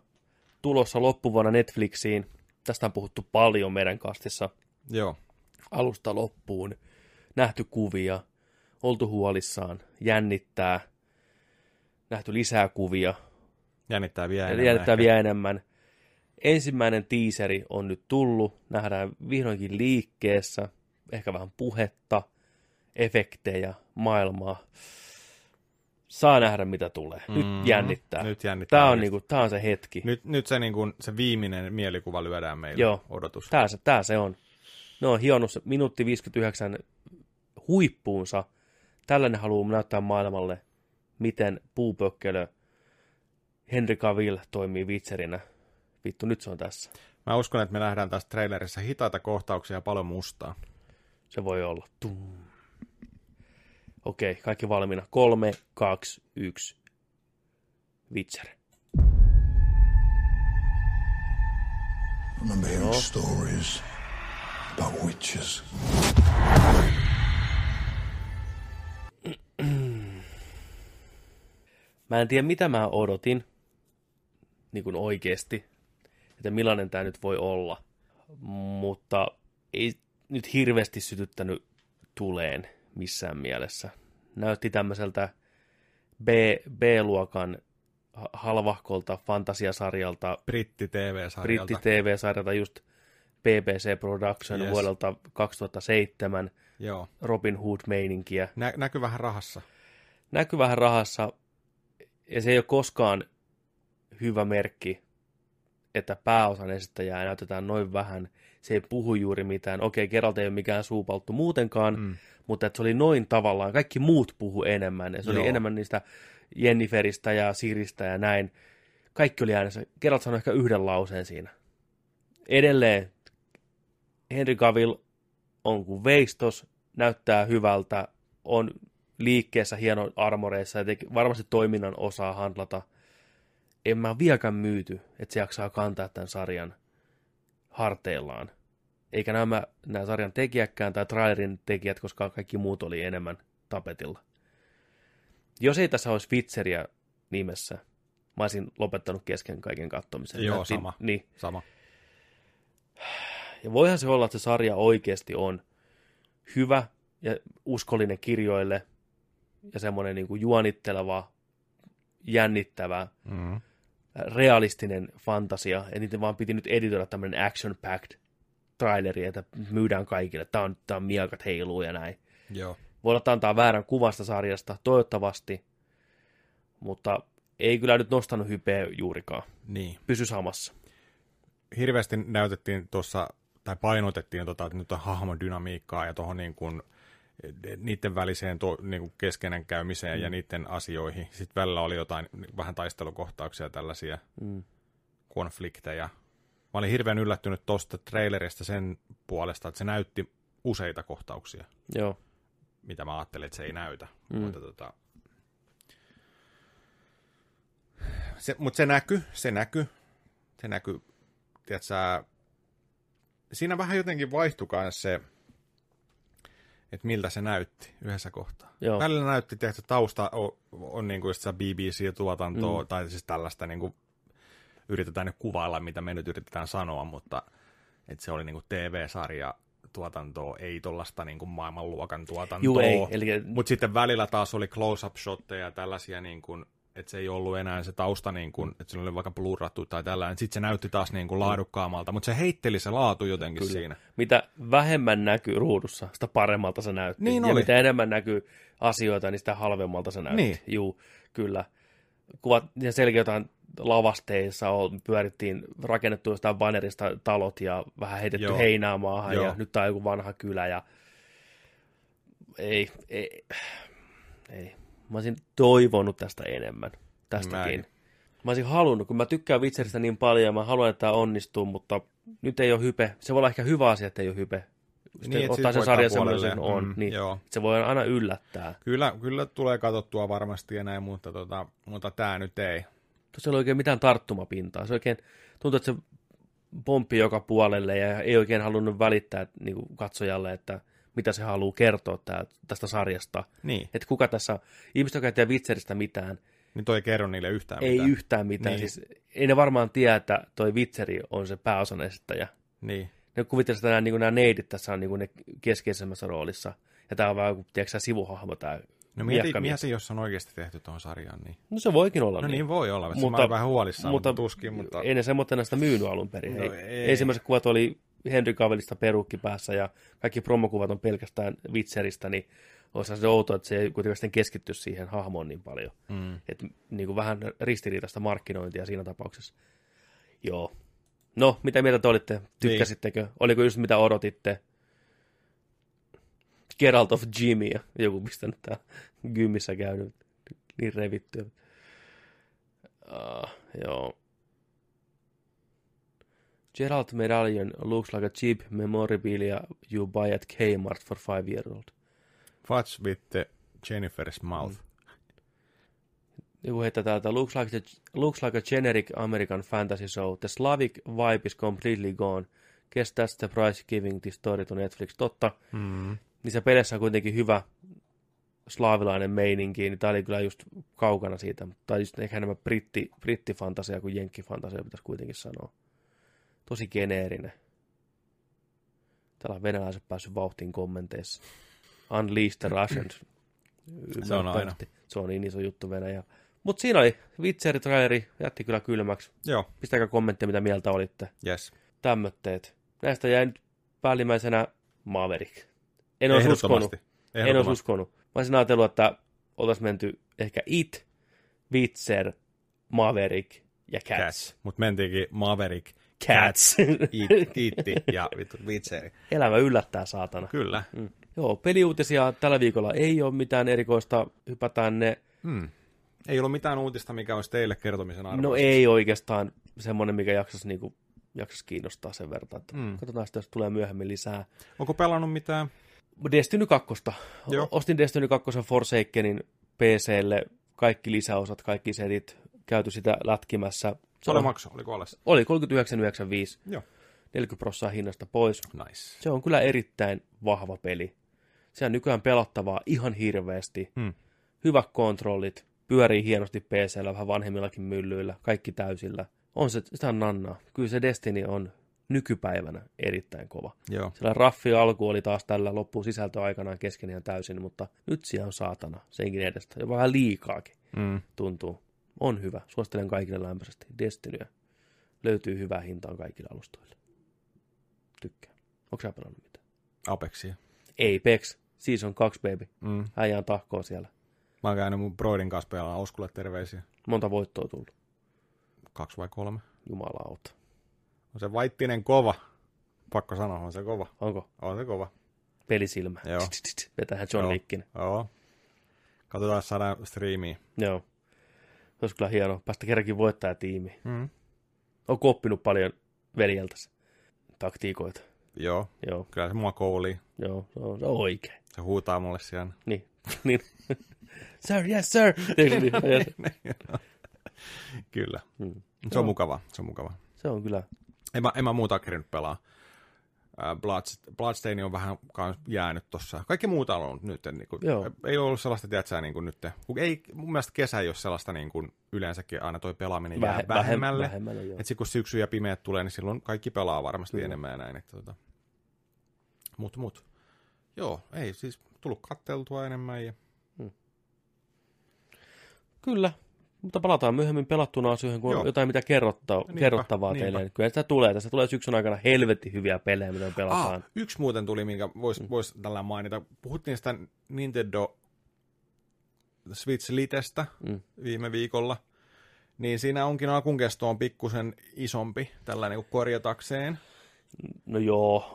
tulossa loppuvuonna Netflixiin. Tästä on puhuttu paljon meidän kastissa. Joo. Alusta loppuun, nähty kuvia, oltu huolissaan, jännittää, nähty lisää kuvia. Jännittää vielä enemmän. Ensimmäinen tiiseri on nyt tullut, nähdään vihdoinkin liikkeessä, ehkä vähän puhetta, efektejä, maailmaa. Saa nähdä, mitä tulee. Nyt jännittää. Tää on se hetki. Nyt se, niin kuin, se viimeinen mielikuva lyödään meille. Joo. Odotus. Tää se on. Ne on hionnut minuutti 59 huippuunsa. Tällainen haluaa näyttää maailmalle, miten puupökkelö Henry Cavill toimii Witcherinä. Vittu, nyt se on tässä. Mä uskon, että me nähdään tässä trailerissa hitaita kohtauksia ja paljon mustaa. Se voi olla. Okei, kaikki valmiina. 3, 2, 1. Witcher. Remember hearing stories about witches. Mä en tiedä, mitä mä odotin, niin kuin oikeasti, että millainen tää nyt voi olla, mutta ei nyt hirveästi sytyttänyt tuleen missään mielessä. Näytti tämmöiseltä B-luokan halvahkolta fantasiasarjalta, britti-tv-sarjalta, just BBC Production vuodelta 2007, joo. Robin Hood-meininkiä. Näkyy vähän rahassa. Näkyy vähän rahassa, ja se ei ole koskaan hyvä merkki, että pääosan esittäjää näytetään noin vähän. Se ei puhu juuri mitään. Okei, Geralt ei ole mikään suupalttu muutenkaan, mutta että se oli noin tavallaan. Kaikki muut puhu enemmän. Se oli enemmän niistä Jenniferistä ja Siristä ja näin. Kaikki oli äänessä. Geralt sanoi ehkä yhden lauseen siinä. Edelleen Henry Cavill on kuin veistos, näyttää hyvältä, on liikkeessä hieno armoreissa ja varmasti toiminnan osaa handlata. En mä vieläkään myyty, että se jaksaa kantaa tämän sarjan harteillaan. Eikä nämä sarjan tekijätkään tai trailerin tekijät, koska kaikki muut oli enemmän tapetilla. Jos ei tässä olisi Witcheria nimessä, mä olisin lopettanut kesken kaiken katsomisen. Joo, sama. Ja voihan se olla, että se sarja oikeasti on hyvä ja uskollinen kirjoille ja semmoinen niin kuin juonitteleva, jännittävä, realistinen fantasia. Ja niitä vaan piti nyt editoida tämmöinen action-packed traileri, että myydään kaikille. Tää on miekat heiluu ja näin. Joo. Voi olla, että antaa väärän kuvasta sarjasta, toivottavasti, mutta ei kyllä nyt nostanut hypeä juurikaan. Niin. Pysy samassa. Hirveästi näytettiin tuossa, tai painotettiin että nyt on hahmodynamiikkaa ja tuohon niin kuin niiden väliseen niin keskenään käymiseen ja niiden asioihin. Sitten välillä oli jotain vähän taistelukohtauksia, tällaisia konflikteja. Mä olin hirveän yllättynyt tuosta trailerista sen puolesta, että se näytti useita kohtauksia, joo. Mitä mä ajattelin, että se ei näytä. Mutta mut se näkyy. Tiedätkö, siinä vähän jotenkin vaihtui myös se, että miltä se näytti yhdessä kohtaa. Joo. Välillä näytti, että tausta on niin kuin BBC-tuotantoa, tai siis tällaista niin kuin yritetään nyt kuvailla, mitä me nyt yritetään sanoa, mutta että se oli niin kuin TV-sarja tuotantoa, ei tuollaista niin kuin maailmanluokan tuotantoa. Mutta sitten välillä taas oli close-up-shotteja ja tällaisia, niin kuin, että se ei ollut enää se tausta, niin kuin, että se oli vaikka blurrattu tai tällainen. Sitten se näytti taas niin kuin laadukkaammalta, mutta se heitteli se laatu jotenkin kyllä. Siinä. Mitä vähemmän näkyy ruudussa, sitä paremmalta se näytti. Niin ja mitä enemmän näkyy asioita, niin sitä halvemmalta se näytti. Niin. Juu, kyllä. Kuvat ja selkeätään lavasteissa pyörittiin, rakennettu jostain vanerista talot ja vähän heitetty heinää maahan. Ja nyt tämä on joku vanha kylä. Ja ei. Mä olisin toivonut tästä enemmän, tästäkin. Mä olisin halunnut, kun mä tykkään Witcheristä niin paljon ja mä haluan, että tämä onnistuu, mutta nyt ei ole hype. Se voi olla ehkä hyvä asia, että ei ole hype. Niin, ottaa sen sarjan semmoisen on, niin se voi aina yllättää. Kyllä tulee katsottua varmasti ja näin, mutta tämä nyt ei. Tuossa ei ole oikein mitään tarttumapintaa. Se oikein tuntuu, että se pomppi joka puolelle ja ei oikein halunnut välittää niin kuin katsojalle, että mitä se haluaa kertoa tästä sarjasta. Niin. Että kuka tässä, ihmiset, jotka ei tiedä Witcheristä mitään. Niin toi ei kerro niille yhtään mitään. Ei yhtään mitään. Niin. Siis, ei ne varmaan tiedä, että toi Witcheri on se pääosan esittäjä. Niin. Ne kuvittelisivat, että nämä neidit tässä on niin kuin ne keskeisemmässä roolissa. Ja tämä on vähän kuin, tiedätkö, sivuhahmo tämä. No mikä se, jos on oikeasti tehty tuohon sarjaan? Niin. No se voikin olla. No niin voi olla. Mutta, mä olen vähän huolissaan, mutta tuskin. Mutta ei ne semmoinen sitä myynyt alun perin. No, ei. Ensimmäiset kuvat oli Henry Cavillista peruukki päässä ja kaikki promokuvat on pelkästään Witcheristä, niin olisi se outoa, että se ei kuitenkaan sitten keskitty siihen hahmoon niin paljon. Että niin kuin vähän ristiriitaista markkinointia siinä tapauksessa. Joo. No, mitä mieltä te olitte? Tykkäsittekö? Niin. Oliko just mitä odotitte? Geralt of Jimmy ja joku pistänyt täällä gymmissä käynyt niin revittyä. Joo. Geralt medallion looks like a cheap memorabilia you buy at Kmart for 5-year-old. What's with the Jennifer's Mouth. Puhetta täältä. Looks like a generic American fantasy show. The Slavic vibe is completely gone. Guess that's the price giving this story to Netflix. Totta. Mm. Niissä pelissä on kuitenkin hyvä slaavilainen meininki, niin tämä oli kyllä just kaukana siitä. Tai just ehkä nämä brittifantasia kuin jenkkifantasia pitäisi kuitenkin sanoa. Tosi geneerinen. Täällä on venäläiset päässyt vauhtiin kommenteissa. Unleash the Russians. Se on aina. Se on niin iso juttu Venäjä. Mutta siinä oli Witcher-traileri, jätti kyllä kylmäksi. Joo. Pistäkää kommentteja, mitä mieltä olitte. Yes. Tämmötteet. Näistä jäi nyt päällimmäisenä Maverick. En olisi uskonut. Mä olisin ajatellut, että oltaisiin menty ehkä It, Witcher, Maverick ja Cats. Mutta mentiinkin Maverick, Cats, Itti ja Witcher. Elämä yllättää, saatana. Kyllä. Mm. Joo, peliuutisia tällä viikolla ei ole mitään erikoista, hypätään ne. Mm. Ei ollut mitään uutista, mikä olisi teille kertomisen arvoista. No ei oikeastaan semmoinen, mikä jaksaisi kiinnostaa sen verran. Katsotaan sitä, jos tulee myöhemmin lisää. Onko pelannut mitään? Destiny 2. Ostin Destiny 2 Forsakenin PClle, kaikki lisäosat, kaikki setit, käyty sitä lätkimässä. Se oli maksu, oliko alas? Oli 39,95. Joo. 40% hinnasta pois. Nice. Se on kyllä erittäin vahva peli. Se on nykyään pelattavaa ihan hirveästi. Hmm. Hyvät kontrollit, pyörii hienosti PC:llä, vähän vanhemmillakin myllyillä, kaikki täysillä. On se, sitä on nannaa. Kyllä se Destiny on nykypäivänä erittäin kova. Joo. Sillä raffi alku oli taas tällä loppuun sisältö aikanaan kesken ihan täysin, mutta nyt siellä on saatana senkin edestä. Jopa vähän liikaakin tuntuu. On hyvä. Suosittelen kaikille lämpöisesti Destinyä. Löytyy hyvää hintaa kaikille alustoille. Tykkään. Onko sä pelannut mitään? Apexia. Ei, Pex. Season 2, baby. Äijään tahkoa siellä. Mä oon käynyt mun broidin kanssa pelaa. Oskulle terveisiä. Monta voittoa tullut? 2 vai 3. Jumalauta. On se Vaittinen kova. Pakko sanoa, on se kova. Onko? On se kova. Pelisilmä. Joo. Vetähän John Wickin. Joo. Katsotaan, saadaan striimiin. Joo. Se olisi kyllä hienoa. Päästä kerrankin voittajatiimiin. Onko oppinut paljon veljeltäsi? Taktiikoita. Joo. Kyllä se mua koulii. Joo, se on oikein. Se huutaa mulle siellä. Niin. Sir, yes sir! Kyllä. Se on mukavaa, se on mukavaa. Se on kyllä. En mä muuta kerinyt pelaa. Bloodstain on vähän jäänyt tossa. Kaikki muuta on nyt. Niin kuin, ei ole ollut sellaista, tiedätkö, niin kuin nyt. Ei, mun mielestä kesä ei ole sellaista, niin kuin yleensäkin aina toi pelaaminen jää vähemmälle. Että sitten kun syksy ja pimeät tulee, niin silloin kaikki pelaa varmasti enemmän ja näin. Mut. Joo, ei siis tullut katteltua enemmän. Ja... Kyllä. Mutta palataan myöhemmin pelattuna asioihin, kun on jotain, mitä kerrottavaa teille. Kyllä sitä tulee. Tässä tulee syksyn aikana helvetin hyviä pelejä, mitä pelataan. Yksi muuten tuli, minkä vois tällä mainita. Puhuttiin sitä Nintendo Switch Litestä viime viikolla. Niin siinä onkin alkun kesto on pikkusen isompi, tällainen kuin korjatakseen. No joo.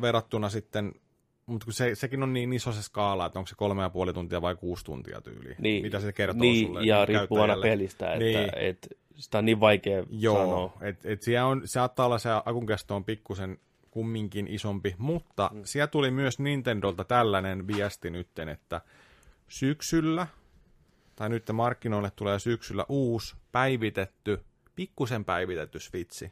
Verrattuna sitten... Mutta kun sekin on niin iso se skaala, että onko se 3,5 tuntia vai 6 tuntia tyyliin. Niin, mitä se kertoo sulle ja riippuu aina pelistä, että niin. Sitä on niin vaikea sanoa. Joo, saattaa olla se akun kesto on pikkusen kumminkin isompi, mutta siellä tuli myös Nintendolta tällainen viesti nytten, että syksyllä, tai nyt markkinoille tulee syksyllä uusi pikkusen päivitetty Switch.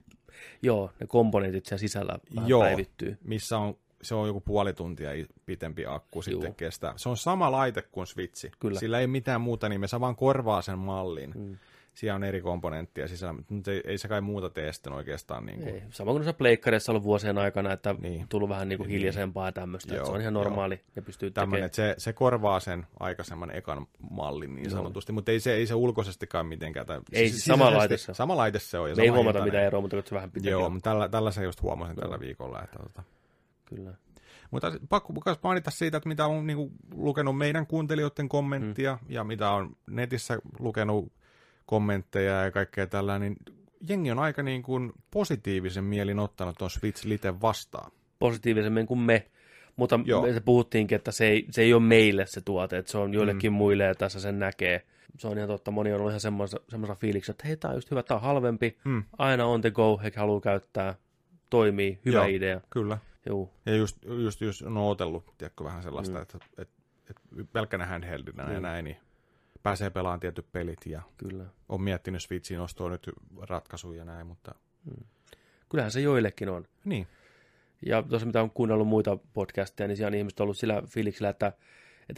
Joo, ne komponentit siellä sisällä vähän päivittyy. Missä on... Se on joku 0,5 tuntia pitempi akku sitten kestää. Se on sama laite kuin Switch. Kyllä. Sillä ei mitään muuta, niin me saa vaan korvaa sen mallin. Siellä on eri komponenttia sisällä, mutta ei se kai muuta tee sitten oikeastaan. Niin kuin. Sama kuin noissa pleikkareissa on ollut vuosien aikana, että on tullut vähän niin kuin hiljaisempaa ja tämmöistä. Se on ihan normaali. Ne pystyy tekemään. Se korvaa sen aikaisemman ekan mallin niin sanotusti, mutta ei se ulkoisestikaan mitenkään. Ei, sama laite se on. Me ei huomata mitään eroa, mutta se vähän pitää. Joo, mutta tällä se just huomasin tällä viikolla, että... Kyllä. Mutta pakko mainita siitä, että mitä on niinku lukenut meidän kuuntelijoiden kommenttia ja mitä on netissä lukenut kommentteja ja kaikkea tällainen, niin jengi on aika niin kuin positiivisen mielin ottanut tuon Switch Liten vastaan. Positiivisemmin kuin me, mutta me puhuttiinkin, että se ei ole meille se tuote, että se on joillekin muille ja tässä sen näkee. Se on ihan totta, moni on ollut ihan semmoisella fiiliksellä, että hei, tämä on just hyvä, tämä on halvempi, aina on the go, he haluaa käyttää, toimii, hyvä idea. Kyllä. Joo. Ja just on ootellut, tiedätkö, vähän sellaista, että pelkkänä handheldinä ja näin, niin pääsee pelaamaan tietyt pelit ja kyllä. On miettinyt Switchin ostoa nyt ratkaisuja ja näin, mutta... Kyllähän se joillekin on. Niin. Ja tuossa mitä on kuunnellut muita podcasteja, niin siellä ihmiset on ollut sillä fiiliksellä, että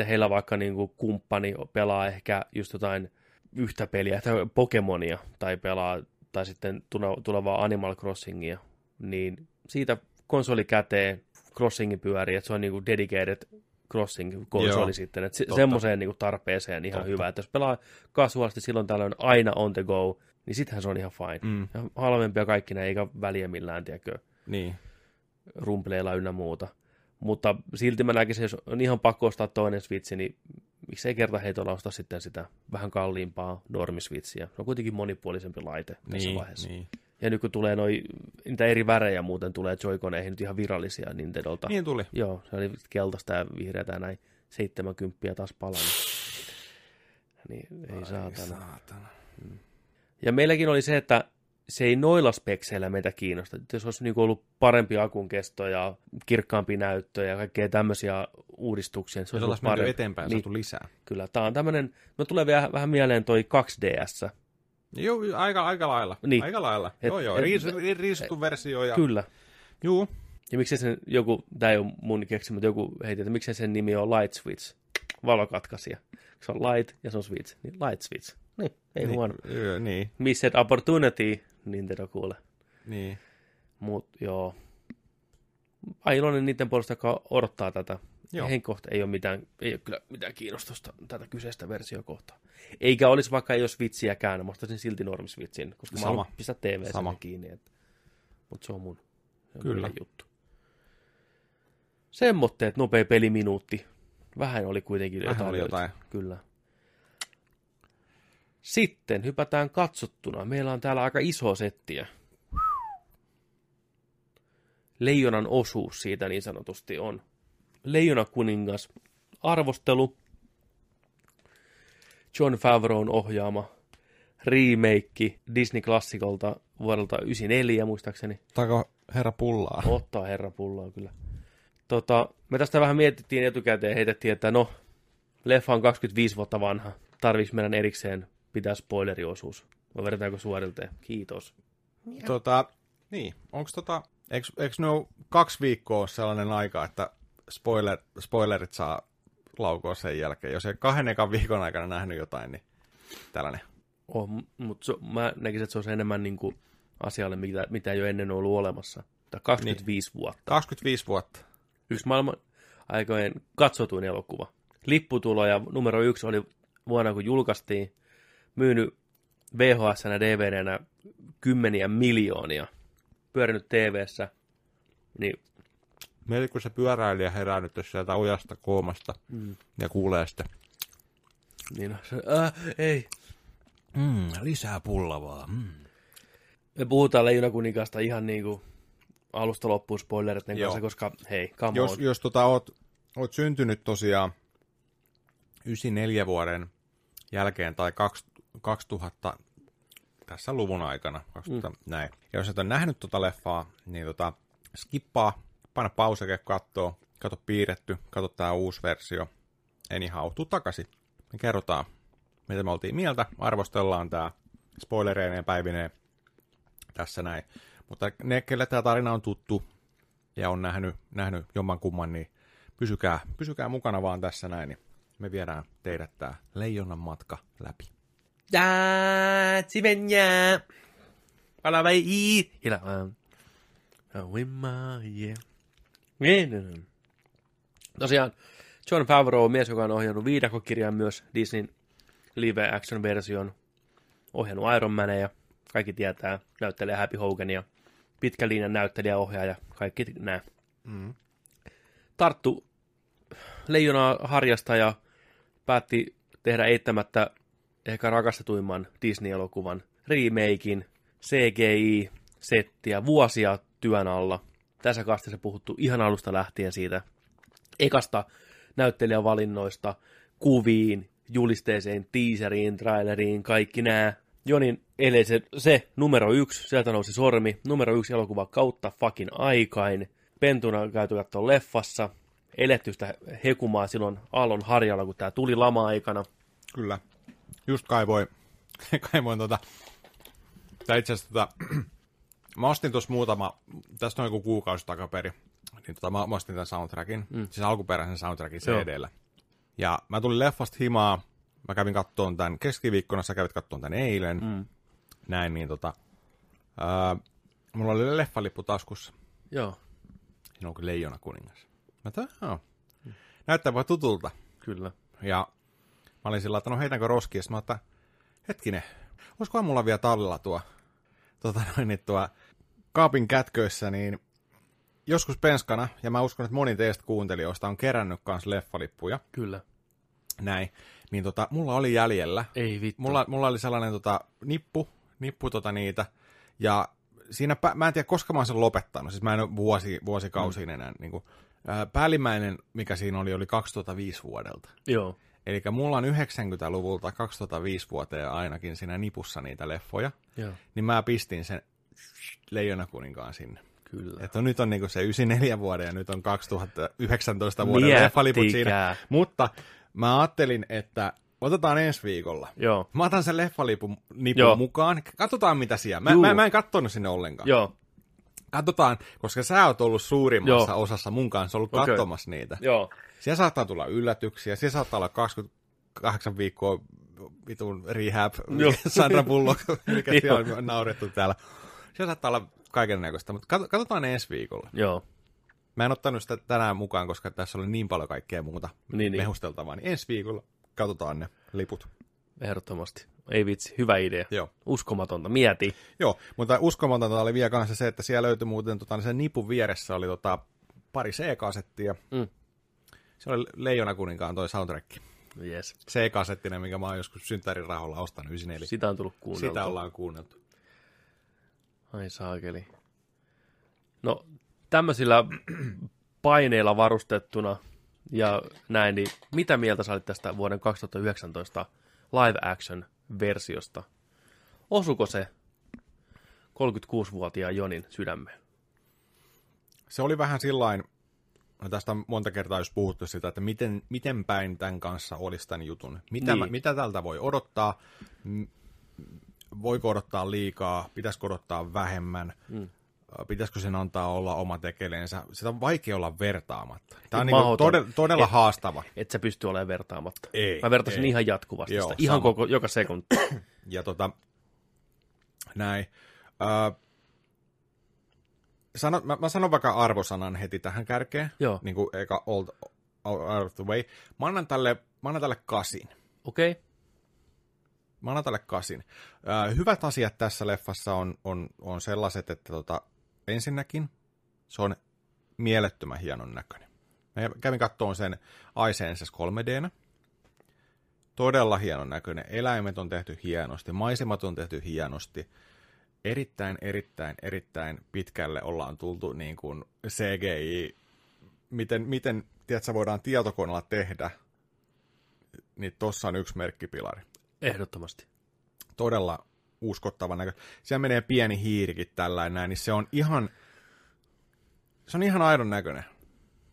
heillä vaikka niin kuin kumppani pelaa ehkä just jotain yhtä peliä, tai Pokemonia, tai pelaa, tai sitten tulevaa Animal Crossingia, niin siitä konsoli käteen Crossingin pyörii, että se on niin kuin dedicated Crossing-konsoli sitten, että semmoiseen niin kuin tarpeeseen ihan hyvä, että jos pelaa kasuaalisesti silloin tällöin aina on the go, niin sittenhän se on ihan fine. Ja halvempia kaikki näin, eikä väliä millään, tiedäkö, niin. Rumpleilla ynnä muuta. Mutta silti mä näkisin, jos on ihan pakko ostaa toinen Switch, niin miksei kertaheitolla ostaa sitten sitä vähän kalliimpaa normisvitsiä. Se on kuitenkin monipuolisempi laite tässä vaiheessa. Niin. Ja nyt kun tulee niitä eri värejä muuten tulee Joy-Coneihin nyt ihan virallisia Nintendolta. Niin tuli. Joo, se oli keltaista ja vihreätä ja näin 70 taas palannut. Niin, ei saatana. Ja meilläkin oli se, että se ei noilla spekseillä meitä kiinnosta. Jos olisi ollut parempi akun kesto ja kirkkaampi näyttö ja kaikkea tämmöisiä uudistuksia. Se olisi mennyt eteenpäin, niin, saatu lisää. Kyllä, tämä on tämmöinen, no tulee vielä vähän mieleen toi 2DS. Joo, aika lailla. Niin. Aika lailla. Joo, riisuttu versio. Ja... Kyllä. Joo. Ja miksei sen joku, tämä ei ole mun keksi, mutta joku heitti, että miksei sen nimi on Light Switch, valokatkaisija. Se on Light ja se on Switch, niin Light Switch. Niin, ei huono. Niin. Missed opportunity, Nintendo kuule. Niin. Mut joo. Iloinen niiden puolesta, joka odottaa tätä. Heihin kohta ei ole kyllä mitään kiinnostusta tätä kyseistä versiota kohtaan. Eikä olisi vaikka ei olisi vitsiäkään, mä ostaisin silti normisvitsin, koska sama. Mä haluan pistää TV-sänne kiinni. Mutta se on mun kyllä juttu. Semmoitteet, nopea peliminuutti. Vähän oli kuitenkin jotain. Kyllä. Sitten hypätään katsottuna. Meillä on täällä aika iso settiä. Leijonan osuus siitä niin sanotusti on. Leijonakuningas arvostelu. Jon Favreau'n ohjaama remake Disney-klassikolta vuodelta 1994 muistaakseni. Ottaako herra pullaa? Ottaa herra pullaa kyllä. Me tästä vähän mietittiin etukäteen ja heitettiin, että no, leffa on 25 vuotta vanha. Tarviiko meidän erikseen pitää spoileriosuus? Vai vedetäänkö suorilteen? Kiitos. Niin, onko eikö ne ole 2 viikkoa sellainen aika, että spoilerit saa laukoa sen jälkeen? Jos ei 2 viikon aikana nähnyt jotain, niin tällainen. Mutta mä näkisin, että se on enemmän niinku asialle, mitä ei ole ennen ollut olemassa. Tai 25 niin. vuotta. 25 vuotta. Yksi maailman aikojen katsotuin elokuva. Lipputuloja numero 1 oli... vuonna kun julkaistiin, myynyt VHS-nä, DVD-nä 10 miljoonia, pyörinyt TV-ssä. Niin... Mieti, kun se pyöräilijä herää nyt sieltä ojasta koomasta ja kuulee sitä. Niin, se, ei. Lisää pullavaa. Me puhutaan Leijonakuningasta ihan niin kuin alusta loppuun spoilereiden kanssa, koska hei, come on. Jos oot syntynyt tosiaan 94 vuoden jälkeen tai 2000 tässä luvun aikana, 2000, näin. Ja jos et ole nähnyt leffaa, niin skippaa, paina pauseke, katso piirretty, katso tää uusi versio, anyhow, tuu takaisin. Me kerrotaan, mitä me oltiin mieltä, arvostellaan tää spoilereineen ja päivineen tässä näin. Mutta ne, kelle tää tarina on tuttu ja on nähnyt jommankumman, niin pysykää mukana vaan tässä näin, niin me viedään teidät tää leijonan matka läpi. Jää, tsivenjää. Pala vai ii. Hila. Tosiaan, Jon Favreau on mies, joka on ohjannut viidakokirjan myös Disneyn live-action-version. Ohjannut Iron Maneja, kaikki tietää. Näyttelee Happy Hogania. Pitkä linjan näyttelijä, ohjaaja, kaikki nää. Tarttu leijonaa harjastaja päätti tehdä eittämättä ehkä rakastetuimman Disney-elokuvan remakein, CGI-settiä, vuosia työn alla. Tässä kastissa puhuttu ihan alusta lähtien siitä ekasta näyttelijävalinnoista, kuviin, julisteeseen, teaseriin, traileriin, kaikki nää. Jonin eli se numero 1, sieltä nousi sormi, numero 1 elokuva kautta fucking aikain, pentuna käyty katsoa leffassa. eletty sitä hekumaa silloin aallon harjalla, kun tämä tuli lama-aikana. Kyllä. Just kaivoin tai itse asiassa mä ostin tuossa tästä on joku kuukausi takaperin, niin mä ostin tämän soundtrackin, siis alkuperäisen soundtrackin CD-llä. Ja mä tulin leffasta himaa, mä kävin kattoon tämän keskiviikkona, sä kävit kattoon tämän eilen, näin, niin mulla oli leffalippu taskussa. Joo. Siinä onko Leijona kuningas. Mä näyttää vaan tutulta. Kyllä. Ja mä olin sillä laittanut heitäänkö roskiin, mä ajattelin, hetkinen, olisikohan mulla vielä tallella tuo kaapin kätköissä, niin joskus penskana, ja mä uskon, että moni teistä kuuntelijoista on kerännyt kans leffalippuja. Kyllä. Näin. Niin mulla oli jäljellä. Ei vittu. Mulla oli sellainen nippu niitä, ja siinä mä en tiedä, koska mä oon sen lopettanut, siis mä en ole vuosikausiin enää. Niin kuin, päällimmäinen, mikä siinä oli 2005 vuodelta. Joo. Eli mulla on 90-luvulta 2005 vuoteen ainakin siinä nipussa niitä leffoja, joo, niin mä pistin sen Leijonakuninkaan sinne. Kyllä. Että nyt on niinku se 94 vuoden ja nyt on 2019 vuoden leffaliput siinä. Mutta mä ajattelin, että otetaan ensi viikolla. Joo. Mä otan sen leffalipun nipun mukaan. Katsotaan mitä siellä. Mä en kattonut sinne ollenkaan. Joo. Katsotaan, koska sä oot ollut suurimmassa osassa mun kanssa ollut katsomassa niitä. Joo. Siellä saattaa tulla yllätyksiä, siellä saattaa olla 28 viikkoa vitun rehab, Sandra Bullock, mikä siellä on naurettu täällä. Siellä saattaa olla kaiken näköistä, mutta katsotaan ensi viikolla. Joo. Mä en ottanut sitä tänään mukaan, koska tässä oli niin paljon kaikkea muuta mehusteltavaa, niin ensi viikolla katsotaan ne liput. Ehdottomasti. Ei vitsi, hyvä idea. Joo. Uskomatonta, mieti. Joo, mutta uskomatonta oli vielä kanssa se, että siellä löytyi muuten sen nipun vieressä oli pari C-kasettia. Se oli Leijonakuninkaan toi soundtrack. Yes. C-kasettinen, minkä mä oon joskus synttärin rahoilla ostanut 94. Sitä on tullut kuunneltu. Sitä ollaan kuunneltu. Ai saakeli. No, tämmöisillä paineilla varustettuna ja näin, niin mitä mieltä sä olit tästä vuoden 2019 live action-versiosta? Osuko se 36-vuotiaan Jonin sydämeen? Se oli vähän sillain. No tästä on monta kertaa jos puhuttu sitä, että miten päin tämän kanssa olisi tämän jutun. Mitä tältä voi odottaa? Voiko odottaa liikaa? Pitäisikö odottaa vähemmän? Pitäisikö sen antaa olla oma tekeleensä? Sitä on vaikea olla vertaamatta. Tämä on niin todella haastava. Et sä pysty olemaan vertaamatta. Ei, mä vertaisin ihan jatkuvasti. Joo, sitä. Ihan koko, joka sekunti. Ja näin. Mä sanon vaikka arvosanan heti tähän kärkeen, niin kuin eikä out of the way. Mä annan tälle 8. Okei. Okay. Mä annan tälle 8. Hyvät asiat tässä leffassa on sellaiset, että ensinnäkin se on mielettömän hienon näköinen. Mä kävin kattoon sen Aisenses 3D:nä. Todella hienon näköinen. Eläimet on tehty hienosti, maisemat on tehty hienosti. Erittäin pitkälle ollaan tultu niin kuin CGI, miten tiedätkö, voidaan tietokoneella tehdä, niin tuossa on yksi merkkipilari. Ehdottomasti. Todella uskottava näkö. Siellä menee pieni hiirikin tällainen näin, niin se on ihan aidon näköinen.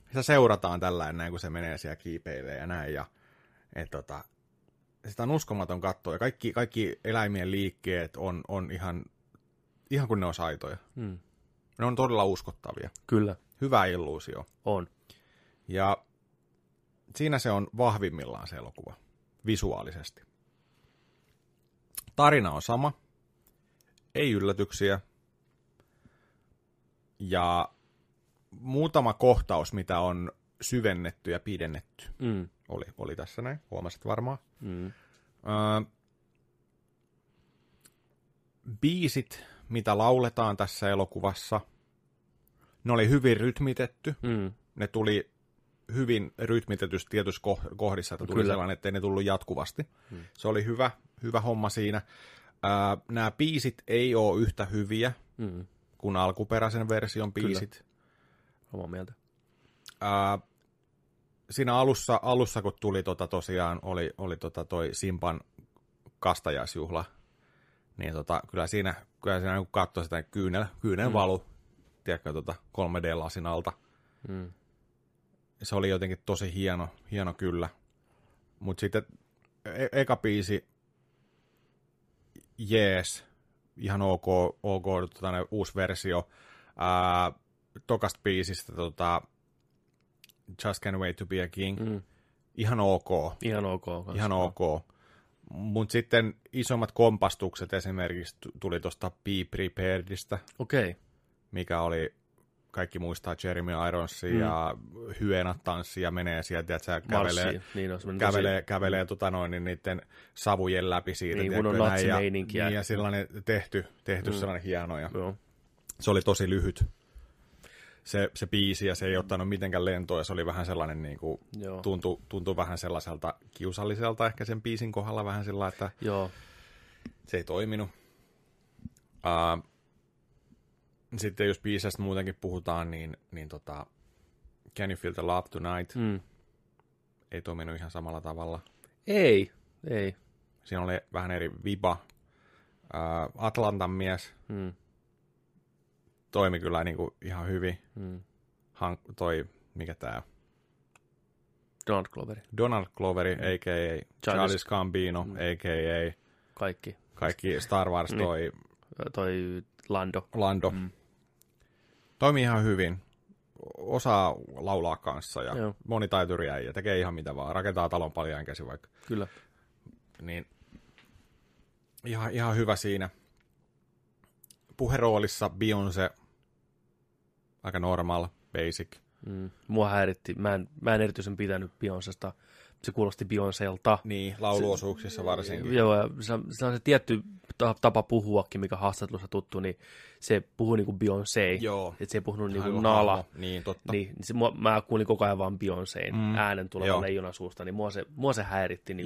Sitä seurataan tällainen näin, kun se menee siellä kiipeilee ja näin. Ja, sitä on uskomaton katsoa ja kaikki eläimien liikkeet on ihan kun ne on aitoja. Ne on todella uskottavia. Kyllä. Hyvä illuusio. On. Ja siinä se on vahvimmillaan se elokuva, visuaalisesti. Tarina on sama, ei yllätyksiä. Ja muutama kohtaus, mitä on syvennetty ja pidennetty, oli tässä näin, huomasit varmaan. Biisit, mitä lauletaan tässä elokuvassa, ne oli hyvin rytmitetty. Ne tuli hyvin rytmitetysti tietyissä kohdissa, että tuli sellainen, ettei ne tullut jatkuvasti. Se oli hyvä homma siinä. Nämä biisit ei ole yhtä hyviä kuin alkuperäisen version biisit. Omaa mieltä. Siinä alussa kun tuli tosiaan, oli toi Simpan kastajaisjuhla, niin kyllä siinä kun katsoi sitä kyynel valu, tiedätkö, 3D-lasin alta. se oli jotenkin tosi hieno kyllä. Mutta sitten eka biisi, jees, ihan ok uusi versio. Tokasta biisistä Just Can't Wait to Be a King. Mm. Ihan ok. Mutta sitten isommat kompastukset esimerkiksi tuli tuosta Be Preparedista, okay, mikä oli, kaikki muistaa Jeremy Ironsia ja hyenat tanssia ja menee sieltä, että kävelee niiden savujen läpi siitä. Niin, kun on natsimeininkiä. Ja sellainen tehty sellainen hieno. Ja se oli tosi lyhyt se biisi ja se ei ottanut mitenkään lentoa ja se oli vähän sellainen, niin kuin, tuntui vähän sellaiselta kiusalliselta ehkä sen biisin kohdalla vähän sillä, että se ei toiminut. Sitten jos biisestä muutenkin puhutaan, niin Can You Feel the Love Tonight ei toiminut ihan samalla tavalla. Ei. Siinä oli vähän eri viba. Atlantan mies toimi kyllä niinku ihan hyvin. Mikä tää on? Donald Gloveri, a.k.a. Charles Gambino, a.k.a. Kaikki Star Wars toi Lando. Toimii ihan hyvin. Osaa laulaa kanssa ja monitaituri äijä. Tekee ihan mitä vaan. Rakentaa talon paljon käsi vaikka. Kyllä. Niin ihan hyvä siinä. Puheroolissa Beyoncé, aika normal, basic. Mua häiritti. Mä en erityisen pitänyt Beyoncésta. Se kuulosti Beyoncélta. Niin, lauluosuuksissa varsinkin. Joo, ja se on se tietty tapa puhuakin, mikä haastattelussa tuttu, niin se puhuu niin kuin Beyoncé. Joo. Että se ei puhunut niin kuin Nala. Niin, totta. Niin, mä kuulin koko ajan vaan Beyoncén äänen tulevan leijonan suusta, niin mua se häiritti. Niin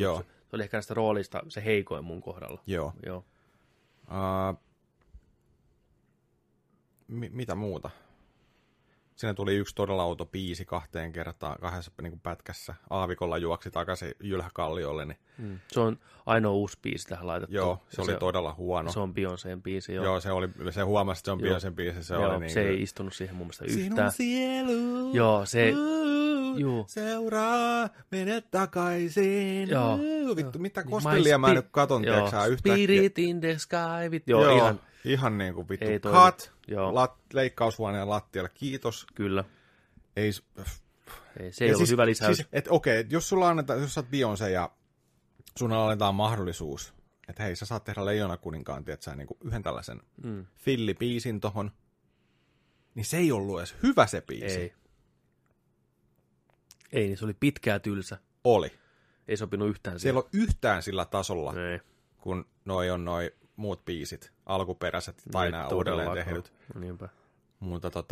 se oli ehkä näistä roolista se heikoin mun kohdalla. Joo. Mitä muuta? Siinä tuli yksi todella outo biisi kahteen kertaan, kahdessa niin kuin pätkässä. Aavikolla juoksi takaisin Jylhäkalliolle. Niin... Se on ainoa uusi biisi tähän laitettu. Joo, se oli todella huono. Se on Beyoncén biisi. Joo, se huomasi, että se on Beyoncén biisi. Se ei istunut siihen mun mielestä yhtään. Sinun sielu, seuraa, mene takaisin. Vittu, mitä kostellia mä nyt katon, tiedätkö yhtäkkiä. Spirit in the sky. Joo, ihan niin kuin vittu. Cut. Leikkaushuoneen lattialle, kiitos. Kyllä. Ei se ei ollut hyvä lisäys. Siis, et okei, jos sä oot Beyoncé ja sun annetaan mahdollisuus, että hei, sä saat tehdä Leijonakuninkaan, tiedätkö, niin kuin yhden tällaisen fillibiisin tohon, niin se ei ollut edes hyvä se biisi. Ei, niin se oli pitkää tylsä. Oli. Ei sopinut yhtään siellä. Siellä on yhtään sillä tasolla, kun noi on noi muut biisit, alkuperäiset tai nämä uudelleen tehdyt. Niinpä. Mutta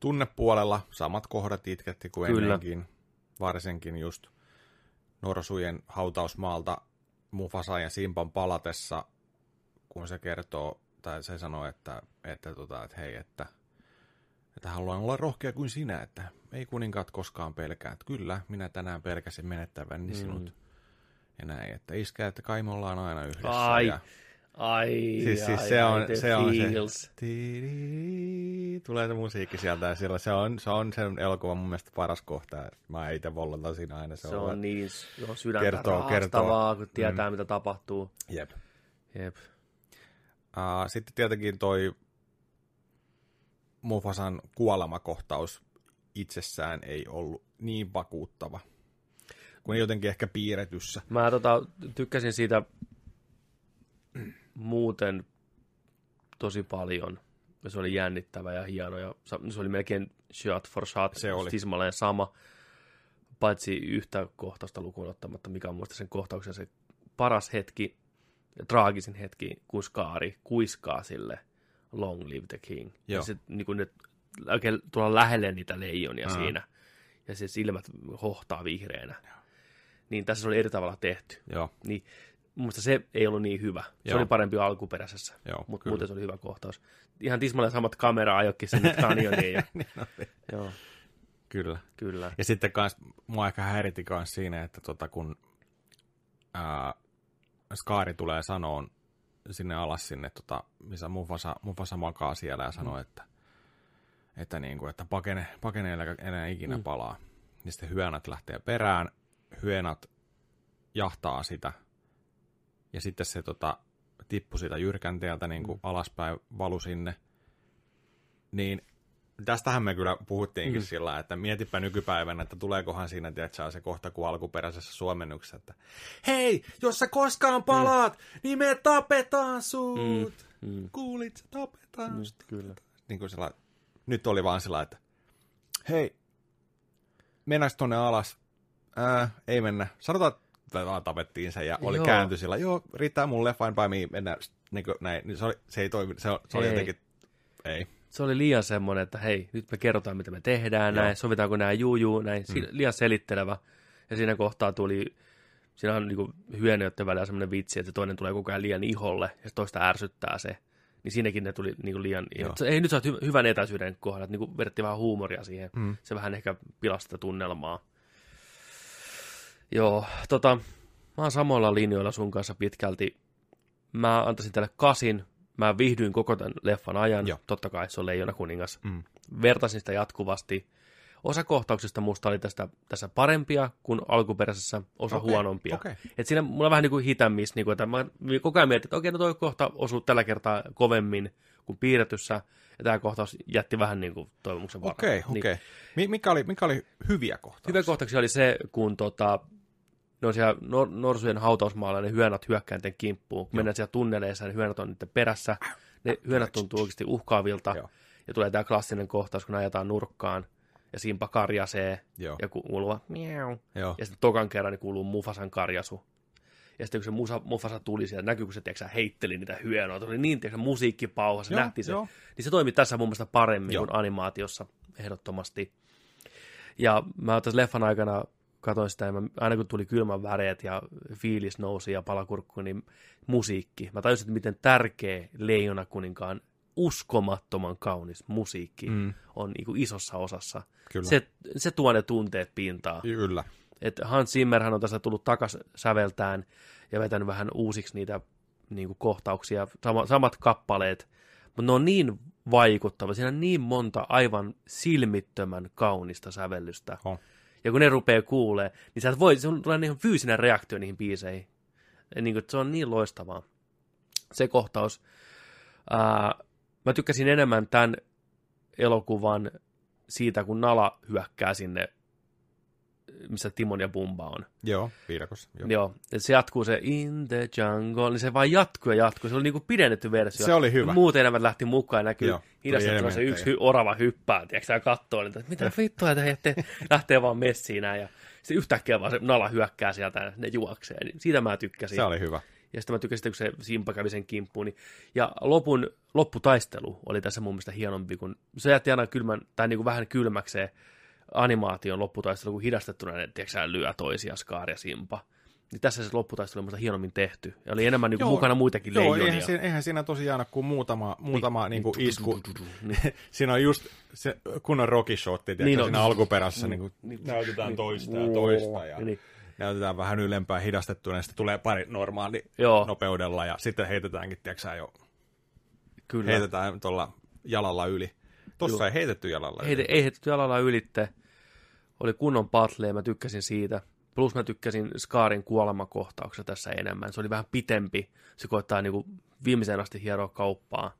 tunnepuolella samat kohdat itketti kuin ennenkin. Varsinkin just norsujen hautausmaalta Mufasa ja Simpan palatessa, kun se kertoo, tai se sanoo, että haluan olla rohkea kuin sinä, että ei kuninkaat koskaan pelkää. Että kyllä, minä tänään pelkäsin menettävän niin sinut ja näin. Että iskä, että kai me ollaan aina yhdessä. Se on se. Tulee se musiikki sieltä ja siellä se on sen elokuvan mun mielestä paras kohta. Mä itse vollontan siinä aina. Se on niin sydäntä raastavaa, kun tietää mitä tapahtuu. Jep. Sitten tietenkin toi Mufasan kuolemakohtaus itsessään ei ollut niin vakuuttava kuin jotenkin ehkä piirretyssä. Mä tykkäsin siitä muuten tosi paljon. Se oli jännittävä ja hieno. Ja se oli melkein shot for shot. Se oli. Tismalleen sama, paitsi yhtä kohtausta lukuun ottamatta, mikä on muista sen kohtauksen se paras hetki, traagisin hetki, kun Skaari kuiskaa sille Long Live the King. Ja se niin kuin ne tulla lähelle niitä leijonia siinä. Ja se silmät hohtaa vihreänä. Niin tässä se oli eri tavalla tehty. Niin, musta se ei ollut niin hyvä. Se oli parempi alkuperäisessä. Mutta muuten se oli hyvä kohtaus. Ihan tismalleen samat kamera-ajokki sinne kanjoniin. Kyllä. Ja sitten kans, mua ehkä häiriti siinä, että kun Skaari tulee sanoon sinne alas sinne, missä Mufasa makaa siellä ja sanoi, että, niin kuin, että pakene enää ikinä palaa. Ja sitten hyenat lähtee perään, hyenat jahtaa sitä ja sitten se tippui siitä jyrkänteeltä niin kuin alaspäin, valu sinne. Niin tästähän me kyllä puhuttiinkin sillä, että mietipä nykypäivänä, että tuleekohan siinä tiedätkö, se kohta kuin alkuperäisessä suomennuksessa, että hei, jos sä koskaan palaat, niin me tapetaan sut. Kuulit, sä tapetaan sut. Kyllä. Niin kuin sillä, nyt oli vaan sillä, että hei, mennäänkö tonne alas? Ei mennä. Sanotaan, että tapettiin sen ja oli käänty sillä, joo, riittää mulle, fine by me, mennään. Näin. Se ei toimi, se oli jotenkin, ei. Se oli liian semmoinen, että hei, nyt me kerrotaan, mitä me tehdään, näin, sovitaanko näin, näin, liian selittelevä. Ja siinä kohtaa tuli, siinä on niinku hyönöiden välillä semmoinen vitsi, että se toinen tulee koko ajan liian iholle, ja se toista ärsyttää se. Niin siinäkin ne tuli niinku liian, ei nyt sä oot hyvän etäisyyden kohdalla, että niinku vedettiin vähän huumoria siihen. Se vähän ehkä pilasi sitä tunnelmaa. Joo, mä oon samoilla linjoilla sun kanssa pitkälti. Mä antaisin tälle 8. Mä viihdyin koko tämän leffan ajan, totta kai se on Leijona kuningas. Vertasin sitä jatkuvasti. Osa kohtauksista musta oli tässä parempia kuin alkuperäisessä, osa huonompia. Et siinä mulla on vähän niin kuin hitämmissä, niin että mä koko ajan mietin, että okei, no toi kohta osuu tällä kertaa kovemmin kuin piirretyssä, ja tämä kohtaus jätti vähän niin kuin toivomuksen varaan. Niin, mikä oli hyviä kohtauksia? Hyviä kohtauksia oli se, kun ne on siellä norsujen hautausmaalla, ne hyönät hyökkäinten kimppuun. Kun mennään siellä tunneleissa, ne hyönät on niiden perässä. Ne hyönät tuntuu oikeasti uhkaavilta. Ja tulee tämä klassinen kohtaus, kun ajetaan nurkkaan. Ja Simpa karjasee. Ja kuuluu miau. Ja sitten tokan kerran niin kuuluu Mufasan karjasu. Ja sitten kun se Mufasa tuli sieltä, näkyy, kun se heitteli niitä hyönoja. Tuli niin musiikki pauhassa, se nähti se. Niin se toimii tässä mun mielestä paremmin kuin animaatiossa ehdottomasti. Ja mä oon tässä leffan aikana katoin sitä, ja aina kun tuli kylmän väreet ja fiilis nousi ja palakurkku, niin musiikki. Mä tajusin, että miten tärkeä Leijona kuninkaan uskomattoman kaunis musiikki on niin kuin isossa osassa. Se tuo ne tunteet pintaan. Kyllä. Et Hans Zimmerhän on tässä tullut takas säveltään ja vetänyt vähän uusiksi niitä niin kuin kohtauksia, samat kappaleet, mutta ne on niin vaikuttava. Siinä on niin monta aivan silmittömän kaunista sävellystä. Ja kun ne rupeaa kuulee, niin se tulee ihan fyysinen reaktio niihin biiseihin. Niin kuin, se on niin loistavaa. Se kohtaus. Mä tykkäsin enemmän tämän elokuvan siitä, kun Nala hyökkää sinne, missä Timon ja Pumba on. Viidakossa. Joo. Se jatkuu se in the jungle, niin se vaan jatkuu. Se oli niin kuin pidennetty versio. Se oli hyvä. Muut enemmän lähti mukaan ja näkyy hidastuttua se yksi orava hyppää, tiedätkö, ja katsoo, että mitä vittua, että lähtee vaan messiin näin. Ja se yhtäkkiä vaan se Nala hyökkää sieltä ja ne juoksee. Siitä mä tykkäsin. Se oli hyvä. Ja sitten mä tykkäsin, kun se Simpa kävi sen kimppuun. Niin. Ja lopputaistelu oli tässä mun mielestä hienompi, kun se jätti aina kylmän, tai niin kuin vähän kylmäkseen, animaation lopputaistelu, kun hidastettuna ne, tiedätkö, lyö toisia, Skaar ja Simpa. Niin tässä se lopputaistelu oli musta hienommin tehty. Ja oli enemmän niinku mukana muitakin leijonia. Eihän siinä tosiaan ole kuin muutama niinku isku. Siinä on just se kunnon rockishotti, tiedätkö, siinä alkuperässä. Näytetään toista ja toista ja näytetään vähän ylempää hidastettuna, ja sitten tulee pari normaali nopeudella, ja sitten heitetäänkin, tiedätkö, jo heitetään tuolla jalalla yli. Tuossa ei heitetty jalalla yli. Ei heitetty jalalla ylitte. Oli kunnon battle, mä tykkäsin siitä. Plus mä tykkäsin Skaarin kuolemakohtauksesta tässä enemmän. Se oli vähän pitempi. Se koettaa niinku viimeiseen asti hieroa kauppaa.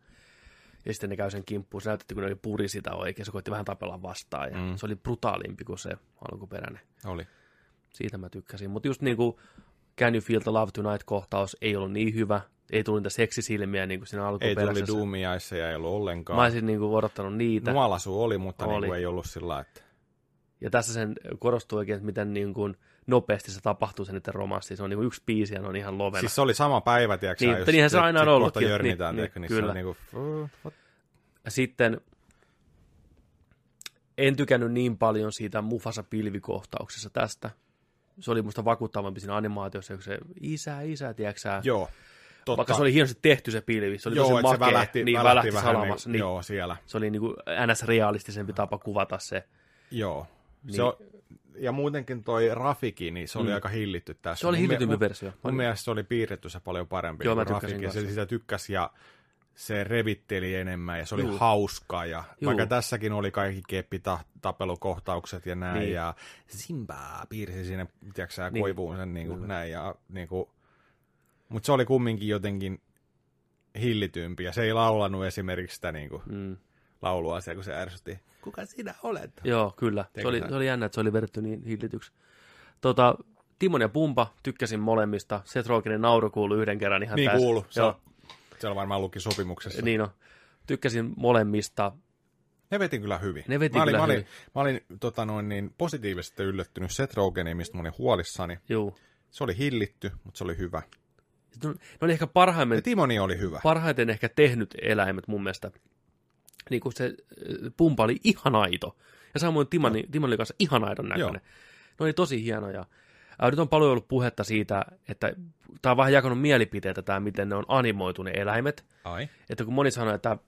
Ja sitten ne käy sen kimppuun. Se näytettiin, kun ne oli puri sitä oikein. Se koetti vähän tapella vastaan. Ja se oli brutaalimpi kuin se alkuperäinen. Oli. Siitä mä tykkäsin. Mutta just niinku Can You Feel the Love Tonight-kohtaus ei ollut niin hyvä. Ei tullut niitä seksisilmiä niin kuin siinä alkuperäisessä. Ei tuli duumiaisseja, ei ollut ollenkaan. Mä olisin niin kuin odottanut niitä. Nuolasu oli, mutta niin kuin ei ollut sillä, että ja tässä sen korostuu oikein, että miten niin kuin nopeasti se tapahtuu sen niiden romanssi. Se on niin kuin yksi biisi ja ne on ihan lovena. Siis se oli sama päivä, tiedätkö? Niinhän se aina on ollutkin. Kohta jörnitään, kyllä. Niin kuin sitten en tykännyt niin paljon siitä Mufasa-pilvikohtauksessa tästä. Se oli musta vakuuttavampi siinä animaatiossa, kun se isä, tiedätkö? Joo. Totta. Vaikka se oli hienosti tehty se pilvi, se oli tosi makea, välähti salamassa. Niin, siellä. Se oli niin kuin NS-realistisempi tapa kuvata se. Joo, niin. Se on, ja muutenkin toi Rafiki, niin se oli aika hillitty tässä. Se oli hillitympi versio. Mun mielestä se oli piirretty se paljon parempi. Joo, mä Rafiki, se sitä tykkäsi ja se revitteli enemmän ja se oli hauskaa. Ja vaikka tässäkin oli kaikki keppitapelukohtaukset ja näin. Niin. Ja Zimbaa piirsi sinne, tiedätkö niin. koivuun sen niin kuin näin. Ja, niin kuin, mutta se oli kumminkin jotenkin hillitympi ja se ei laulanut esimerkiksi sitä niin kuin, laulua siellä, kun se ärsytti. Kuka sinä olet? Joo, kyllä. Se oli jännä, että se oli verrattu niin hillityksi. Timon ja Pumba, tykkäsin molemmista. Seth Rogenin nauru kuului yhden kerran ihan täysin. Niin kuului. Siellä varmaan luki sopimuksessa. Niin on. Tykkäsin molemmista. Ne veti kyllä hyvin. Mä olin positiivisesti yllättynyt Seth Rogenin, mistä mä olin huolissani. Joo. Se oli hillitty, mutta se oli hyvä. Ne oli ehkä parhaiten ehkä tehnyt eläimet mun mielestä. Niin kuin se Pumpa oli ihan aito. Ja samoin Timon oli kanssa ihan aidon näköinen. Joo. Ne oli tosi hienoja. Nyt on paljon ollut puhetta siitä, että tämä on vähän jakanut mielipiteitä, tämä, miten ne on animoitu ne eläimet. Ai. Että kun moni sanoi, että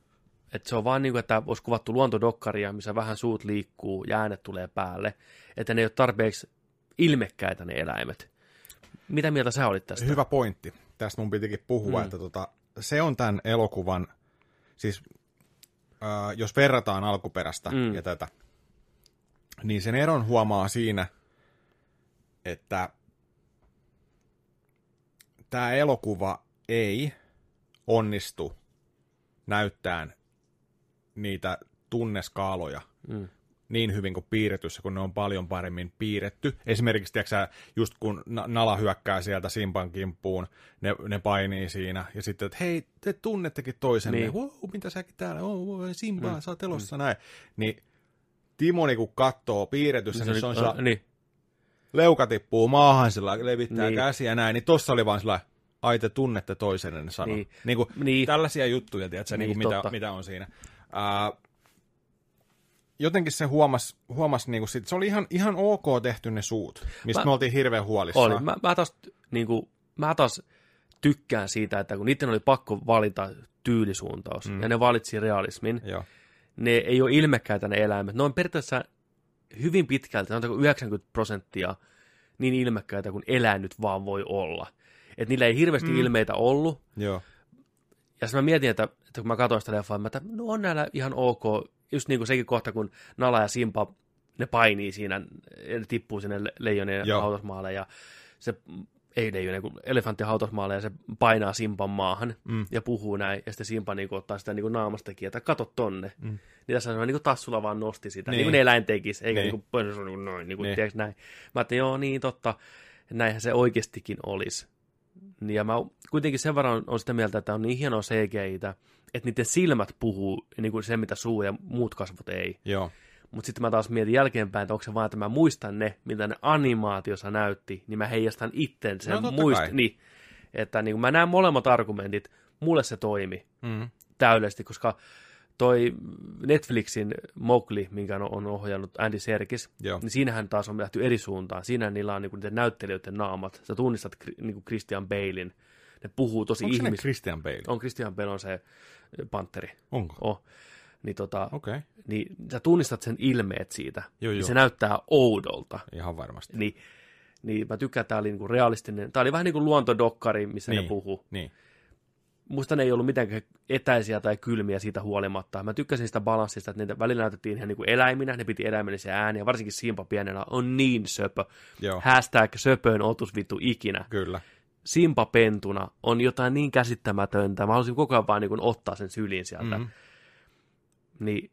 se on vaan niin kuin, että olisi kuvattu luontodokkaria, missä vähän suut liikkuu ja äänet tulee päälle. Että ne ei ole tarpeeksi ilmekkäitä ne eläimet. Mitä mieltä sä olit tästä? Hyvä pointti. Tästä mun pitikin puhua, että se on tämän elokuvan, siis jos verrataan alkuperäistä ja tätä, niin sen eron huomaa siinä, että tämä elokuva ei onnistu näyttämään niitä tunneskaaloja niin hyvin kuin piirretyssä, kun ne on paljon paremmin piirretty. Esimerkiksi, tiiäksä, just kun Nala hyökkää sieltä Simpan kimppuun, ne painii siinä, ja sitten, että hei, te tunnettekin toisenne, niin. Wow, mitä säkin täällä, Simpa, sä oot elossa näin. Niin Timoni, kun katsoo piirretyssä, niin se on sillä, leuka tippuu maahan, sillä levittää käsiä näin, niin tossa oli vaan sillä, ai te tunnette toisenne, sano. Niin. Tällaisia juttuja, tiiäksä, mitä on siinä. Jotenkin se huomasi niinku sit, se oli ihan ok tehty ne suut, mistä me oltiin hirveän huolissaan. Oli. Mä taas tykkään siitä, että kun niiden oli pakko valita tyylisuuntaus, ja ne valitsi realismin, joo. Ne ei ole ilmekkäitä ne eläimet. Ne on periaatteessa hyvin pitkälti, sanotaanko 90% niin ilmekkäitä kuin eläin nyt vaan voi olla. Et niillä ei hirveästi ilmeitä ollut. Joo. Ja sitten mä mietin, että kun mä katsoin sitä leffaa, että no on näillä ihan ok. Just niin kuin sekin kohta, kun Nala ja Simpa, ne painii siinä, ne tippuu sinne leijonien hautausmaalle, ja se, ei leijonien, kun elefantti hautausmaalle, ja se painaa Simpan maahan, ja puhuu näin, ja sitten Simpa niin kuin, ottaa sitä niin naamastakin, että kato tonne. Niin tässä on niin kuin tassulla vaan nosti sitä, niin kuin ne eläin tekisi, eikä niin kuin noin, niin kuin tiedätkö näin. Mä ajattelin, joo niin totta, näinhän se oikeastikin olisi. Ja mä kuitenkin sen verran on sitä mieltä, että on niin hienoa CGI-tä, että niiden silmät puhuu niin kuin se, mitä suu ja muut kasvot ei. Mutta sitten mä taas mietin jälkeenpäin, että onko se vaan, että mä muistan ne, mitä ne animaatiossa näytti, niin mä heijastan itten sen niin, että niin kuin mä näen molemmat argumentit, mulle se toimi täydellisesti, koska toi Netflixin Mowgli, minkä on ohjannut Andy Serkis, niin siinähän taas on lähty eri suuntaan. Siinähän niillä on niinku niiden näyttelijöiden naamat. Sä tunnistat niinku Christian Balein. Ne puhuu tosi ihmiset. Onko se Christian Bale? On, Christian Bale on se pantteri. Onko? On. Niin, okay. Niin sä tunnistat sen ilmeet siitä. Joo. Se näyttää oudolta. Ihan varmasti. Niin mä tykkään, että tää oli niinku realistinen. Tää oli vähän niin kuin luontodokkari, missä ne puhuu. Niin. Musta ne ei ollut mitenkään etäisiä tai kylmiä siitä huolimatta. Mä tykkäsin sitä balanssista, että niitä välillä näytettiin ihan niin kuin eläiminä, ne piti eläimellisiä ääniä, varsinkin Simpa pienellä on niin söpö. Joo. Hashtag söpöön otusvittu ikinä. Kyllä. Simpa pentuna on jotain niin käsittämätöntä. Mä halusin koko ajan vaan niin kuin ottaa sen syliin sieltä. Niin,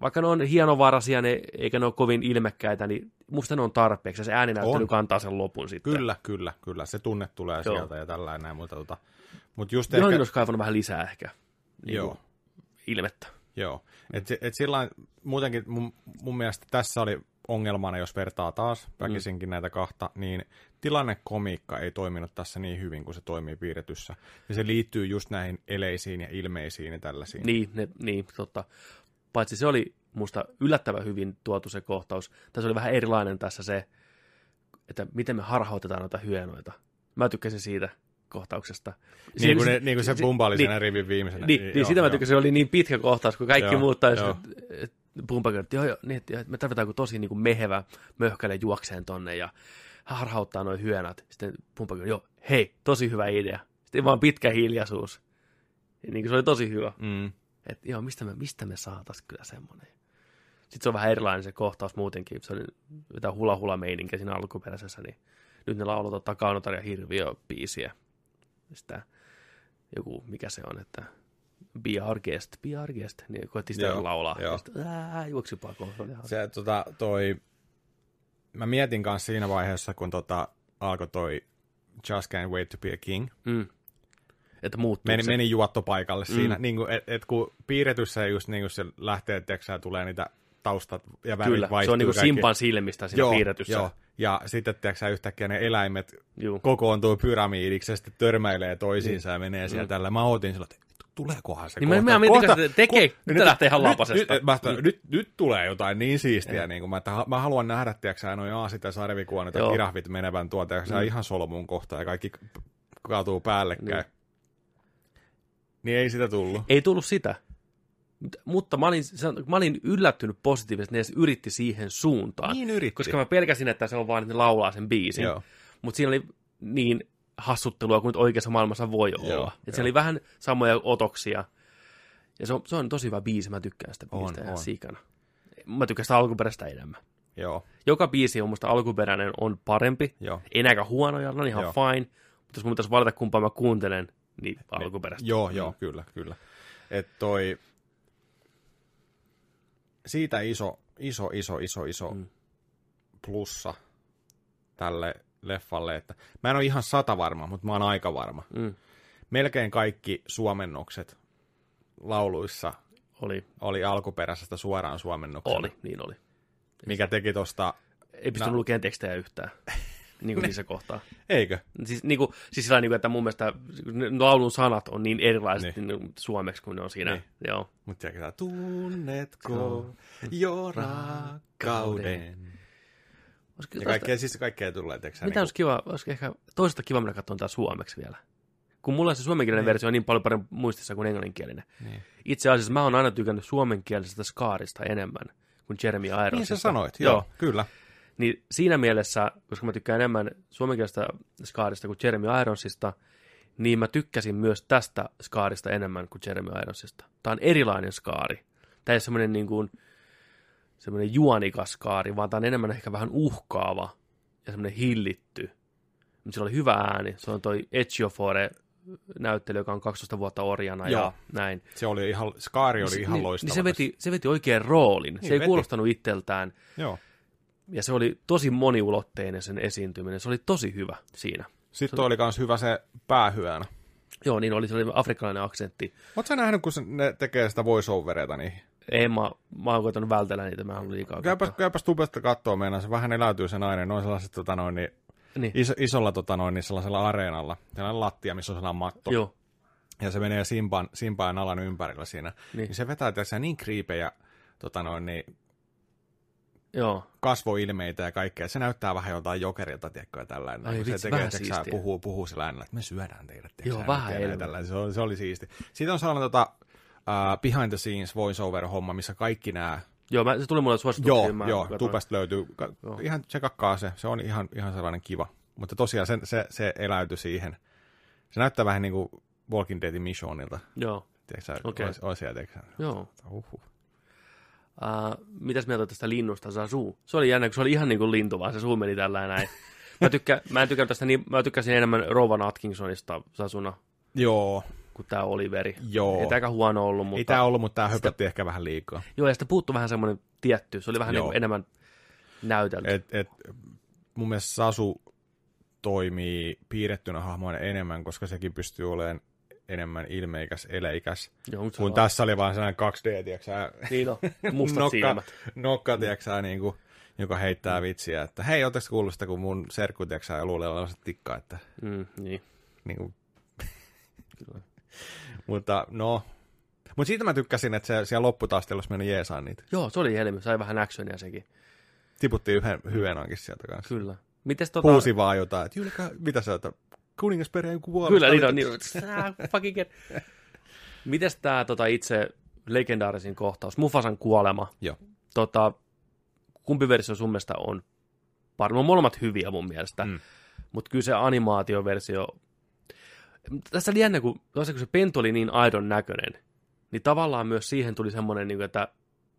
vaikka ne on hienovaraisia, eikä ne ole kovin ilmekkäitä, niin musta ne on tarpeeksi. Ja se ääninäyttely kantaa sen lopun sitten. Kyllä. Se tunne tulee sieltä ja tällainen näin, mutta mut just ehkä olisi kaivannut vähän lisää ehkä niin ilmettä. Joo. Et sillain muutenkin mun mielestä tässä oli ongelmana, jos vertaa taas väkisinkin näitä kahta, niin tilannekomiikka ei toiminut tässä niin hyvin kuin se toimii piirretyssä. Ja se liittyy just näihin eleisiin ja ilmeisiin ja tällaisiin. Niin totta. Paitsi se oli musta yllättävän hyvin tuotu se kohtaus. Tässä oli vähän erilainen tässä se, että miten me harhautetaan noita hyenoita. Mä tykkäsin siitä kohtauksesta. Niin kuin se Pumba oli siinä rivin viimeisenä. Sitä mä tykkäsin, se oli niin pitkä kohtaus, kun kaikki muut taisi Brumberg, että me tarvitaan tosi niin kuin mehevä möhkäle juokseen tonne ja harhauttaa noin hyönät. Sitten Brumberg, hei, tosi hyvä idea. Sitten vaan pitkä hiljaisuus. Ja niin kuin se oli tosi hyvä. Mm. Että joo, mistä me saatais kyllä semmoinen. Sitten se on vähän erilainen se kohtaus muutenkin. Se oli jotain hula-hula-meininkiä siinä alkuperäisessä, niin nyt ne laulut ottaa Kaunotarja Hirviö-biisiä. Sitä joku, mikä se on, että be our guest, niin koettiin sitä laulaa. Juoksipaa kohtaan. Se mä mietin kanssa siinä vaiheessa, kun alkoi toi Just Can't Wait to be a King. Mm. Että meni juottopaikalle siinä, niin kuin, et kun piirretyssä just niin kuin se lähtee tekstää tulee niitä taustat ja värit vaihtuu. Kyllä, se on niin kuin simpan silmistä siinä piirretyssä. Joo. Ja sitten tiedätkö, yhtäkkiä ne eläimet kokoontuu pyramiidiksi ja sitten törmäilee toisiinsa ja menee siellä tällä. Mä ootin silloin, että tuleekohan se kohta. Mä mietin, että tekee, nyt lähtee ihan lapasesta. Nyt tulee jotain niin siistiä. Niin kuin, mä haluan nähdä, tiedätkö, noin aasit ja sarvikuonot ja kirahvit menevän tuolta. Ja ihan solmuun kohtaan ja kaikki kaatuu päällekkäin. Niin ei sitä tullut. Ei tullut sitä. Mutta mä olin yllättynyt positiivisesti, että ne edes yritti siihen suuntaan. Niin yritti. Koska mä pelkäsin, että se on vaan, että ne laulaa sen biisin. Mutta siinä oli niin hassuttelua kuin nyt oikeassa maailmassa voi olla. Että se oli vähän samoja otoksia. Ja se on tosi hyvä biisi, mä tykkään sitä biisistä ihan sikana. Mä tykkään sitä alkuperäistä enemmän. Joo. Joka biisi on musta alkuperäinen on parempi. Enääkään huonoja, no ihan fine. Mutta jos mun pitäisi valita kumpaa mä kuuntelen, niin alkuperäistä. Joo, kyllä. Että toi... Siitä iso plussa tälle leffalle, että mä en ole ihan 100% varma, mutta mä oon aika varma. Mm. Melkein kaikki suomennokset lauluissa oli alkuperäisestä suoraan suomennoksena. Niin oli. Mikä teki tosta... Ei pysty lukemaan tekstejä yhtään. Niin kuin niissä kohtaa. Eikö? Siis sillä että mun mielestä laulun sanat on niin erilaiset niin suomeksi kuin ne on siinä. Joo. Mutta tiedätkö, tunnetko jo rakkauden? Ja kaikkea tulee, tiedätkö? Mitä olisi kiva, olisiko ehkä toisesta kiva mennä katsomaan tämä suomeksi vielä. Kun mulla on se suomenkielinen versio on niin paljon parempi muistissa kuin englanninkielinen. Niin. Itse asiassa mä oon aina tykännyt suomenkielisestä Skaarista enemmän kuin Jeremy Ironsista. Niin sä sanoit, joo. Kyllä. Niin siinä mielessä, koska mä tykkään enemmän suomenkielistä Skaarista kuin Jeremy Ironsista, niin mä tykkäsin myös tästä Skaarista enemmän kuin Jeremy Ironsista. Tämä on erilainen Skaari. Tämä ei ole semmoinen niin kuin semmoinen juonikas Skaari, vaan tämä on enemmän ehkä vähän uhkaava ja semmoinen hillitty. Mutta sillä oli hyvä ääni. Se on toi Ecciofore-näyttely, joka on 12 vuotta orjana ja näin. Se oli ihan, Skaari oli ihan loistava. Niin se veti oikein roolin. Niin, se ei kuulostanut itseltään. Joo. Ja se oli tosi moniulotteinen sen esiintyminen. Se oli tosi hyvä siinä. Sitten oli myös hyvä se päähyönä. Joo, niin oli. Se oli afrikkalainen aksentti. Oletko sä nähnyt, kun ne tekee sitä voice-overeita niihin? Ei, mä oon koitanut vältellä niitä. Mä en ollut liikaa katsoa. Käypäs tubesta katsoa meinaan. Se vähän eläytyy se nainen. Ne on sellaiset isolla sellaisella areenalla. Sellainen lattia, missä on sellainen matto. Joo. Ja se menee simpaan alan ympärillä siinä. Niin se vetää tietysti niin kriipejä kasvoilmeitä ja kaikkea. Se näyttää vähän jotain jokerilta, tiedätkö, ja tällainen. Ai, se tekee, tiedätkö, puhuu sillä äänellä, että me syödään teidät, tiedätkö. Joo, vähän elmeen. Se oli siisti. Siitä on sellainen behind the scenes voiceover-homma, missä kaikki nämä... Joo, se tuli mulle suosituksiin. Joo, tupesta löytyy. Ihan tsekakkaa se. Se on ihan sellainen kiva. Mutta tosiaan se eläytyi siihen. Se näyttää vähän niin kuin Walking Deadin Missionilta. Joo, okei. Oisia, tiedätkö. Joo. Huhhuh. Mitäs mieltä tästä linnusta Zazu? Se oli jännä, kun se oli ihan niin kuin lintu, vaan se suu meni tällä näin. Mä tykkäsin enemmän Rowan Atkinsonista Zazuna. Joo. Kun tää Oliveri. Joo. Ei tääkään huono ollut, mutta... Ei tää ollut, mutta tää höpötti ehkä vähän liikaa. Joo, ja sitä puuttui vähän semmoinen tietty. Se oli vähän niin enemmän näytelty. Mun mielestä Zazu toimii piirrettynä hahmoina enemmän, koska sekin pystyy olemaan... enemmän ilmeikäs, eleikäs. Joo, kun tässä oli vaan sellainen 2D, tiiäksä, niin mustat nokka, tiiäksä, niin kuin, joka heittää vitsiä, että hei, ooteks kuullut sitä, kun mun serkku, tiiäksä, luulee olemassa tikkaa, että... Niin kuin... Mutta Mutta siitä mä tykkäsin, että se siellä lopputaistelussa meni jeesaan niitä. Joo, se oli helmi, sai vähän actionia sekin. Tiputtiin yhden hyvenankin sieltä kanssa. Kyllä. Mites Puusi vaan jotain, että Jylkä, mitä sä oot... Kuningasperheen kuvaamista. Kyllä, niin on. Fucking get. Mites tää itse legendaarisin kohtaus, Mufasan kuolema. Joo. Kumpi versio sun mielestä on? No, molemmat hyviä mun mielestä, mutta kyllä se animaatioversio... Tässä oli jännä, kun se pentu oli niin aidon näköinen, niin tavallaan myös siihen tuli semmoinen, että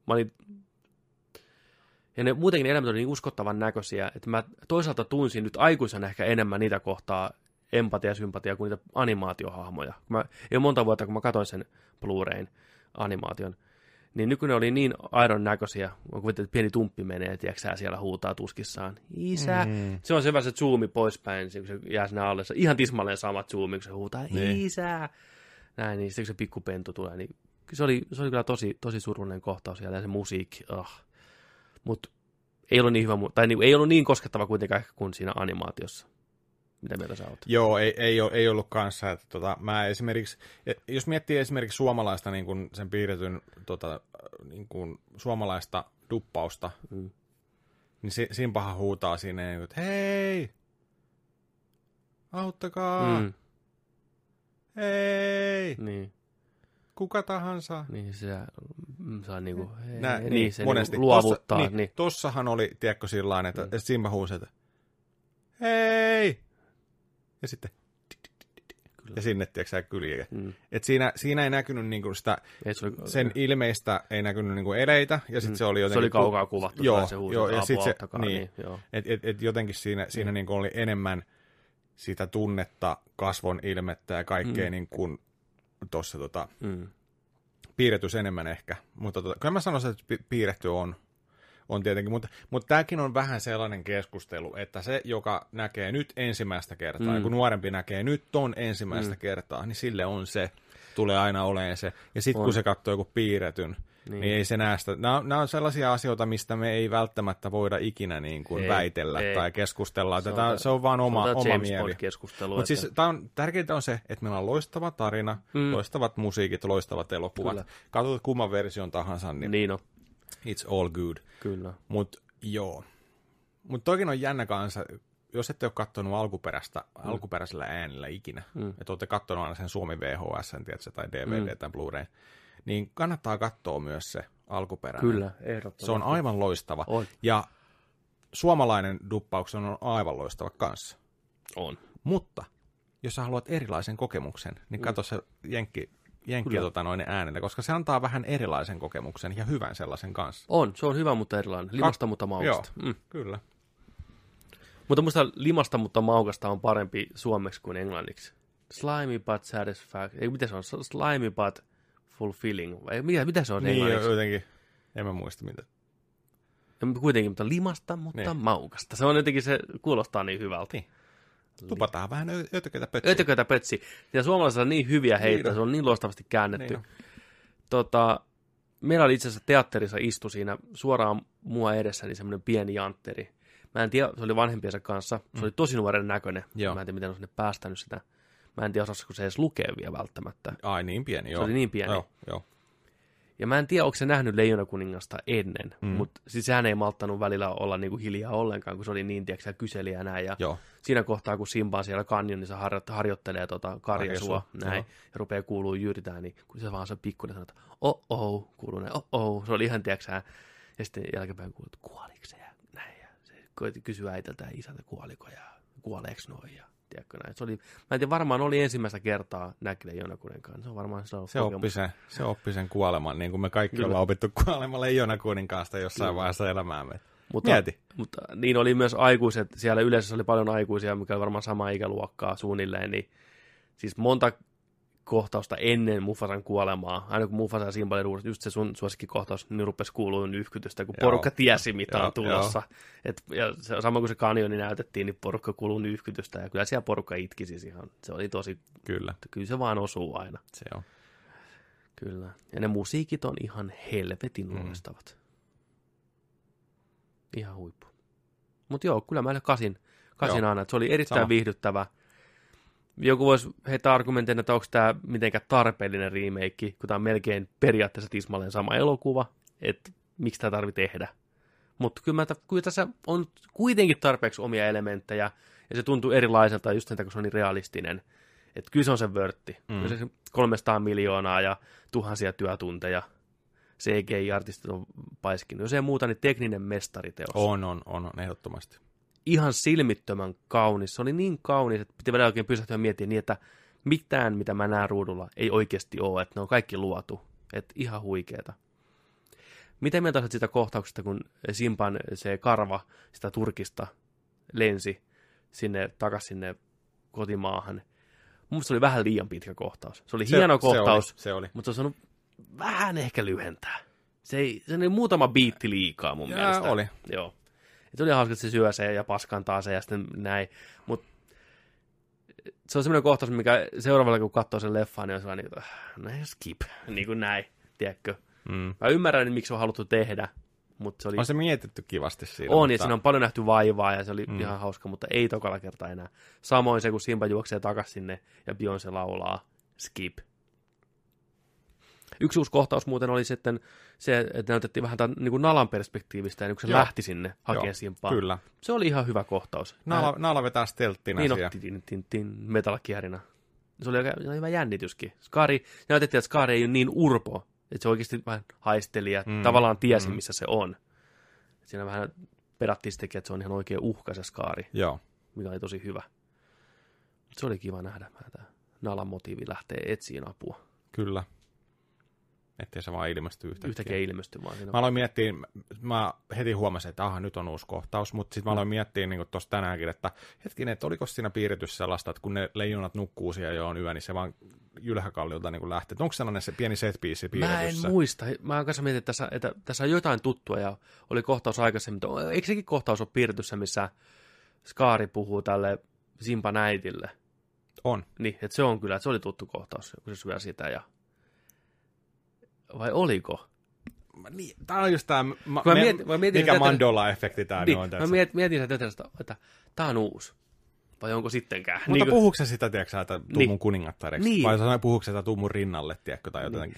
mä olin... Ja ne muutenkin ne elämät oli niin uskottavan näköisiä, että mä toisaalta tunsin nyt aikuisena ehkä enemmän niitä kohtaa empatia ja sympatia kuin niitä animaatiohahmoja. Ei ole monta vuotta, kun mä katsoin sen Blu-rayn animaation, niin nykyinen oli niin aidon näköisiä, kun pieni Tumppi menee, tiedätkö siellä huutaa tuskissaan, isä. Se on se zoomi poispäin, kun se jää sinne alle. Ihan tismalleen samat zoomi, kun se huutaa, isä. Näin, niin sitten kun se pikkupentu tulee, niin se oli kyllä tosi surullinen kohtaus siellä ja se musiikki, Mutta ei ollut niin hyvä, tai ei ollut niin koskettava kuitenkaan ehkä kuin siinä animaatiossa. Mitä mieltä sä oot? Joo, ei ollut kanssa. Että mä esimerkiksi, jos miettii esimerkiksi suomalaista niin kun sen piirretyn niin kun suomalaista duppausta, niin Simpahan huutaa siinä, että hei, auttakaa, hei. Niin. Kuka tahansa. Niin se saa niinku, se monesti luovuttaa. Niin. Tossahan oli, tiedätkö, sillain, että Simba huusi, että hei! Ja sitten ja sinne, tiedätkö, kyljelle. Et siinä ei näkynyt niinku sitä, sen ilmeistä ei näkynyt niinku eleitä, ja sitten se oli jotenkin... Se oli kaukaa kuvattu, joo, se huusi, ja apua, auttakaa. Niin, joo. Et jotenkin siinä niinku oli enemmän sitä tunnetta, kasvon ilmettä ja kaikkea niinku... Tuossa piirretys enemmän ehkä, mutta kyllä mä sanoisin, että piirretty on tietenkin, mutta tämäkin on vähän sellainen keskustelu, että se, joka näkee nyt ensimmäistä kertaa, ja kun nuorempi näkee nyt ton ensimmäistä kertaa, niin sille on se, tulee aina oleen se, ja sitten kun se katsoo joku piirretyn, niin ei se näe sitä. Nämä on sellaisia asioita, mistä me ei välttämättä voida ikinä niin kuin väitellä tai keskustella. Se on vaan oma mieli. Mutta siis tärkeintä on se, että meillä on loistava tarina, loistavat musiikit, loistavat elokuvat. Kyllä. Katsotaan kumman version tahansa, niin it's all good. Mutta joo. Mutta toikin on jännä kanssa, jos ette ole katsonut alkuperäisellä äänellä ikinä, että olette katsonut aina sen Suomi VHS, tiedätkö, tai DVD tai Blu-ray, niin kannattaa katsoa myös se alkuperäinen. Kyllä, ehdottomasti. Se on aivan loistava. On. Ja suomalainen duppaus on aivan loistava kanssa. On. Mutta jos sä haluat erilaisen kokemuksen, niin katso se jenkkiä äänellä, koska se antaa vähän erilaisen kokemuksen ja hyvän sellaisen kanssa. On, se on hyvä, mutta erilainen. Limasta, mutta maukasta. Joo, kyllä. Mutta musta limasta, mutta maukasta on parempi suomeksi kuin englanniksi. Slimy but satisfactory. Ei, mitä se on? Slimy but... fulfilling. Mitä se on? Niin, jotenkin. En mä muista mitä. Kuitenkin, mutta limasta, mutta maukasta. Se on jotenkin, se kuulostaa niin hyvältä. Niin. Tupataan vähän ötököitä pötsiä. Ötököitä pötsiä. Ja suomalaisilla on niin hyviä heitä, se on niin loistavasti käännetty. Niin meillä oli itse asiassa teatterissa istu siinä suoraan mua edessäni semmoinen pieni jantteri. Mä en tiedä, se oli vanhempiensa kanssa. Se oli tosi nuoren näköinen. Joo. Mä en tiedä, miten on sinne päästänyt sitä. Mä en tiedä osassa, kun se edes lukee vielä välttämättä. Ai niin pieni, joo. Se oli niin pieni. Joo. Ja mä en tiedä, onko se nähnyt Leijonankuningasta ennen, mutta siis sehän ei malttanut välillä olla niinku hiljaa ollenkaan, kun se oli niin, tiedätkö, kyselijä näin. Ja siinä kohtaa, kun Simba siellä kanjonissa harjoittelee karjasua näin, ja rupeaa kuuluu jyritään, niin kun se vaan se pikkuinen sanoo, että oh, kuuluu näin, oh. Se oli ihan, tiedätkö, ja sitten jälkeenpäin kuuluu, että kuoliko se ja näin. Ja se kysyi äiteltä ja isältä, kuoliko ja kuoleeks noin ja... Se oli, mä en tiedä, varmaan oli ensimmäistä kertaa näkille Leijonankuninkaan. Se on varmaan se oppi sen kuoleman, niin kuin me kaikki ollaan opittu kuolemaan Leijonankuninkaasta jossain vaiheessa elämäämme. Mutta niin oli myös aikuiset, siellä yleisössä oli paljon aikuisia, mikä oli varmaan samaa ikäluokkaa suunnilleen, niin siis monta kohtausta ennen Mufasan kuolemaa, aina kun Mufasa ja Simba oli ruudessa, just se sun suosikkikohtaus, niin rupesi kuuluun yhkytystä, kun porukka tiesi, mitä on tulossa. Ja sama kuin se kanjoni näytettiin, niin porukka kuuluu yhkytystä, ja kyllä siellä porukka itki siis ihan. Se oli tosi... Kyllä se vaan osuu aina. Se on. Kyllä. Ja ne musiikit on ihan helvetin loistavat. Ihan huippu. Mutta joo, kyllä mä kasin aina, että se oli erittäin viihdyttävä. Joku voisi heittää argumentin, että onko tämä mitenkään tarpeellinen remake, kun tämä on melkein periaatteessa tismalleen sama elokuva, että miksi tämä tarvitsee tehdä. Mutta kyllä tässä on kuitenkin tarpeeksi omia elementtejä, ja se tuntuu erilaiselta just sen takia, kun se on niin realistinen. Että kyllä se on se vörtti. Kyllä se 300 miljoonaa ja tuhansia työtunteja CGI-artistit on paiskinut. Jos ei muuta, niin tekninen mestariteos. On, ehdottomasti. Ihan silmittömän kaunis. Se oli niin kaunis, että piti vielä oikein pysähtyä ja miettiä niin, että mitään, mitä mä näen ruudulla, ei oikeasti ole. Että ne on kaikki luotu. Että ihan huikeeta. Miten mieltä olet siitä kohtauksesta, kun Simpan se karva sitä turkista lensi sinne takaisin sinne kotimaahan? Mun mielestä se oli vähän liian pitkä kohtaus. Se oli hieno kohtaus, se oli. Mutta se on saanut vähän ehkä lyhentää. Se oli muutama biitti liikaa mun mielestä. Oli. Joo. Se oli hauska, että se syö se ja paskantaa se ja sitten näin. Mut se on semmoinen kohtaus, mikä seuraavalla kun katsoo sen leffaan, niin on sellainen, että skip, niin kuin näin, tiedätkö? Mm. Mä ymmärrän, miksi se on haluttu tehdä. Mutta se oli... On se mietitty kivasti siinä. On, mutta... ja siinä on paljon nähty vaivaa, ja se oli ihan hauska, mutta ei tokalla kertaa enää. Samoin se, kun Simba juoksee takaisin sinne, ja Beyoncé laulaa, skip. Yksi uusi kohtaus muuten oli sitten se, että näytettiin vähän tämän niin kuin Nalan perspektiivistä, ja niin kun se lähti sinne hakemaan Simpaa. Kyllä. Se oli ihan hyvä kohtaus. Nala vetää stelttinä siellä. Niin, metallikierina. Se oli hyvä jännityskin. Näytettiin, että Skari ei ole niin urpo. Että se oikeasti vähän haisteli ja tavallaan tiesi, missä se on. Siinä vähän pedattiin sitäkin, että se on ihan oikein uhka se Skaari, mikä oli tosi hyvä. Se oli kiva nähdä, että Nalan motiivi lähtee etsiin apua. Kyllä. Ettei se vaan ilmesty yhtäkkiä. Yhtäkkiä ilmesty vaan. Mä aloin miettiä, mä heti huomasin, että nyt on uusi kohtaus, mutta sitten mä aloin miettiä niin kuin tuossa tänäänkin, että hetkinen, että oliko siinä piirretyssä sellaista, että kun ne leijonat nukkuu siellä jo on yö, niin se vaan Jylhäkalliolta niin lähtee. Onko sellainen se pieni set-piece piirretyssä? Mä en muista. Mä oon kanssa mietin, että tässä on jotain tuttua ja oli kohtaus aikaisemmin. Eikö sekin kohtaus ole piirretyssä, missä Skaari puhuu tälle Simpan äitille? On. Niin, että se on kyllä, että se oli tuttu kohtaus, kun se syö sitä ja... Vai oliko? Tämä on just tämä, mikä mandola-efekti tämä niin, on tässä. Mä mietin että tämä on uusi. Vai onko sittenkään? Mutta niin, puhuuko sitä, tiedätkö, että tuu mun kuningattareksi? Niin. Vai puhuuko sitä, että tuu mun rinnalle, tiedätkö? Tai jotain.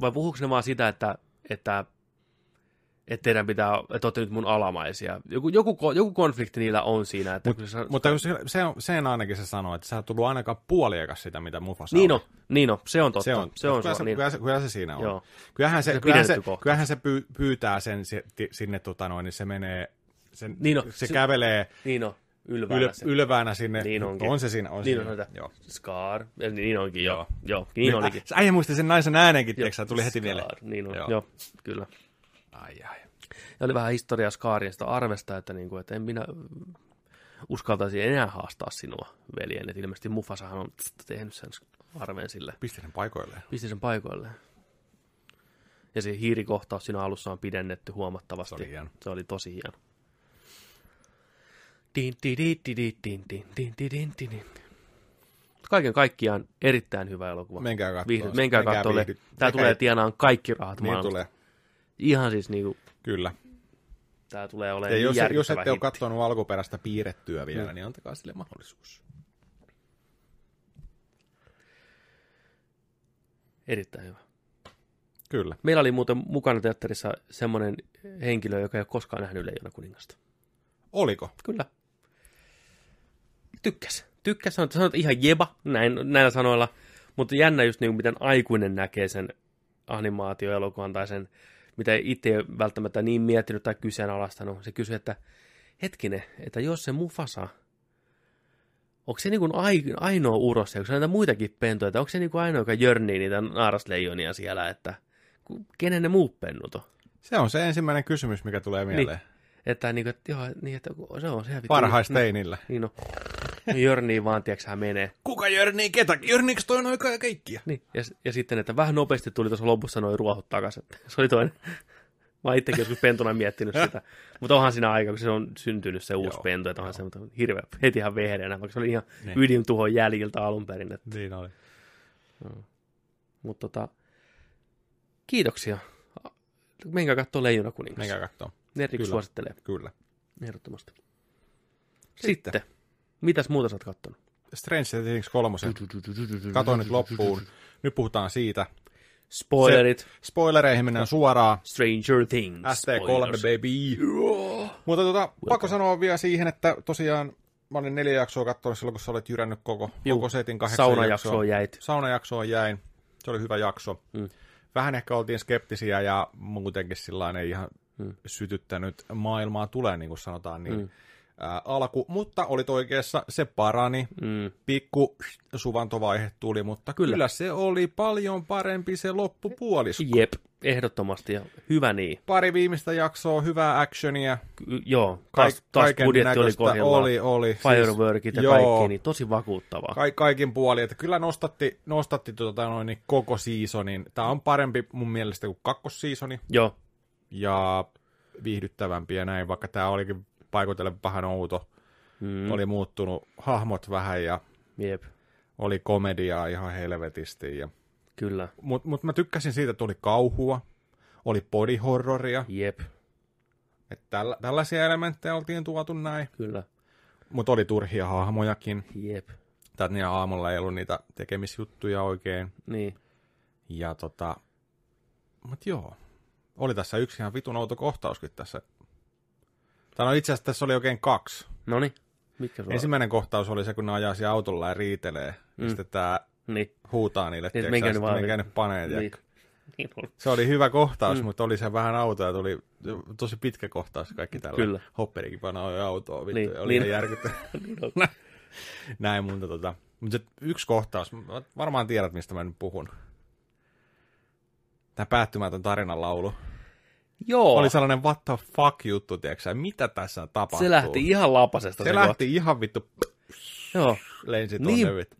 Vai puhuuko ne vaan sitä, että teidän pitää, että olette nyt mun alamaisia. Joku konflikti niillä on siinä. Että mutta sen ainakin se sanoo, että sä et tullut ainakaan puoliakas sitä, mitä Mufasa on. Niin on, se on totta. Kyllä se siinä on. Joo. Kyllähän se pyytää sen sinne, niin se menee, se kävelee ylväänä sinne. Niin on se siinä. On Scar, niin onkin, joo. Niin olikin. Äijä muisti sen naisen äänenkin, tiedätkö, tuli heti mieleen. Niin on, joo, kyllä. Ai. Ja oli vähän historiaa Skaarin sitä arvesta, että en minä uskaltaisi enää haastaa sinua, veljeni. Et ilmeisesti Mufasahan on tehnyt sen arven sille. Pisti sen paikoilleen. Ja se hiirikohtaus siinä alussa on pidennetty huomattavasti. Se oli tosi hieno. Kaiken kaikkiaan erittäin hyvä elokuva. Menkää katsomaan. Tää tulee tienaan kaikki rahat maailmasta. Ihan siis niinku... Kyllä. Tää tulee olemaan järkyttävä hitti. Jos ette ole katsonut alkuperäistä piirrettyä vielä, niin antakaa sille mahdollisuus. Erittäin hyvä. Kyllä. Meillä oli muuten mukana teatterissa semmoinen henkilö, joka ei ole koskaan nähnyt Leijona kuningasta. Oliko? Kyllä. Tykkäs. Sanoit ihan jeba näillä sanoilla. Mutta jännä just niinku, miten aikuinen näkee sen animaatioelokuvan tai sen, mitä itse ei välttämättä niin miettinyt tai kyseenalaistanut. Se kysyi, että hetkinen, että jos se Mufasa, onko se niin kuin ainoa uros, onko se näitä muitakin pentuja, onko se niin kuin ainoa, joka jörnii niitä naarasleijonia siellä, että kenen ne muut pennut on? Se on se ensimmäinen kysymys, mikä tulee mieleen. Että se on se. Parhaisteinillä. Jörniin vaan, tiedätkö, menee. Kuka jörnii ketä? Jörniiks toi noin kaikkia? Niin, ja sitten, että vähän nopeasti tuli tuossa lopussa noin ruohot takaisin. Se oli toinen. Mä itsekin joskus pentuna miettinyt sitä. Mutta onhan siinä aika, kun se on syntynyt se uusi pentu, että onhan se hirveä, heti ihan vehreänä, vaikka se oli ihan ydintuhon jäljiltä alun perin. Että... Niin oli. Mutta kiitoksia. Menkää katsoa Leijona kuningassa. Menkää katsoa. Netflix suosittelee. Kyllä. Ehdottomasti. Sitten. Mitäs muuta sä oot kattonut? Stranger Things 3. Katoin nyt loppuun. Nyt puhutaan siitä. Spoilerit. Spoilereihin mennään suoraan. Stranger Things. ST3 baby. Mutta pakko sanoa vielä siihen, että tosiaan mä olin 4 jaksoa kattonut silloin, kun sä olet jyrännyt koko setin 8 jaksoa. Saunajaksoon jäin. Se oli hyvä jakso. vähän ehkä oltiin skeptisiä ja muutenkin sillain ei ihan sytyttänyt maailmaa tulee, niin kuin sanotaan, niin alku. Mutta olit oikeassa, se parani. Pikku suvantovaihe tuli, mutta kyllä se oli paljon parempi se loppupuolisko. Jep, ehdottomasti ja hyvä niin. Pari viimeistä jaksoa, hyvää actionia. Joo, taas budjetti oli kohdillaan. Oli. Fireworkit siis, ja kaikki, niin tosi vakuuttavaa. Kaikin puolin, että kyllä nostatti koko seasonin. Tämä on parempi mun mielestä kuin kakkosseasoni. Joo. Ja viihdyttävämpi ja näin, vaikka tämä olikin paikoitelle vähän outo. Oli muuttunut hahmot vähän ja oli komediaa ihan helvetisti. Ja... Kyllä. Mut mä tykkäsin siitä, että oli kauhua, oli bodyhorroria. Jep. Tällaisia elementtejä oltiin tuotu näin. Kyllä. Mutta oli turhia hahmojakin. Jep. Tätä aamulla ei ollut niitä tekemisjuttuja oikein. Niin. Ja mut joo. Oli tässä yksi ihan vitun outo kohtauskin tässä. Tai no itse asiassa tässä oli oikein kaksi. Noniin, mitkä sulla? Ensimmäinen kohtaus oli se, kun ne ajaa siellä autolla ja riitelee. Ja sitten tämä huutaa niille, että minkä nyt panee. Se oli hyvä kohtaus, mutta oli se vähän autoja. Tuli tosi pitkä kohtaus kaikki tällä. Kyllä. Hopperikin panoi autoa. Vittu, niin. Oli järkyttävä. Näin muuta. Mutta yksi kohtaus. Varmaan tiedät, mistä mä nyt puhun. Tämä päättymätön tarinan laulu. Joo. Oli sellainen what the fuck juttu, tiedätkö? Mitä tässä tapahtuu? Se lähti ihan lapasesta. Se lähti ihan vittu. Joo. Lensi tuonne niin vittu.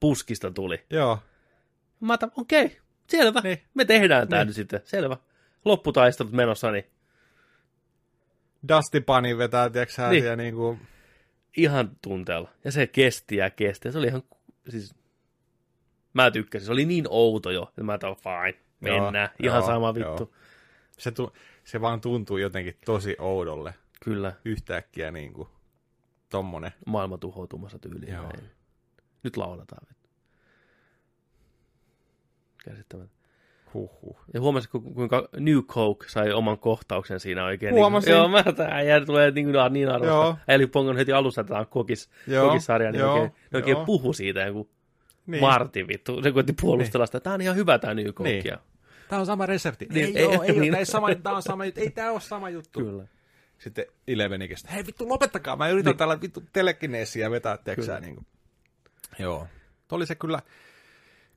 Puskista tuli. Joo. Mä ajattelin, okei, selvä. Niin. Me tehdään tämä nyt sitten. Selvä. Lopputaistelut menossa, niin. Dusty Bunny vetää, tiedätkö? Niin. Niinku... Ihan tunteella. Ja se kesti. Se oli ihan, siis... Mä tykkäsin. Se oli niin outo jo. Mä ajattelin, fine. Mennään. Ihan sama vittu. Joo. Se vaan tuntuu jotenkin tosi oudolle. Kyllä. Yhtäkkiä niin kuin tommonen. Maailma tuhoutumassa tyyliin. Joo. Nyt lauletaan. Käsittämättä. Huhhuh. Ja huomasitko, kuinka New Coke sai oman kohtauksen siinä oikein? Huomasin. Niin kuin, joo, mä tämän jäädä tulee niin arvosta. Eli pongon heti alussa tätä kokissarjaa, niin oikein puhu siitä joku Martin vittu. Se koitti puolustella sitä. Tämä on ihan hyvä tämä New Coke. Niin. Tämä on sama resepti. Ei tämä ole sama juttu. Kyllä. Sitten Elevenikestä. Hei vittu, lopettakaa. Mä yritän tällä vittu telekineesiä vetää, tiedätkö niin kuin. Joo. Tuo oli se kyllä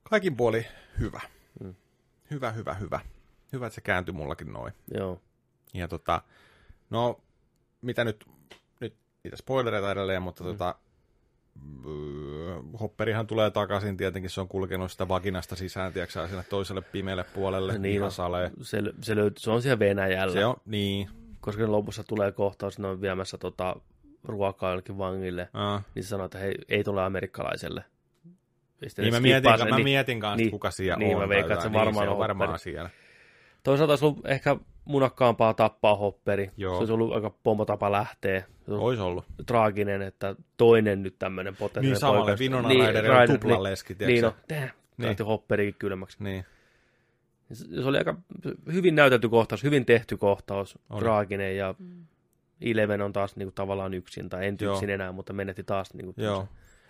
kaikin puolin hyvä. Hyvä. Hyvä, että se kääntyi mullakin noin. Joo. Ja no, mitä nyt niitä spoilereita edelleen, mutta Hopperihan tulee takaisin, tietenkin se on kulkenut sitä vakinasta sisään, tiedätkö sinne toiselle pimeälle puolelle, niin pihasalle. Se on siellä Venäjällä. Se on, niin. Koska lopussa tulee kohtaus, ne on viemässä ruokaa jollekin vangille, niin se sanoo, että hei, ei tule amerikkalaiselle. Niin mä mietin kanssa, kuka siellä on. Niin mä veikkaan, että se varmaan on varmaan siellä. Toisaalta olisi ollut ehkä munakkaampaa tappaa Hopperi. Joo. Se olisi ollut aika pomotapa lähteä. Ois ollut. Traaginen, että toinen nyt tämmöinen potentiaalinen niin poika. Samalle Vinona Raiderilla niin, tuplaleski, tiedätkö? Niin lähti Hopperikin kylmäksi. Niin. Se oli aika hyvin näytetty kohtaus, hyvin tehty kohtaus, traaginen ja Eleven on taas niinku tavallaan yksin, tai en yksin enää, mutta menetti taas. Niinku joo.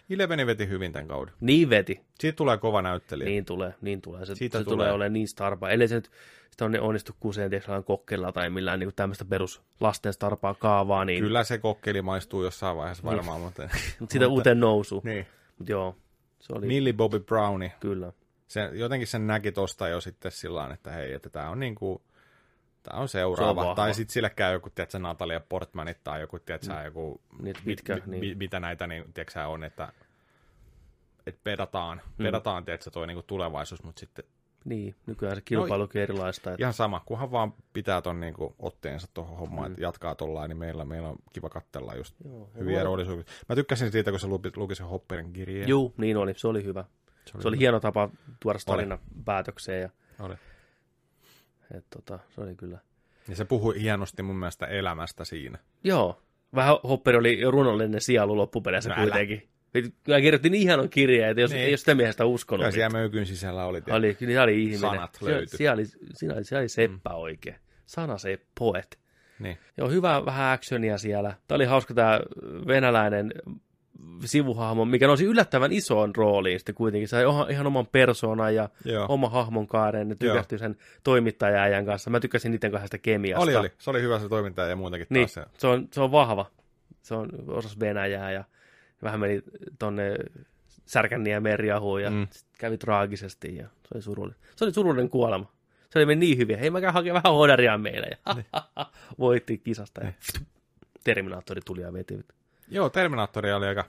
Eleveni veti hyvin tämän kauden. Niin veti. Siitä tulee kova näyttelijä. Niin tulee. Se tulee olemaan niin starpaa. Eli se nyt on onnistu kuseen kokkeilla tai millään niin tämmöistä perus lasten starpaa kaavaa. Niin... Kyllä se kokkeli maistuu jossain vaiheessa varmaan. Mutta sitä uuteen nousu. Niin. Mut joo. Se oli... Millie Bobby Browni. Kyllä. Jotenkin sen näki tosta jo sitten sillä että hei, että tämä on niin kuin... Tämä on seuraava. Se tai sitten sillä käy joku, tiedätkö, Natalie Portmanit tai joku, tiedätkö, joku, mitä näitä, niin, tiedätkö, on, että pedataan, tiedätkö, toi niin kuin tulevaisuus, mutta sitten... Niin, nykyään se kilpailukin erilaista. Että... Ihan sama, kunhan vaan pitää ton niin kuin otteensa tuohon hommaan, että jatkaa tollain, niin meillä on kiva katsella just hyviä roolisuuksia. Mä tykkäsin siitä, kun se luki sen Hopperin kirjeen. Juu, niin oli, se oli hyvä. Se oli hieno tapa tuoda tarina päätökseen. Ja... Oli. Se oli kyllä. Ja se puhui hienosti mun mielestä elämästä siinä. Joo. Vähän Hopperi oli runollinen sielu loppupeleissä kuitenkin. Kyllä kirjoitti niin hienon kirjeen, että jos ei sitä miehestä uskonut. Ja siellä möykyn sisällä oli siellä oli ihminen. Sanat löytyi. Siellä oli seppä oikein. Sana se poet. Niin. Joo, hyvä vähän actionia siellä. Tämä oli hauska tämä venäläinen sivuhahmon, mikä nousi yllättävän isoon rooliin sitten kuitenkin. Se sai ihan oman persoonan ja oman hahmon kaaren ja tykästyi sen toimittaja-äijän kanssa. Mä tykkäsin niiden kahdesta kemiasta. Oli. Se oli hyvä se toimittaja ja muutenkin niin, taas. Se on vahva. Se on osas Venäjää ja vähän meni tonne Särkänniemeen riahuun ja kävi traagisesti ja se oli surullinen. Se oli surullinen kuolema. Se oli meni niin hyviä. Hei, mä käyn hakemaan vähän hodaria meille. Ja voitti kisasta ja Terminaattori tuli ja veti. Joo, Terminaattori oli aika...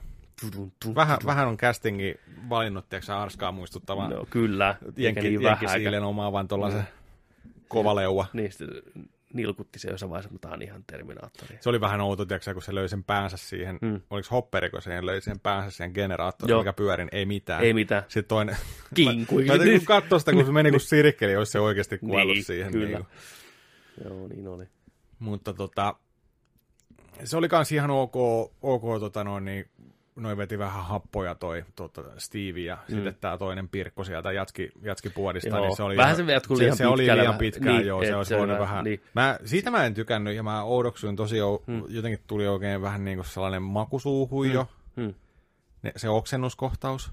Vähän on castingin valinnut, tiedätkö sä, Arskaa muistuttavan. No kyllä. Jenkkisiilen omaavan tuollaisen kovaleua. Niin, sitten nilkutti se jossain vaiheessa, mutta tämä on ihan Terminaattori. Se oli vähän outo, tiedätkö sä, kun se löi sen päänsä siihen, oliko Hopperi, kun se löi sen päänsä siihen generaattoriin, mikä pyörin, ei mitään. Sitten toinen... Kinkui. Täytyy kun katsoa sitä, kun se meni kuin sirkkeli, jos se oikeasti kuollut siihen. Kyllä. Joo, niin oli. Mutta se oli kans ihan ok noi veti vähän happoja toi Steve ja sitten tää toinen Pirkko sieltä jatki puodista, niin se oli vähän ihan, se oli liian pitkään, joo, se olisi voinut vähän. Niin. Siitä mä en tykännyt ja mä oudoksuin tosi jotenkin tuli oikein vähän niinku sellainen makusuuhuijo. Se oksennuskohtaus.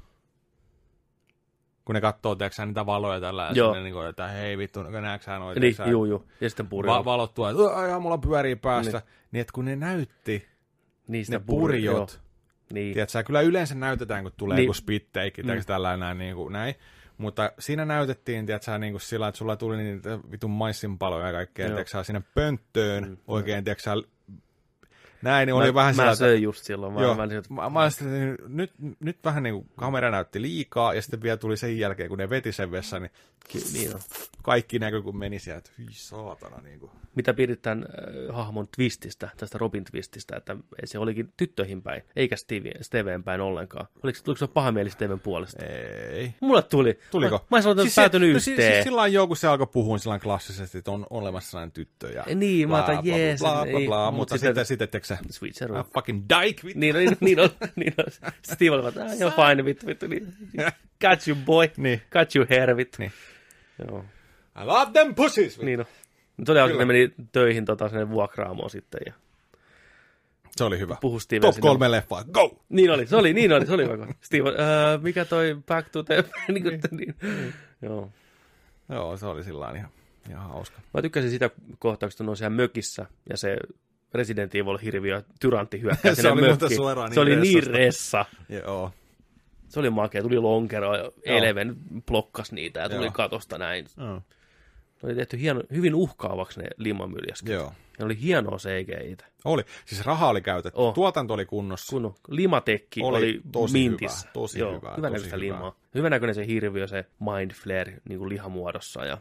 Kun ne katsoo, teeksä niitä valoja tällä ja niin kuin, että hei vittu, näetkö sä noita? Niin, juu. Ja sitten purjoo. Valot tuo, että mulla pyörii päässä. Niin, että kun ne näytti, niistä ne purjot. Niin. Tiedätkö, kyllä yleensä näytetään, kun tulee joku spitteikki, tiedätkö tällainen niin kuin näin. Mutta siinä näytettiin, tiedätkö, niin kuin sillä, että sulla tuli niitä vitun maissinpaloja ja kaikkea, tiedätkö, sinne pönttöön oikein, tiedätkö, näin, niin oli vähän mä söin just silloin. Nyt vähän niin kuin kamera näytti liikaa, ja sitten vielä tuli sen jälkeen, kun ne veti sen vessan, niin kaikki näkyi, kun meni sieltä. Hyi saatana. Niin kuin. Mitä pidit tämän hahmon twististä, tästä Robin twististä, että se olikin tyttöihin päin, eikä Steveen päin ollenkaan. Tuliko se paha mieli Steven puolesta? Ei. Mulle tuli. Tuliko? Mä en sanonut, että päätyn yhteen. Siis silloin joku se alkoi puhua silloin klassisesti, että on olemassa sellainen tyttö. Ja niin, mä otan jees. Mutta sitten Switcher. Ah, fucking dyke, vittu. Niin on. Steve oli, että you're fine, vittu. Got you, boy. Niin. Got you, hair, vittu. Niin. Joo. I love them pussies, vittu. Niin on. Todella ne meni töihin sinne vuokraamoon sitten. Ja... Se oli hyvä. Puhu Steven Top sinne. 3 leffaa, go! Niin oli. Steve, mikä toi back to the... niin. Joo, se oli sillain ihan hauska. Mä tykkäsin sitä kohtauksesta, kun on siellä mökissä ja se... Resident Evil-hirviö, tyrantti hyökkää sinne mökkiin. Se oli niin ressa. Joo. Se oli makea, tuli lonkero ja Eleven blokkas niitä ja tuli katosta näin. Joo. Ne oli tehty hyvin uhkaavaksi ne limamyljäsket. Joo. Ne oli hienoa CGI-tä. Oli, siis rahaa oli käytetty, tuotanto oli kunnossa. Limatekki oli tosi mintissä. Hyvä, tosi hyvää limaa. Hyvänäköinen se hirviö, se Mind Flare niin lihamuodossa ja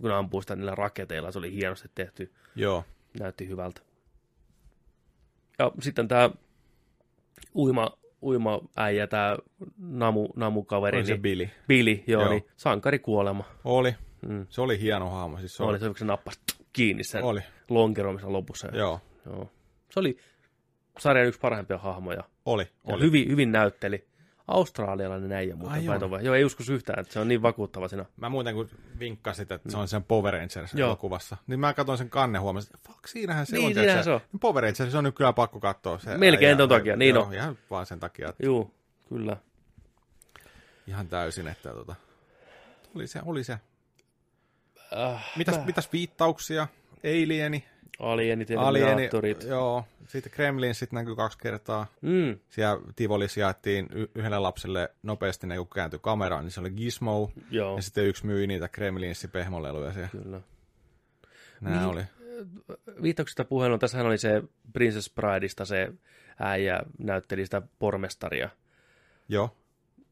kun ampuu sitä niillä raketeilla, se oli hienosti tehty. Joo. Näytti hyvältä. Ja sitten tämä uima-äijä, tämä namukaveri. Oli se Billy. Billy, niin sankari kuolema. Oli. Se oli hieno hahmo. Siis se oli se, kun se nappasi kiinni sen lonkeroimisen lopussa. Joo. Se oli sarjan yksi parhaimpia hahmoja. Oli. Hyvin näytteli. Australialainen äijä muuten päin. Joo, ei uskos yhtään, että se on niin vakuuttava siinä. Mä muuten kun vinkkasit, että se on sen Power Rangers elokuvassa, niin mä katsoin sen kannen huomasin, että fuck, siinähän se on. Siinähän se on. Power Rangers on nyt kyllä pakko katsoa. Melkein ton takia, niin on. Ihan vaan sen takia. Että... Joo, kyllä. Ihan täysin, että oli se. Mitäs viittauksia? Alienit, joo. Sitten Kremlin sitten näkyy 2 kertaa. Siellä Tivolissa jaettiin yhdelle lapselle nopeasti, kun kääntyi kameraan, niin se oli Gizmo. Joo. Ja sitten yksi myi niitä Kremlinssi pehmoleluja siellä. Kyllä. Nämä oli. Viittauksista puheen on, tässähän oli se Princess Brideista se äijä näytteli sitä pormestaria. Joo.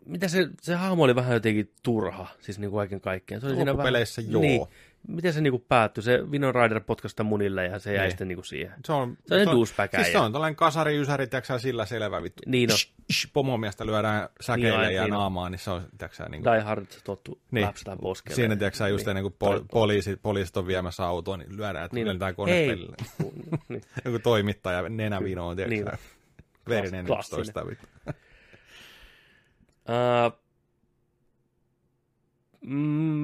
Mitä se hahmo oli vähän jotenkin turha, siis niin kuin kaiken kaikkiaan. Se oli loppupeleissä vähän, joo. Niin. Miten se niinku päättyi? Se Vinon Rider potkasi sitä munille ja se jäi sitten niinku siihen. Se on douchebaggäjä. Siis se on tällainen kasari-ysäri, tiiäksä, sillä selvä vittu. Niin on. Pomomiestä lyödään säkeille ja naamaan, niin se on, tiiäksä, niinku... Die Hard, se tottu läpsätään poskelle. Siinä, tiiäksä, just ennen kuin poliisit on viemässä autoa, niin lyödään, että lyödään konepellille. Joku toimittaja, nenävinoon, tiiäksä. Verinen 11 vittu.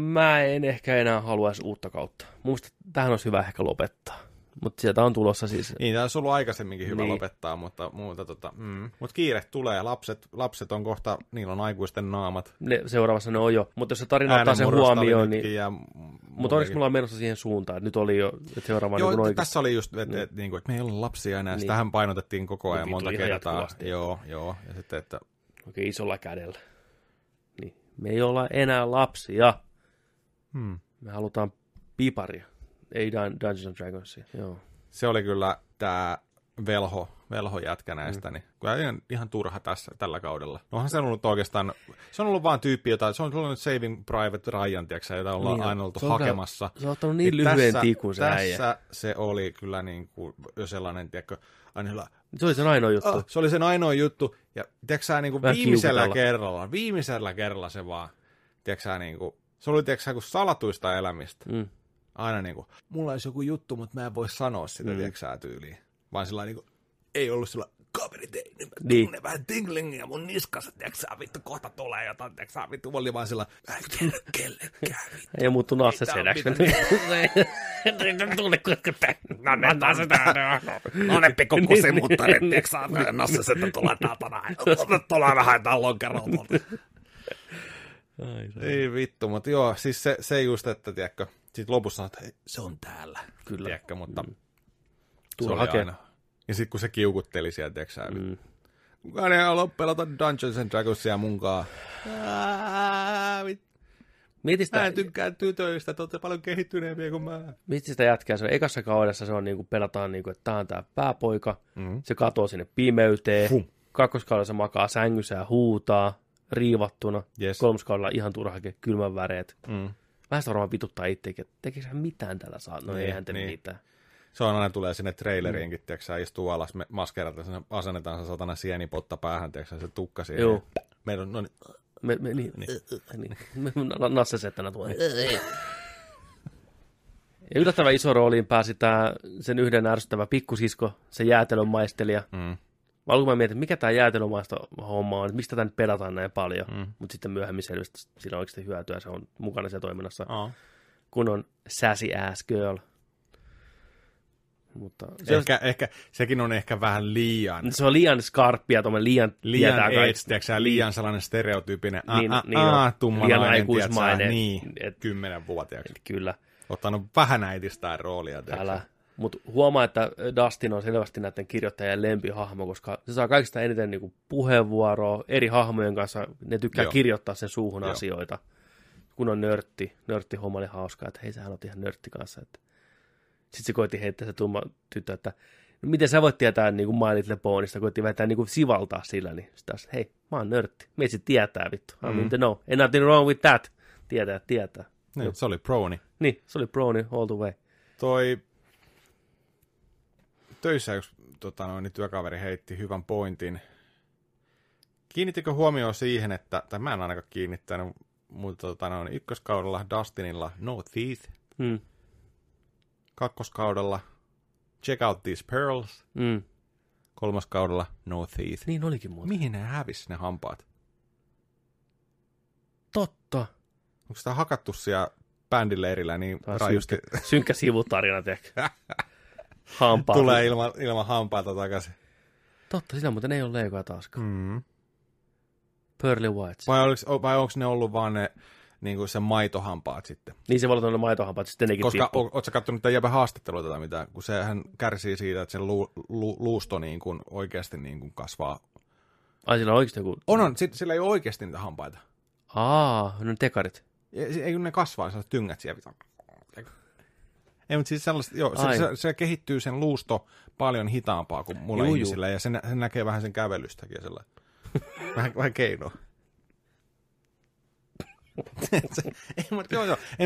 Mä en ehkä enää haluaisi uutta kautta. Musta tähän olisi hyvä ehkä lopettaa. Mutta sieltä on tulossa siis. Niin, tämä olisi ollut aikaisemminkin hyvä lopettaa, mutta muuta Mut kiire tulee, lapset on kohta, niillä on aikuisten naamat. Ne, seuraavassa ne on jo, mutta jos se tarina ottaa sen huomioon, niin... Mutta onneksi me ollaan menossa siihen suuntaan, että nyt oli jo, että seuraava on oikein. Tässä oli just, että me ei ole lapsia enää, sitähän painotettiin koko ajan monta kertaa. Joo, ja sitten, että... Oikein isolla kädellä. Niin, me ei olla enää lapsia. Me halutaan piparia. Ei Dungeons and Dragonsia, joo. Se oli kyllä tämä velho jätkä näistä, niin kyllä ihan turha tässä tällä kaudella. Onhan se on ollut oikeastaan, se on ollut vaan tyyppi, jota, se on ollut Saving Private Ryan, tiiäksä, jota ollaan aina oltu hakemassa. Se on ottanut niin lyhyen tikun se äijä. Tässä se oli kyllä niin kuin sellainen, tiedätkö, aina... Se oli sen ainoa juttu. Se oli sen ainoa juttu, ja tiiäksä, niin kuin viimeisellä kerralla se vaan, tiiäksä, niin kuin, se oli tiiäksä, kun salatuista elämistä. Aina niinku, mulla olisi joku juttu, mutta mä en voi sanoa sitä, tiiäksää tyyliin. Vaan sillä niinku, ei ollut sillä, kaveri tein, nyt mä tunnen vähän tinglingiä mun niskassa, tiiäksää vittu, kohta tulee jotain, tiiäksää vittu, oli vaan sillä, mä en tiedä kellekään vittu. Ei muuttu naassa senäksi. Tule kuinka te, annetaan sitä, anne pikku kusimuttarit, tiiäksää naassa sitä tulee taatana, tulee vähän jotain lonkerolta. Ei vittu, mutta joo, siis se just, että tiedätkö, sitten lopussa sanoo, että se on täällä. Kyllä. Tiedätkö, mutta se oli aina. Ja sitten kun se kiukutteli siellä, tiedätkö kukaan ei halua pelata Dungeons and Dragonsia munkaan. Mä en tykkää tytöistä, te olette paljon kehittyneempiä kuin mä. Mistä sitä jätkää? Se on ekassa kaudessa, se on niin kuin pelataan, niin kuin, että tämä on tämä pääpoika. Se katoo sinne pimeyteen. Kakkoskaudella se makaa sängyssä ja huutaa riivattuna. Yes. Kolmoskaudella ihan turhake kylmän väreet. Vähän sitä varmaan vituttaa itsekin, että tekeekö hän mitään tällä saa? No eihän te mitään. Se on aina tulee sinne traileriinkin, tiiäksä, istuu alas, maskeerataan, asennetaan se satana sienipotta päähän, tiiäksä, se tukka siihen. Joo. Meillä on, no niin. Nassesettänä tuo. Ja yllättävän iso rooliin pääsi tämä sen yhden ärsyttävä pikkusisko, se jäätelön maistelija. Alkuun mä mietin, mikä tämä jäätelömaista homma on, että mistä tämä pelataan näin paljon, mutta sitten myöhemmin selvistä siinä on oikeasti hyötyä, se on mukana siellä toiminnassa, kun on sassy ass girl. Mutta ehkä, sekin on ehkä vähän liian. Se on liian skarppia, tuommoinen liian age, liian sellainen stereotyypinen, liian aikuismainen, niin, 10-vuotiaaksi. Kyllä. Ottanut vähän äitistään roolia. Mutta huomaa, että Dustin on selvästi näiden kirjoittajien lempihahmo, koska se saa kaikista eniten niinku puheenvuoroa eri hahmojen kanssa. Ne tykkää kirjoittaa sen suuhun asioita, kun on nörtti homma oli hauskaa, että hei, sähän oot ihan nörtti kanssa. Sitten se koitti heittää se tumma tyttö, että no, miten sä voit tietää niinku My Little Ponysta, koitti väittää niinku sivaltaa sillä, niin sitten taas, hei, mä oon nörtti, meitsi tietää vittu, no, and nothing wrong with that, tietää. Niin, se oli brony. Niin, se oli brony all the way. Töissä yksi työkaveri heitti hyvän pointin. Kiinnittikö huomioon siihen, että, tai mä en ainakaan kiinnittänyt, mutta ykköskaudella Dustinilla no teeth. Kakkoskaudella check out these pearls. Kolmoskaudella no teeth. Niin olikin muuta. Mihin ne hävisi ne hampaat? Totta. Onko sitä hakattu siellä bändileirillä niin rajusti? Synkkä sivutarina tehdä. Hampaa. Tulee ilman hampaita takaisin. Totta, sillä muuten ei ole leikoja taaskaan. Pearly whites. Vai onko ne ollut vaan ne niinku sen maitohampaat sitten? Niin se voi olla ne maitohampaat, sitten nekin koska tippuu. Ootko sä kattonut tämän jäbän haastattelua tätä mitään? Kun sehän kärsii siitä, että sen luusto niin kuin oikeasti niin kuin kasvaa. Ai sillä on oikeasti joku? On. Sillä ei ole oikeasti niitä hampaita. No tekarit. Ei kun ne kasvaa, sellaiset tyngät siellä. Ei, mutta siis se kehittyy sen luusto paljon hitaampaa kuin mulla ihmisillä, ja se näkee vähän sen kävelystäkin ja vähän keinoa. Ei, mutta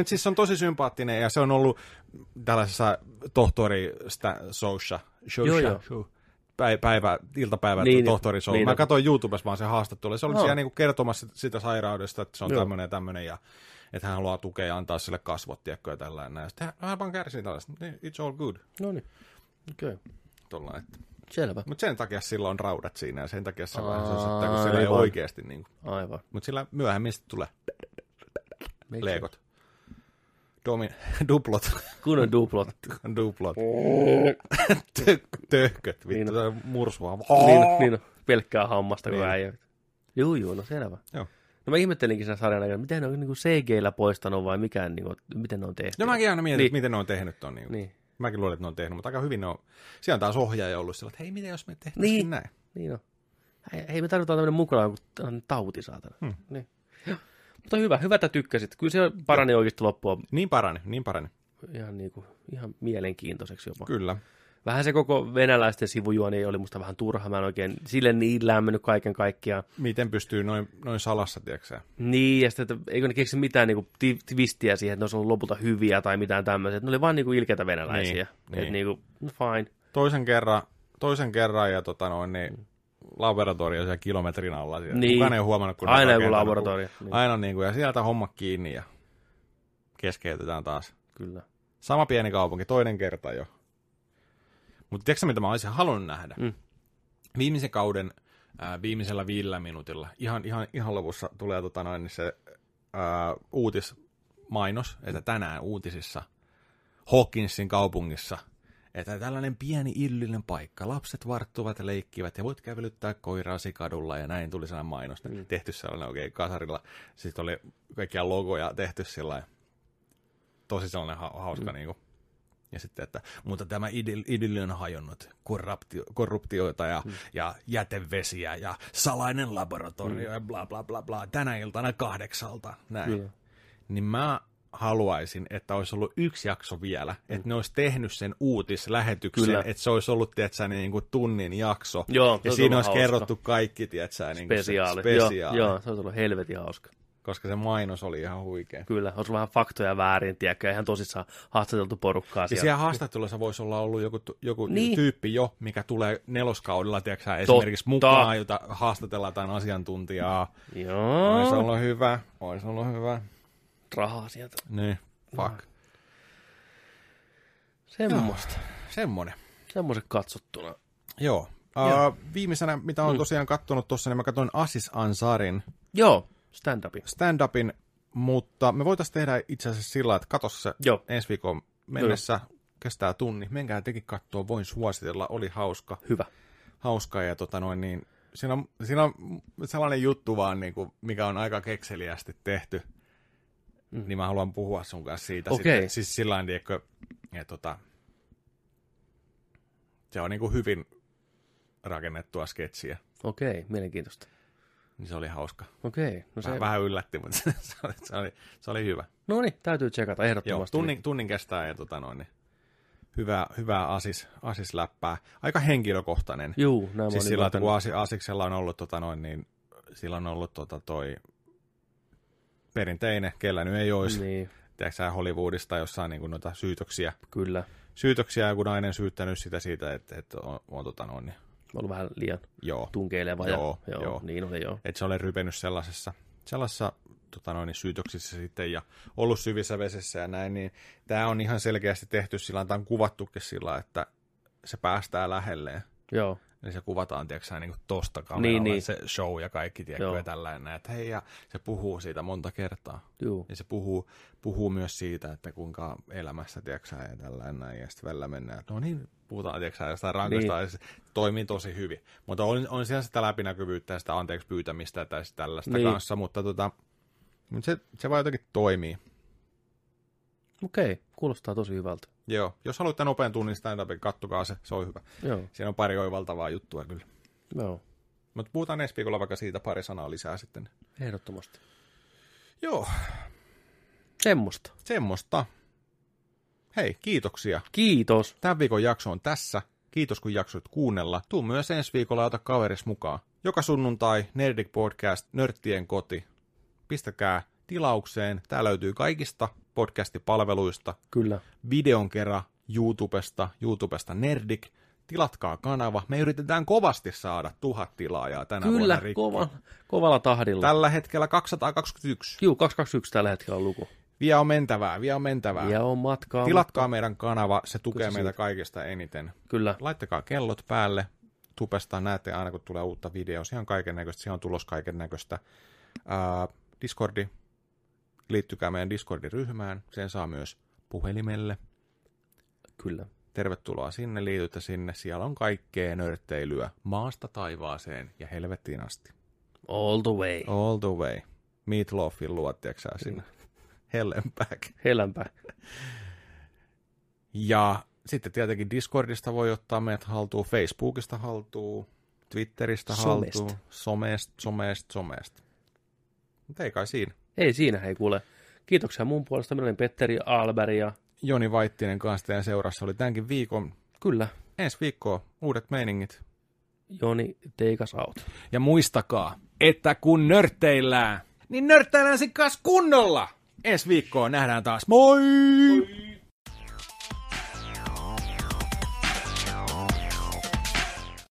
siis se on tosi sympaattinen, ja se on ollut tällaisessa tohtori show. Iltapäivä niin, tohtori show. Niin, mä katsoin YouTubessa vaan sen haastattelu, se oli siellä niinku kertomassa sitä sairaudesta, että se on tämmöinen ja tämmöinen, ja että hän haluaa tukea ja antaa sille kasvot, tiedätkö, ja tällainen. Ja sitten hän vaan kärsii tällaista. It's all good. No niin. Okei. Tuollainen. Selvä. Mutta sen takia sillä on raudat siinä, ja sen takia se vähän sillä kun sillä ei oikeasti niin kuin. Aivan. Mutta sillä myöhemmin sitten tulee leikot. Duplot. Kun on duplot. Duplot. Töhköt, vittu, niin mursua. Niin, pelkkää hammasta, kun äijä. Juu, no selvä. Joo. No mä ihmettelinkin sen sarjan aikana, miten ne on niinku CG:llä poistanut vai mikään, niinku, miten ne on tehnyt. No mäkin aina mietin, niin, miten ne on tehnyt ton. Niinku. Niin. Mäkin luulen, että ne on tehnyt, mutta aika hyvin ne on. Siellä on taas ohjaaja ollut sillä, että hei, miten jos me tehtäisiin niin näin. Niin on. Hei, me tarvitaan tämmöinen mukana tauti, saatana. Niin. Mutta hyvä, että tykkäsit. Kyllä se parani oikeasti loppua. Niin parani. Ihan mielenkiintoiseksi jopa. Kyllä. Vähän se koko venäläisten sivujuoni oli musta vähän turha. Mä en oikein sille niin lämmennyt kaiken kaikkiaan. Miten pystyy noin salassa, tiedätkö? Niin, ja sitten, eikö ne keksi mitään niinku twistiä siihen, että ne olisi ollut lopulta hyviä tai mitään tämmöisiä. Ne oli vaan niinku ilkeitä venäläisiä. Niin. Niinku, no fine. Toisen kerran ja laboratorio siellä kilometrin alla. Siellä. Niin. Kukaan ei ole huomannut, kun aina joku laboratorio. Niin. Aina niinku, ja sieltä homma kiinni ja keskeytetään taas. Kyllä. Sama pieni kaupunki, toinen kerta jo. Mutta tiedätkö mitä mä olisin halunnut nähdä? Viimeisen kauden viimeisellä 5 minuutilla, ihan lopussa tulee se uutismainos, että tänään uutisissa Hawkinsin kaupungissa, että tällainen pieni illinen paikka, lapset varttuvat ja leikkivät ja voit kävelyttää koiraasi kadulla ja näin tuli sellainen mainos. Tehty sellainen oikein kasarilla, sitten oli kaikkia logoja tehty sillä tosi sellainen hauska niinku. Ja sitten, että, mutta tämä idylli on hajonnut, korruptioita ja jätevesiä ja salainen laboratorio ja bla bla bla bla, tänä iltana 8:00, näin. Kyllä. Niin mä haluaisin, että olisi ollut yksi jakso vielä, että ne olisi tehnyt sen uutislähetyksen, kyllä, että se olisi ollut, tietsä, niin kuin tunnin jakso. Joo, ja siinä olisi hauska kerrottu kaikki, tietsä, niin kuin spesiaali. Joo, se olisi ollut helvetin hauska. Koska se mainos oli ihan huikea. Kyllä, olisi vähän faktoja väärin, tiedäkö, ihan tosissaan haastateltu porukkaa. Ja siellä haastattelussa voisi olla ollut joku niin tyyppi jo, mikä tulee 4. kaudella, tiedätkö, esimerkiksi mukaan, jota haastatellaan tämän asiantuntijaa. Joo. Olisi ollut hyvä. Rahaa sieltä. Niin, fuck. No. Semmosta. Semmoinen katsottuna. Joo. Viimeisenä, mitä olen tosiaan katsonut tuossa, niin mä katsoin Aziz Ansarin. Joo. Stand-upin, mutta me voitaisiin tehdä itse asiassa sillä, että katos se ensi viikon mennessä, kestää tunni. Menkää tekin katsoa, voin suositella, oli hauska. Hyvä. Hauska ja niin, siinä on sellainen juttu vaan, niin kuin, mikä on aika kekseliästi tehty, niin mä haluan puhua sun kanssa siitä. Okay. Sitten, siis sillain, että se on niin kuin hyvin rakennettua sketsiä. Okei, mielenkiintoista. Niin se oli hauska. Okei. No se vähän yllätti, mutta se oli hyvä. No niin, täytyy tsekata ehdottomasti. Joo, tunnin kestää ja niin hyvää Aziz läppää. Aika henkilökohtainen. Juu, nämä siis sillä, että kun Aziksella on ollut perinteinen, kellä nyt ei olisi. Niin. Tiedätkö Hollywoodista jossain niin kuin noita syytöksiä. Kyllä. Syytöksiä, joku nainen syyttänyt sitä siitä, että on ollut vähän liian tunkeileva. Joo. Niin oli, joo. Että se oli rypennyt sellaisessa syytöksissä sitten ja ollut syvissä vesissä ja näin, niin tämä on ihan selkeästi tehty sillä, tämä on kuvattukin sillä, että se päästää lähelleen. Joo. Eli se kuvataan, tiedätkö, niin kuin tosta kameralla, niin. Se show ja kaikki, tiedätkö, ja tällainen, että hei, ja se puhuu siitä monta kertaa. Joo. Ja se puhuu myös siitä, että kuinka elämässä, tiedätkö, ja tällainen, ja sitten välillä mennään, että no niin, puhutaan, tiedätkö, jostain rankasta, niin. Ja se toimii tosi hyvin. Mutta on siellä sitä läpinäkyvyyttä ja sitä anteeksi pyytämistä tai tällaista niin kanssa, mutta se vaan jotenkin toimii. Okei, kuulostaa tosi hyvältä. Joo, jos haluatte nopean tunnin stand-upin, kattokaa se on hyvä. Joo. Siinä on pari oivaltavaa juttua kyllä. Joo. Mutta puhutaan ensi viikolla vaikka siitä pari sanaa lisää sitten. Ehdottomasti. Joo. Semmosta. Hei, kiitoksia. Kiitos. Tämän viikon jakso on tässä. Kiitos kun jaksoit kuunnella. Tuu myös ensi viikolla ja ota kaveris mukaan. Joka sunnuntai Nerdic Podcast, Nörttien koti. Pistäkää tilaukseen. Tää löytyy kaikista podcastipalveluista. Kyllä. Videon kerran YouTubesta Nerdik. Tilatkaa kanava. Me yritetään kovasti saada 1000 tilaajaa tänä vuonna rikki. Kyllä, kovalla tahdilla. Tällä hetkellä 221. Juu, 221 tällä hetkellä on luku. Vielä on mentävää. Vielä on matkaa. Tilatkaa meidän kanava, se tukee kyllä meitä siitä kaikesta eniten. Kyllä. Laittakaa kellot päälle. Tupesta näette aina, kun tulee uutta videoa. Siihen on tulos kaikennäköistä. Discordi. liittykää meidän Discordin ryhmään, sen saa myös puhelimelle. Kyllä. Tervetuloa sinne, liitytä sinne. Siellä on kaikkea nörtteilyä maasta taivaaseen ja helvettiin asti. All the way. All the way. Meatloafin luot, tiedätkö sä sinne? Hellenpäin. Ja sitten tietenkin Discordista voi ottaa meidät haltuun, Facebookista haltuun, Twitteristä haltuun, somesta. Mutta ei kai siinä. Ei siinä, hei kuule. Kiitoksia mun puolesta. Minä olen Petteri Aalberg ja Joni Vaittinen kanssa teidän seurassa oli tämänkin viikon. Kyllä. Ensi viikkoa uudet meiningit. Joni, take us out. Ja muistakaa, että kun nörtteillään, niin nörtteillään sen kanssa kunnolla. Ensi viikkoa nähdään taas. Moi! Moi!